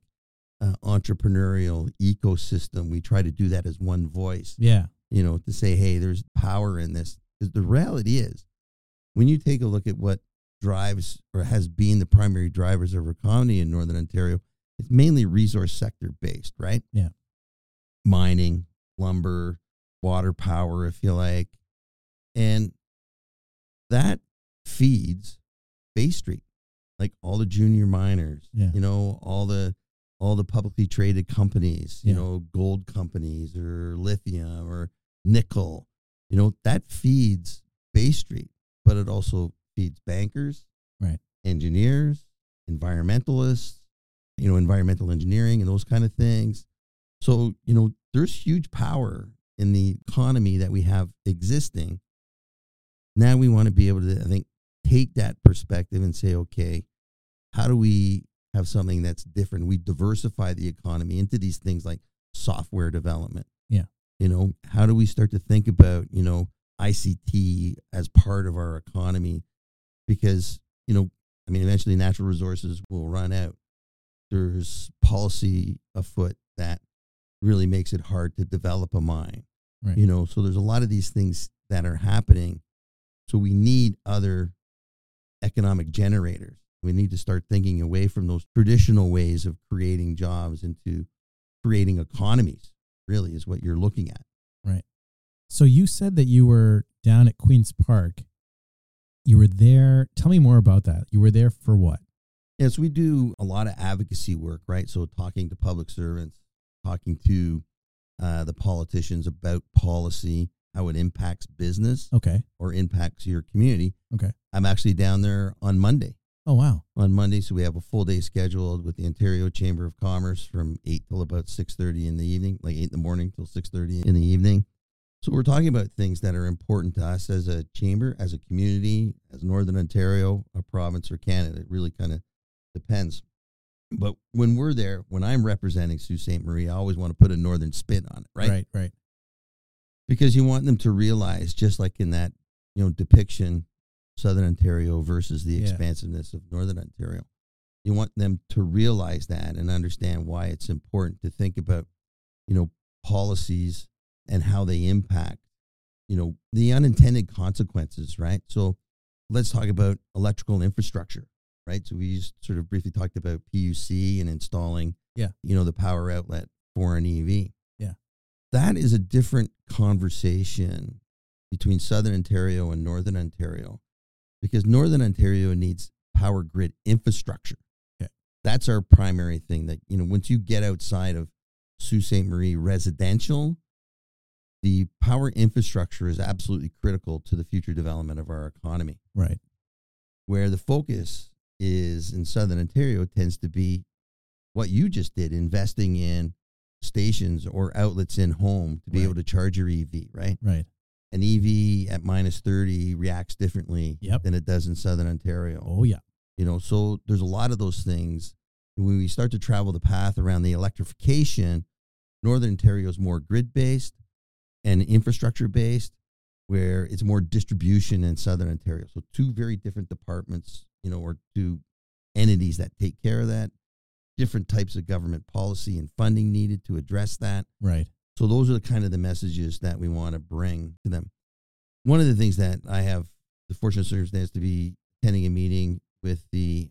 Uh, entrepreneurial ecosystem, we try to do that as one voice. Yeah. You know, to say, hey, there's power in this. Because the reality is, when you take a look at what drives or has been the primary drivers of economy in Northern Ontario, it's mainly resource sector based, right? Yeah. Mining, lumber, water power, if you like. And that feeds Bay Street. Like all the junior miners, yeah. you know, all the all the publicly traded companies, you yeah. know, gold companies or lithium or nickel, you know, that feeds Bay Street, but it also feeds bankers, right? Engineers, environmentalists, you know, environmental engineering and those kind of things. So, you know, there's huge power in the economy that we have existing. Now we want to be able to, I think, take that perspective and say, okay, how do we have something that's different? We diversify the economy into these things like software development. Yeah. You know, how do we start to think about, you know, I C T as part of our economy? Because, you know, I mean, eventually natural resources will run out. There's policy afoot that really makes it hard to develop a mine. Right. You know, so there's a lot of these things that are happening. So we need other economic generators. We need to start thinking away from those traditional ways of creating jobs into creating economies, really, is what you're looking at. Right. So you said that you were down at Queen's Park. You were there. Tell me more about that. You were there for what? Yes, we do a lot of advocacy work, right? So talking to public servants, talking to uh, the politicians about policy, how it impacts business. Okay. Or impacts your community. Okay. I'm actually down there on Monday. Oh, wow. On Monday, so we have a full day scheduled with the Ontario Chamber of Commerce from eight till about six thirty in the evening, like eight in the morning till six thirty in the evening. So we're talking about things that are important to us as a chamber, as a community, as Northern Ontario, a province, or Canada. It really kind of depends. But when we're there, when I'm representing Sault Ste. Marie, I always want to put a northern spin on it, right? Right, right. Because you want them to realize, just like in that, you know, depiction, Southern Ontario versus the yeah. expansiveness of Northern Ontario. You want them to realize that and understand why it's important to think about, you know, policies and how they impact, you know, the unintended consequences, right? So let's talk about electrical infrastructure, right? So we just sort of briefly talked about P U C and installing, yeah. you know, the power outlet for an E V. Yeah. That is a different conversation between Southern Ontario and Northern Ontario. Because Northern Ontario needs power grid infrastructure. Okay. That's our primary thing that, you know, once you get outside of Sault Ste. Marie residential, the power infrastructure is absolutely critical to the future development of our economy. Right. Where the focus is in Southern Ontario tends to be what you just did, investing in stations or outlets in home to be right. able to charge your E V, right? Right. An E V at minus thirty reacts differently yep. than it does in Southern Ontario. Oh, yeah. You know, so there's a lot of those things. When we start to travel the path around the electrification, Northern Ontario is more grid-based and infrastructure-based, where it's more distribution in Southern Ontario. So two very different departments, you know, or two entities that take care of that, different types of government policy and funding needed to address that. Right. So those are the kind of the messages that we want to bring to them. One of the things that I have the fortunate circumstance to be attending a meeting with the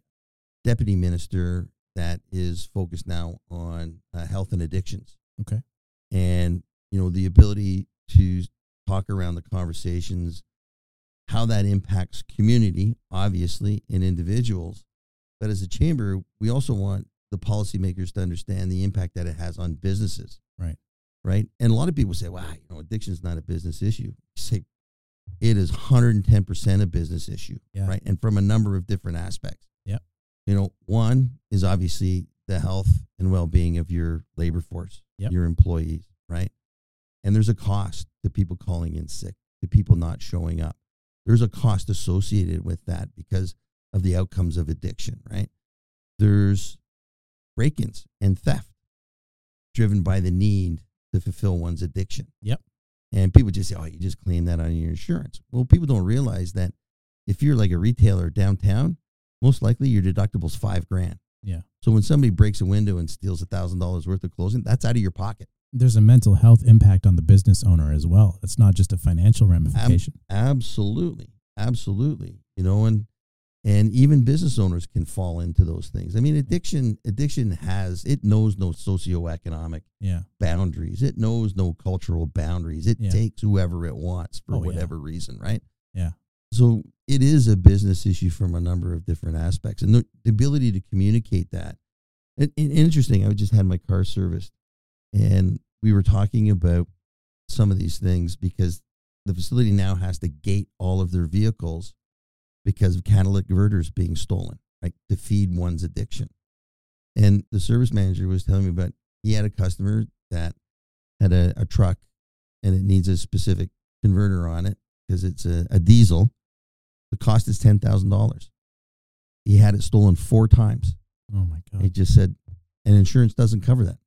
deputy minister that is focused now on uh, health and addictions. Okay. And, you know, the ability to talk around the conversations, how that impacts community, obviously, and individuals. But as a chamber, we also want the policymakers to understand the impact that it has on businesses. Right. Right. And a lot of people say, well, you know, addiction is not a business issue. You say it is one hundred ten percent a business issue. Yeah. Right. And from a number of different aspects. Yeah. You know, one is obviously the health and well-being of your labor force, yep. your employees, right? And there's a cost to people calling in sick, to people not showing up. There's a cost associated with that because of the outcomes of addiction, right? There's break-ins and theft driven by the need to fulfill one's addiction. Yep. And people just say, oh, you just claim that on your insurance. Well, people don't realize that if you're like a retailer downtown, most likely your deductible's five grand. Yeah. So when somebody breaks a window and steals a thousand dollars worth of clothing, that's out of your pocket. There's a mental health impact on the business owner as well. It's not just a financial ramification. Ab- absolutely. Absolutely. You know, and, and even business owners can fall into those things. I mean, addiction, addiction has, it knows no socioeconomic yeah. boundaries. It knows no cultural boundaries. It yeah. takes whoever it wants for oh, whatever yeah. reason. Right. Yeah. So it is a business issue from a number of different aspects, and the, the ability to communicate that. And, and interesting. I just had my car serviced, and we were talking about some of these things because the facility now has to gate all of their vehicles because of catalytic converters being stolen, like to feed one's addiction. And the service manager was telling me about, he had a customer that had a, a truck and it needs a specific converter on it because it's a, a diesel. The cost is ten thousand dollars. He had it stolen four times. Oh my God. He just said, and insurance doesn't cover that.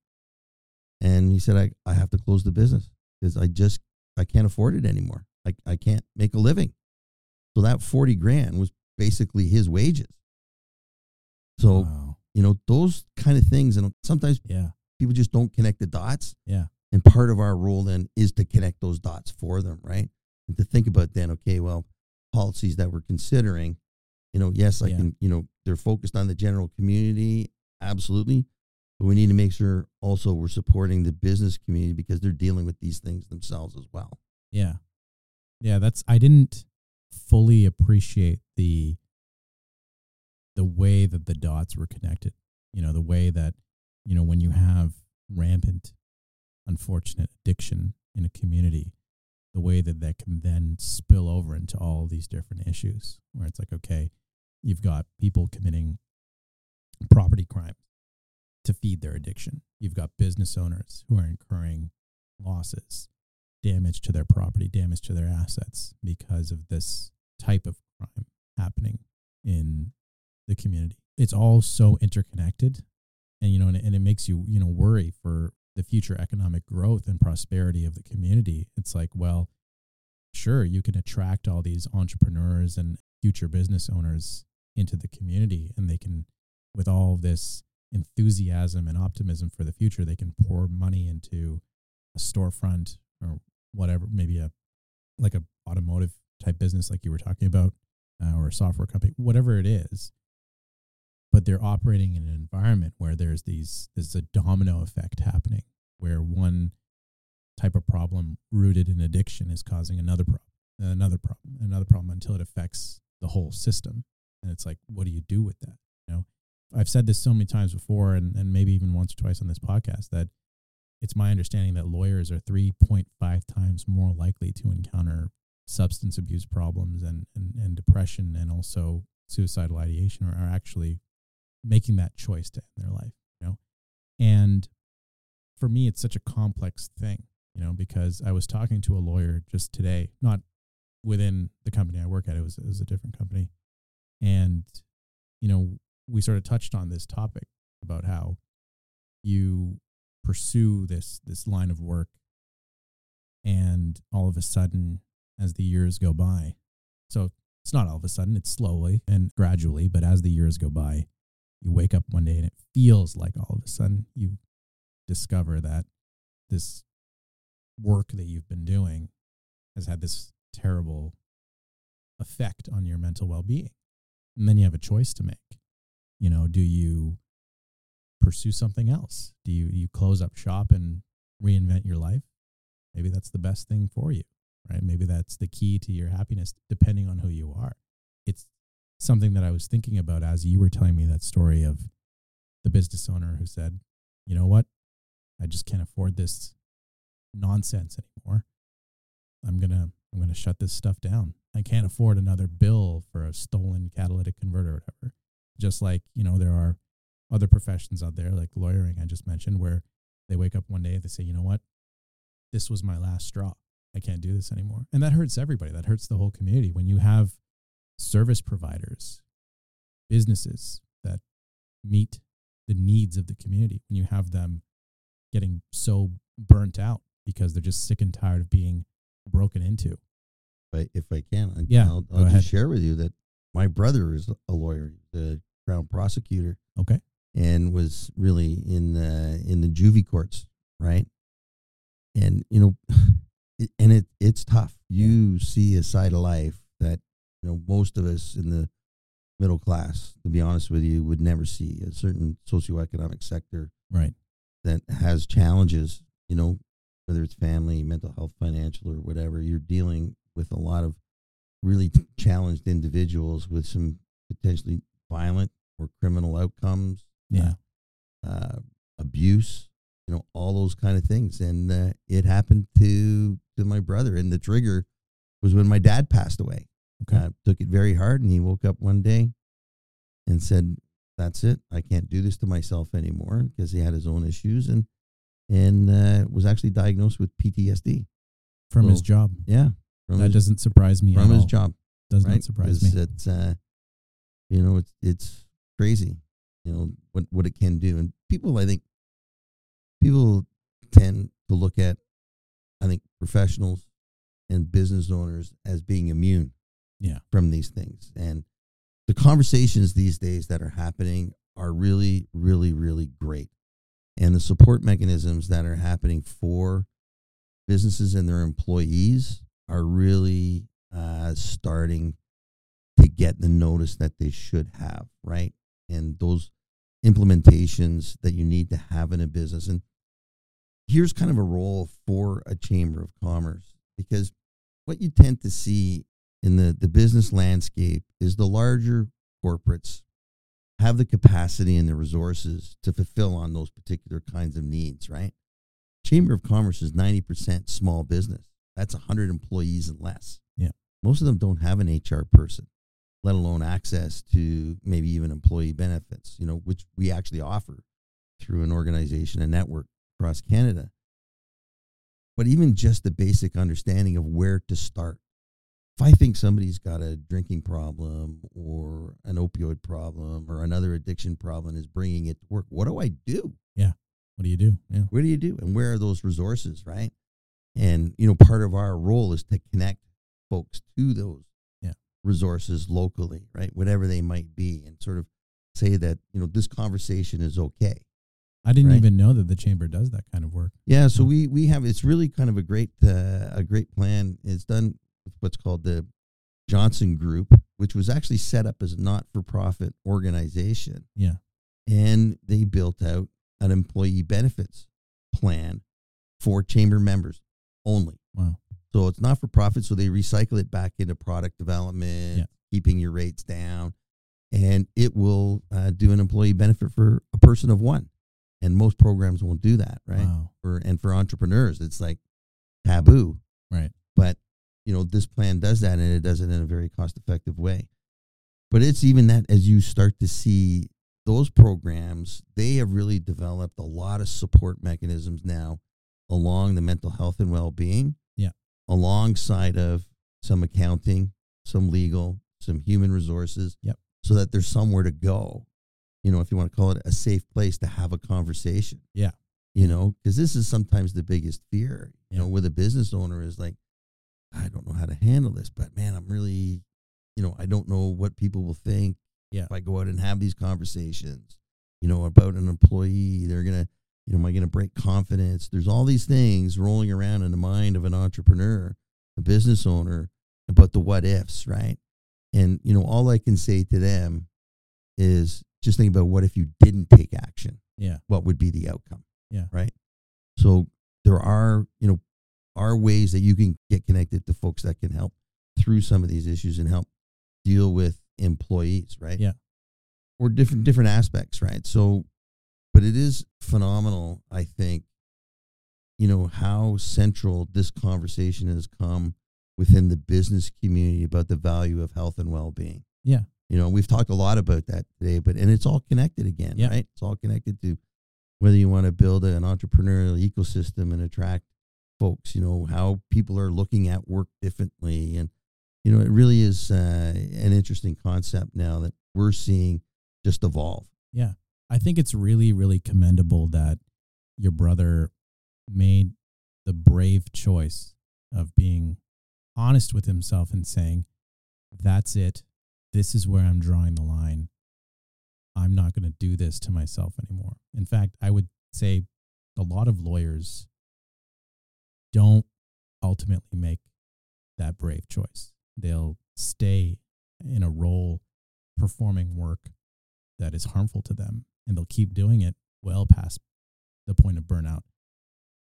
And he said, I, I have to close the business because I just, I can't afford it anymore. I, I can't make a living. So that forty grand was basically his wages. So, wow. you know, those kind of things. And sometimes yeah. people just don't connect the dots. Yeah. And part of our role then is to connect those dots for them, right? And to think about then, okay, well, policies that we're considering, you know, yes, I yeah. can, you know, they're focused on the general community. Absolutely. But we need to make sure also we're supporting the business community because they're dealing with these things themselves as well. Yeah. Yeah. That's, I didn't fully appreciate the, the way that the dots were connected, you know, the way that, you know, when you have rampant, unfortunate addiction in a community, the way that that can then spill over into all these different issues where it's like, okay, you've got people committing property crime to feed their addiction. You've got business owners who are incurring losses, damage to their property, damage to their assets because of this type of crime happening in the community. It's all so interconnected, and you know, and, and it makes you, you know, worry for the future economic growth and prosperity of the community. It's like, well, sure, you can attract all these entrepreneurs and future business owners into the community, and they can, with all this enthusiasm and optimism for the future, they can pour money into a storefront or whatever, maybe a like a automotive type business like you were talking about, uh, or a software company, whatever it is. But they're operating in an environment where there's these there's a domino effect happening where one type of problem rooted in addiction is causing another problem, another problem, another problem until it affects the whole system. And it's like, what do you do with that? You know, I've said this so many times before, and, and maybe even once or twice on this podcast, that it's my understanding that lawyers are three point five times more likely to encounter substance abuse problems and, and, and depression and also suicidal ideation, or are actually making that choice to end their life, you know? And for me, it's such a complex thing, you know, because I was talking to a lawyer just today, not within the company I work at, it was, it was a different company. And, you know, we sort of touched on this topic about how you pursue this this line of work, and all of a sudden, as the years go by, so it's not all of a sudden, it's slowly and gradually, but as the years go by, you wake up one day and it feels like all of a sudden you discover that this work that you've been doing has had this terrible effect on your mental well-being. And then you have a choice to make. You know, do you pursue something else? Do you, you close up shop and reinvent your life? Maybe that's the best thing for you, right? Maybe that's the key to your happiness, depending on who you are. It's something that I was thinking about as you were telling me that story of the business owner who said, you know what? I just can't afford this nonsense anymore. I'm going to, I'm going to shut this stuff down. I can't afford another bill for a stolen catalytic converter or whatever. Just like, you know, there are other professions out there, like lawyering I just mentioned, where they wake up one day and they say, you know what, this was my last straw. I can't do this anymore. And that hurts everybody. That hurts the whole community. When you have service providers, businesses that meet the needs of the community, when you have them getting so burnt out because they're just sick and tired of being broken into. But if I can, I, yeah, I'll, I'll just ahead. share with you that my brother is a lawyer, the Crown prosecutor. Okay. And was really in the, in the juvie courts, right? And, you know, it, and it it's tough. You yeah. see a side of life that, you know, most of us in the middle class, to be honest with you, would never see. A certain socioeconomic sector, right, that has challenges, you know, whether it's family, mental health, financial, or whatever. You're dealing with a lot of really challenged individuals with some potentially violent or criminal outcomes. Yeah. Uh, abuse, you know, all those kind of things. And uh, it happened to, to my brother. And the trigger was when my dad passed away. Okay. Uh, took it very hard. And he woke up one day and said, that's it. I can't do this to myself anymore, because he had his own issues, and, and uh, was actually diagnosed with P T S D. From so, his job. Yeah. From that his, doesn't surprise me. From his all. job. Does right? not surprise me. It's, uh, you know, it's, it's crazy, you know, what, what it can do. And people, I think, people tend to look at, I think, professionals and business owners as being immune yeah. from these things. And the conversations these days that are happening are really, really, really great. And the support mechanisms that are happening for businesses and their employees are really uh, starting to get the notice that they should have, right? And those implementations that you need to have in a business. And here's kind of a role for a Chamber of Commerce, because what you tend to see in the, the business landscape is the larger corporates have the capacity and the resources to fulfill on those particular kinds of needs, right? Chamber of Commerce is ninety percent small business. That's one hundred employees and less. Yeah. Most of them don't have an H R person, let alone access to maybe even employee benefits, you know, which we actually offer through an organization and network across Canada. But even just the basic understanding of where to start. If I think somebody's got a drinking problem or an opioid problem or another addiction problem is bringing it to work, what do I do? Yeah. What do you do? Yeah. What do you do? And where are those resources, right? And, you know, part of our role is to connect folks to those resources locally, right? Whatever they might be, and sort of say that, you know, this conversation is okay. I didn't right? even know that the chamber does that kind of work. Yeah. So we, we have, it's really kind of a great, uh, a great plan. It's done with what's called the Johnson Group, which was actually set up as a not-for-profit organization. Yeah. And they built out an employee benefits plan for chamber members only. Wow. So it's not for profit, so they recycle it back into product development, yeah. keeping your rates down, and it will uh, do an employee benefit for a person of one. And most programs won't do that, right? Wow. For and for entrepreneurs, it's like taboo, right? But you know, this plan does that, and it does it in a very cost-effective way. But it's even that as you start to see those programs, they have really developed a lot of support mechanisms now along the mental health and well-being. Alongside of some accounting, some legal, some human resources, yep. so that there's somewhere to go, you know, if you want to call it a safe place to have a conversation. Yeah. You know, because this is sometimes the biggest fear, you yeah. know, with a business owner is like, I don't know how to handle this, but man, I'm really, you know, I don't know what people will think yeah. if I go out and have these conversations, you know, about an employee. They're going to, you know, am I going to break confidence? There's all these things rolling around in the mind of an entrepreneur, a business owner, about the what ifs, right? And, you know, all I can say to them is just think about what if you didn't take action? Yeah. What would be the outcome? Yeah. Right? So there are, you know, are ways that you can get connected to folks that can help through some of these issues and help deal with employees, right? Yeah. Or different, different aspects, right? So, but it is phenomenal, I think, you know, how central this conversation has come within the business community about the value of health and well-being. Yeah. You know, we've talked a lot about that today, but, and it's all connected again, yeah. right? It's all connected to whether you want to build an entrepreneurial ecosystem and attract folks, you know, how people are looking at work differently. And, you know, it really is uh, an interesting concept now that we're seeing just evolve. Yeah. I think it's really, really commendable that your brother made the brave choice of being honest with himself and saying, that's it. This is where I'm drawing the line. I'm not going to do this to myself anymore. In fact, I would say a lot of lawyers don't ultimately make that brave choice. They'll stay in a role performing work that is harmful to them, and they'll keep doing it well past the point of burnout,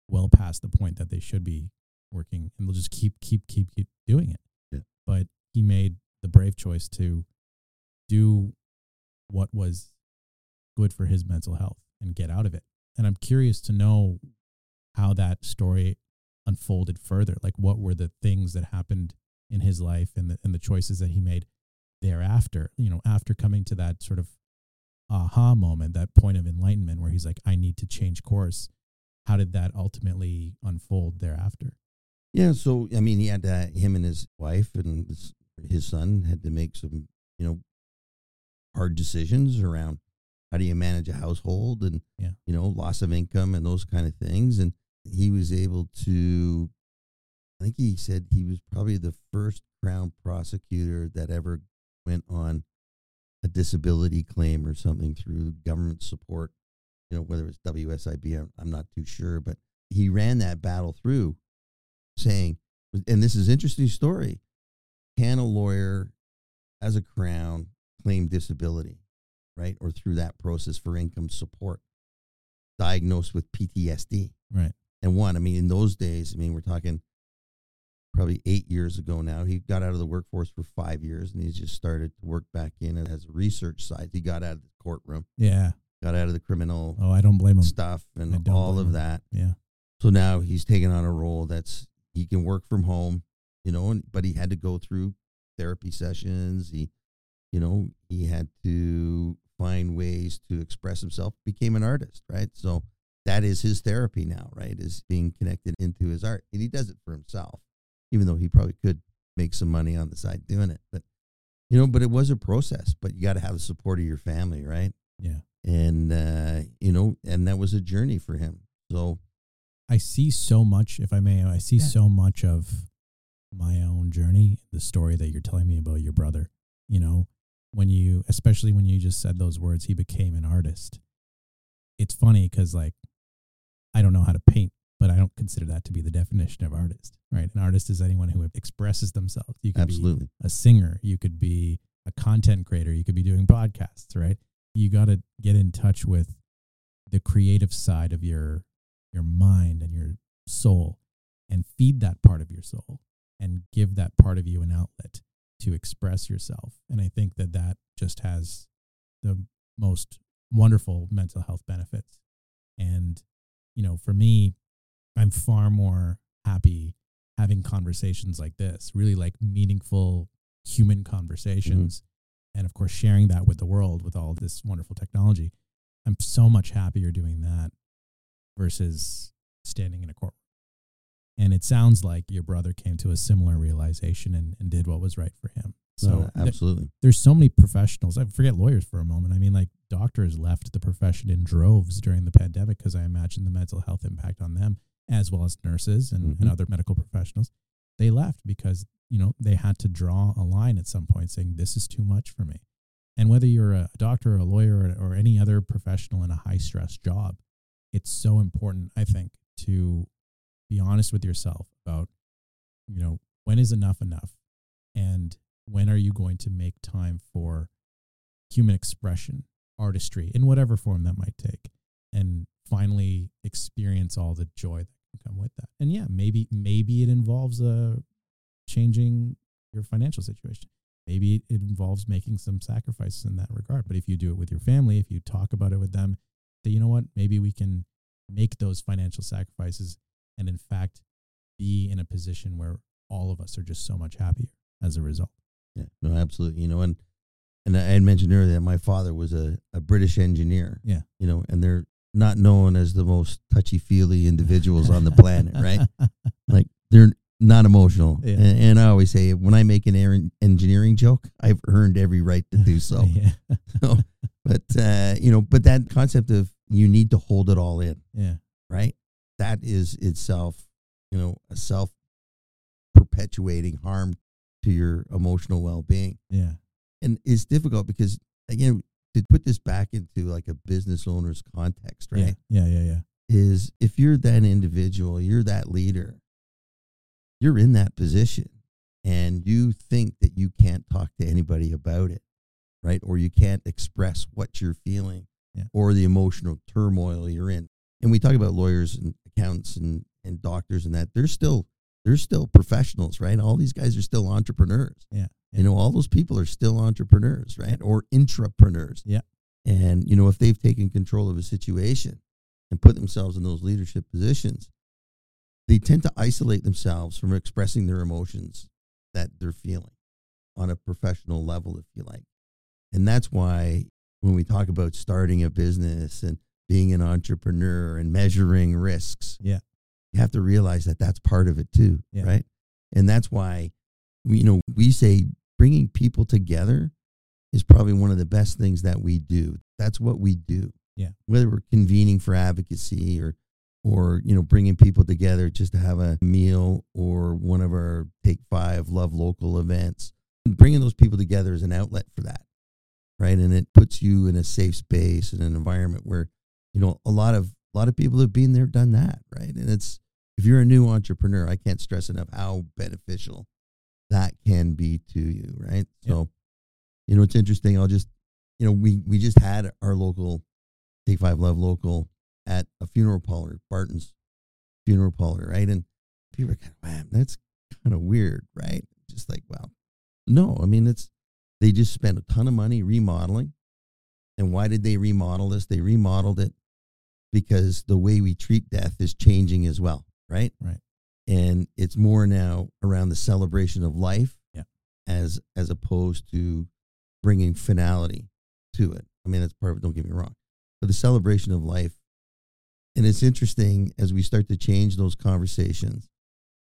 well past the point that they should be working, and they'll just keep, keep, keep, keep doing it. Yeah. But he made the brave choice to do what was good for his mental health and get out of it. And I'm curious to know how that story unfolded further. Like, what were the things that happened in his life and the, and the choices that he made thereafter, you know, after coming to that sort of aha moment, that point of enlightenment where he's like, I need to change course. How did that ultimately unfold thereafter? Yeah. So, I mean, he had uh, him and his wife and his, his son had to make some, you know, hard decisions around how do you manage a household and, yeah. you know, loss of income and those kind of things. And he was able to, I think he said he was probably the first Crown prosecutor that ever went on a disability claim or something through government support, you know, whether it's W S I B, I'm, I'm not too sure, but he ran that battle through saying, and this is an interesting story, can a lawyer as a Crown claim disability, right? Or through that process for income support, diagnosed with P T S D. Right. And one, I mean, in those days, I mean, we're talking probably eight years ago now, he got out of the workforce for five years and he's just started to work back in as a research side. He got out of the courtroom. Yeah. Got out of the criminal. Oh, I don't blame him. Stuff and all of that. Yeah. So now he's taken on a role that's, he can work from home, you know, and, but he had to go through therapy sessions. He, you know, he had to find ways to express himself, became an artist, right? So that is his therapy now, right? Is being connected into his art. And he does it for himself, even though he probably could make some money on the side doing it. But, you know, but it was a process, but you got to have the support of your family, right? Yeah. And, uh, you know, and that was a journey for him. So I see so much, if I may, I see yeah. so much of my own journey, the story that you're telling me about your brother, you know, when you, especially when you just said those words, he became an artist. It's funny because, like, I don't know how to paint, but I don't consider that to be the definition of artist, right? An artist is anyone who expresses themselves. You could Absolutely. Be a singer. You could be a content creator. You could be doing podcasts, right? You got to get in touch with the creative side of your your mind and your soul and feed that part of your soul and give that part of you an outlet to express yourself. And I think that that just has the most wonderful mental health benefits. And, you know, for me, I'm far more happy having conversations like this, really like meaningful human conversations. Mm-hmm. And of course, sharing that with the world with all this wonderful technology. I'm so much happier doing that versus standing in a courtroom. And it sounds like your brother came to a similar realization and, and did what was right for him. So uh, absolutely. There, there's so many professionals. I forget lawyers for a moment. I mean, like, doctors left the profession in droves during the pandemic because I imagine the mental health impact on them, as well as nurses and, mm-hmm. and other medical professionals. They left because, you know, they had to draw a line at some point saying, this is too much for me. And whether you're a doctor or a lawyer or, or any other professional in a high stress job, it's so important, I think, to be honest with yourself about, you know, when is enough enough? And when are you going to make time for human expression, artistry, in whatever form that might take, and finally experience all the joy that can come with that? And yeah, maybe maybe it involves uh, changing your financial situation. Maybe it involves making some sacrifices in that regard. But if you do it with your family, if you talk about it with them, say, you know what, maybe we can make those financial sacrifices and in fact be in a position where all of us are just so much happier as a result. Yeah, no, absolutely. You know, and And I had mentioned earlier that my father was a, a British engineer. Yeah. You know, and they're not known as the most touchy-feely individuals on the planet, right? Like, they're not emotional. Yeah. And, and I always say, when I make an engineering joke, I've earned every right to do so. Yeah. So but, uh, you know, but that concept of you need to hold it all in. Yeah. Right? That is itself, you know, a self-perpetuating harm to your emotional well-being. Yeah. And it's difficult because, again, to put this back into like a business owner's context, right? Yeah, yeah, yeah. yeah. Is if you're that individual, you're that leader, you're in that position and you think that you can't talk to anybody about it, right? Or you can't express what you're feeling yeah. or the emotional turmoil you're in. And we talk about lawyers and accountants and, and doctors and that. They're still they're still professionals, right? All these guys are still entrepreneurs. Yeah. You know, all those people are still entrepreneurs, right? Or intrapreneurs. Yeah. And, you know, if they've taken control of a situation and put themselves in those leadership positions, they tend to isolate themselves from expressing their emotions that they're feeling on a professional level, if you like. And that's why when we talk about starting a business and being an entrepreneur and measuring risks, yeah, you have to realize that that's part of it too, yeah. right? And that's why, you know, we say, bringing people together is probably one of the best things that we do. That's what we do. Yeah. Whether we're convening for advocacy or, or, you know, bringing people together just to have a meal or one of our Take Five Love Local events, and bringing those people together is an outlet for that. Right. And it puts you in a safe space and an environment where, you know, a lot of, a lot of people have been there, done that. Right. And it's, if you're a new entrepreneur, I can't stress enough how beneficial that can be to you, right? Yep. So, you know, it's interesting. I'll just, you know, we, we just had our local Take Five Love Local at a funeral parlor, Barton's funeral parlor, right? And people are kind of, man, that's kind of weird, right? Just like, well, no, I mean, it's, they just spent a ton of money remodeling. And why did they remodel this? They remodeled it because the way we treat death is changing as well, right? Right. And it's more now around the celebration of life yeah. as as opposed to bringing finality to it. I mean, that's part of it, don't get me wrong. But the celebration of life, and it's interesting as we start to change those conversations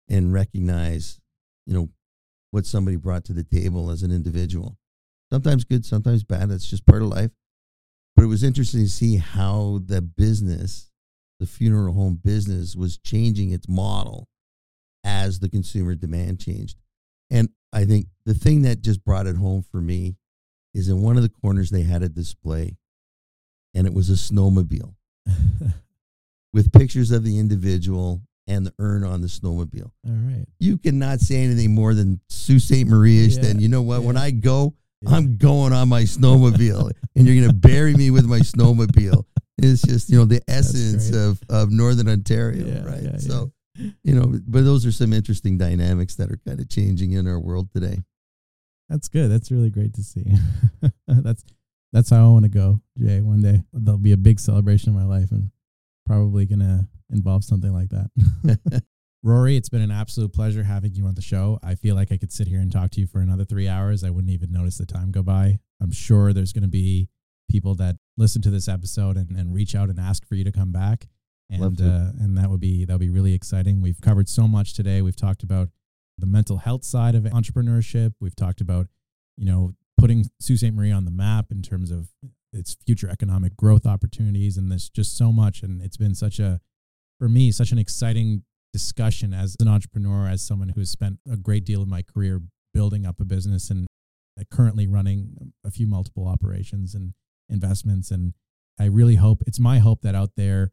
and recognize, you know, what somebody brought to the table as an individual. Sometimes good, sometimes bad. That's just part of life. But it was interesting to see how the business, the funeral home business, was changing its model as the consumer demand changed. And I think the thing that just brought it home for me is in one of the corners they had a display, and it was a snowmobile with pictures of the individual and the urn on the snowmobile. All right. You cannot say anything more than Sault Ste. Marie-ish yeah. than, you know what, yeah. when I go, yeah. I'm going on my snowmobile, and you're going to bury me with my snowmobile. It's just, you know, the essence of, of Northern Ontario, yeah, right? Yeah, so. Yeah. You know, but those are some interesting dynamics that are kind of changing in our world today. That's good. That's really great to see. that's that's how I want to go, Jay. One day there'll be a big celebration of my life, and probably gonna involve something like that. Rory, it's been an absolute pleasure having you on the show. I feel like I could sit here and talk to you for another three hours. I wouldn't even notice the time go by. I'm sure there's going to be people that listen to this episode and, and reach out and ask for you to come back. And uh, and that would be that would be really exciting. We've covered so much today. We've talked about the mental health side of entrepreneurship. We've talked about, you know, putting Sault Ste. Marie on the map in terms of its future economic growth opportunities, and there's just so much. And it's been such a, for me, such an exciting discussion as an entrepreneur, as someone who's spent a great deal of my career building up a business and currently running a few multiple operations and investments. And I really hope, it's my hope that out there,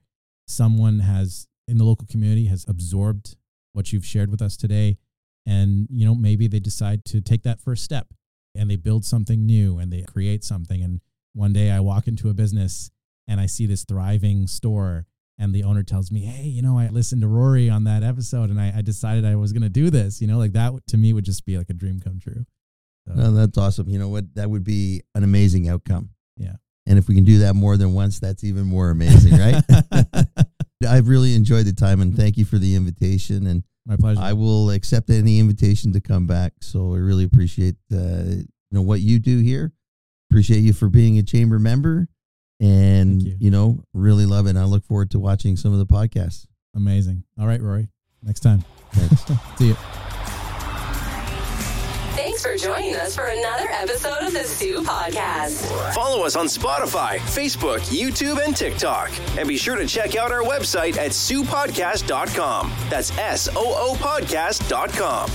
someone has in the local community has absorbed what you've shared with us today. And, you know, maybe they decide to take that first step and they build something new and they create something. And one day I walk into a business and I see this thriving store and the owner tells me, hey, you know, I listened to Rory on that episode and I, I decided I was going to do this, you know, like that to me would just be like a dream come true. So. No, that's awesome. You know what? That would be an amazing outcome. Yeah. And if we can do that more than once, that's even more amazing, right? I've really enjoyed the time, and thank you for the invitation. And my pleasure. I will accept any invitation to come back. So I really appreciate uh, you know what you do here, appreciate you for being a chamber member, and you. you know, really love it. And I look forward to watching some of the podcasts. Amazing. All right, Rory. Next time. Thanks. See you. Thanks for joining us for another episode of the Soo Podcast. Follow us on Spotify, Facebook, YouTube, and TikTok. And be sure to check out our website at soo podcast dot com. That's S O O podcast dot com.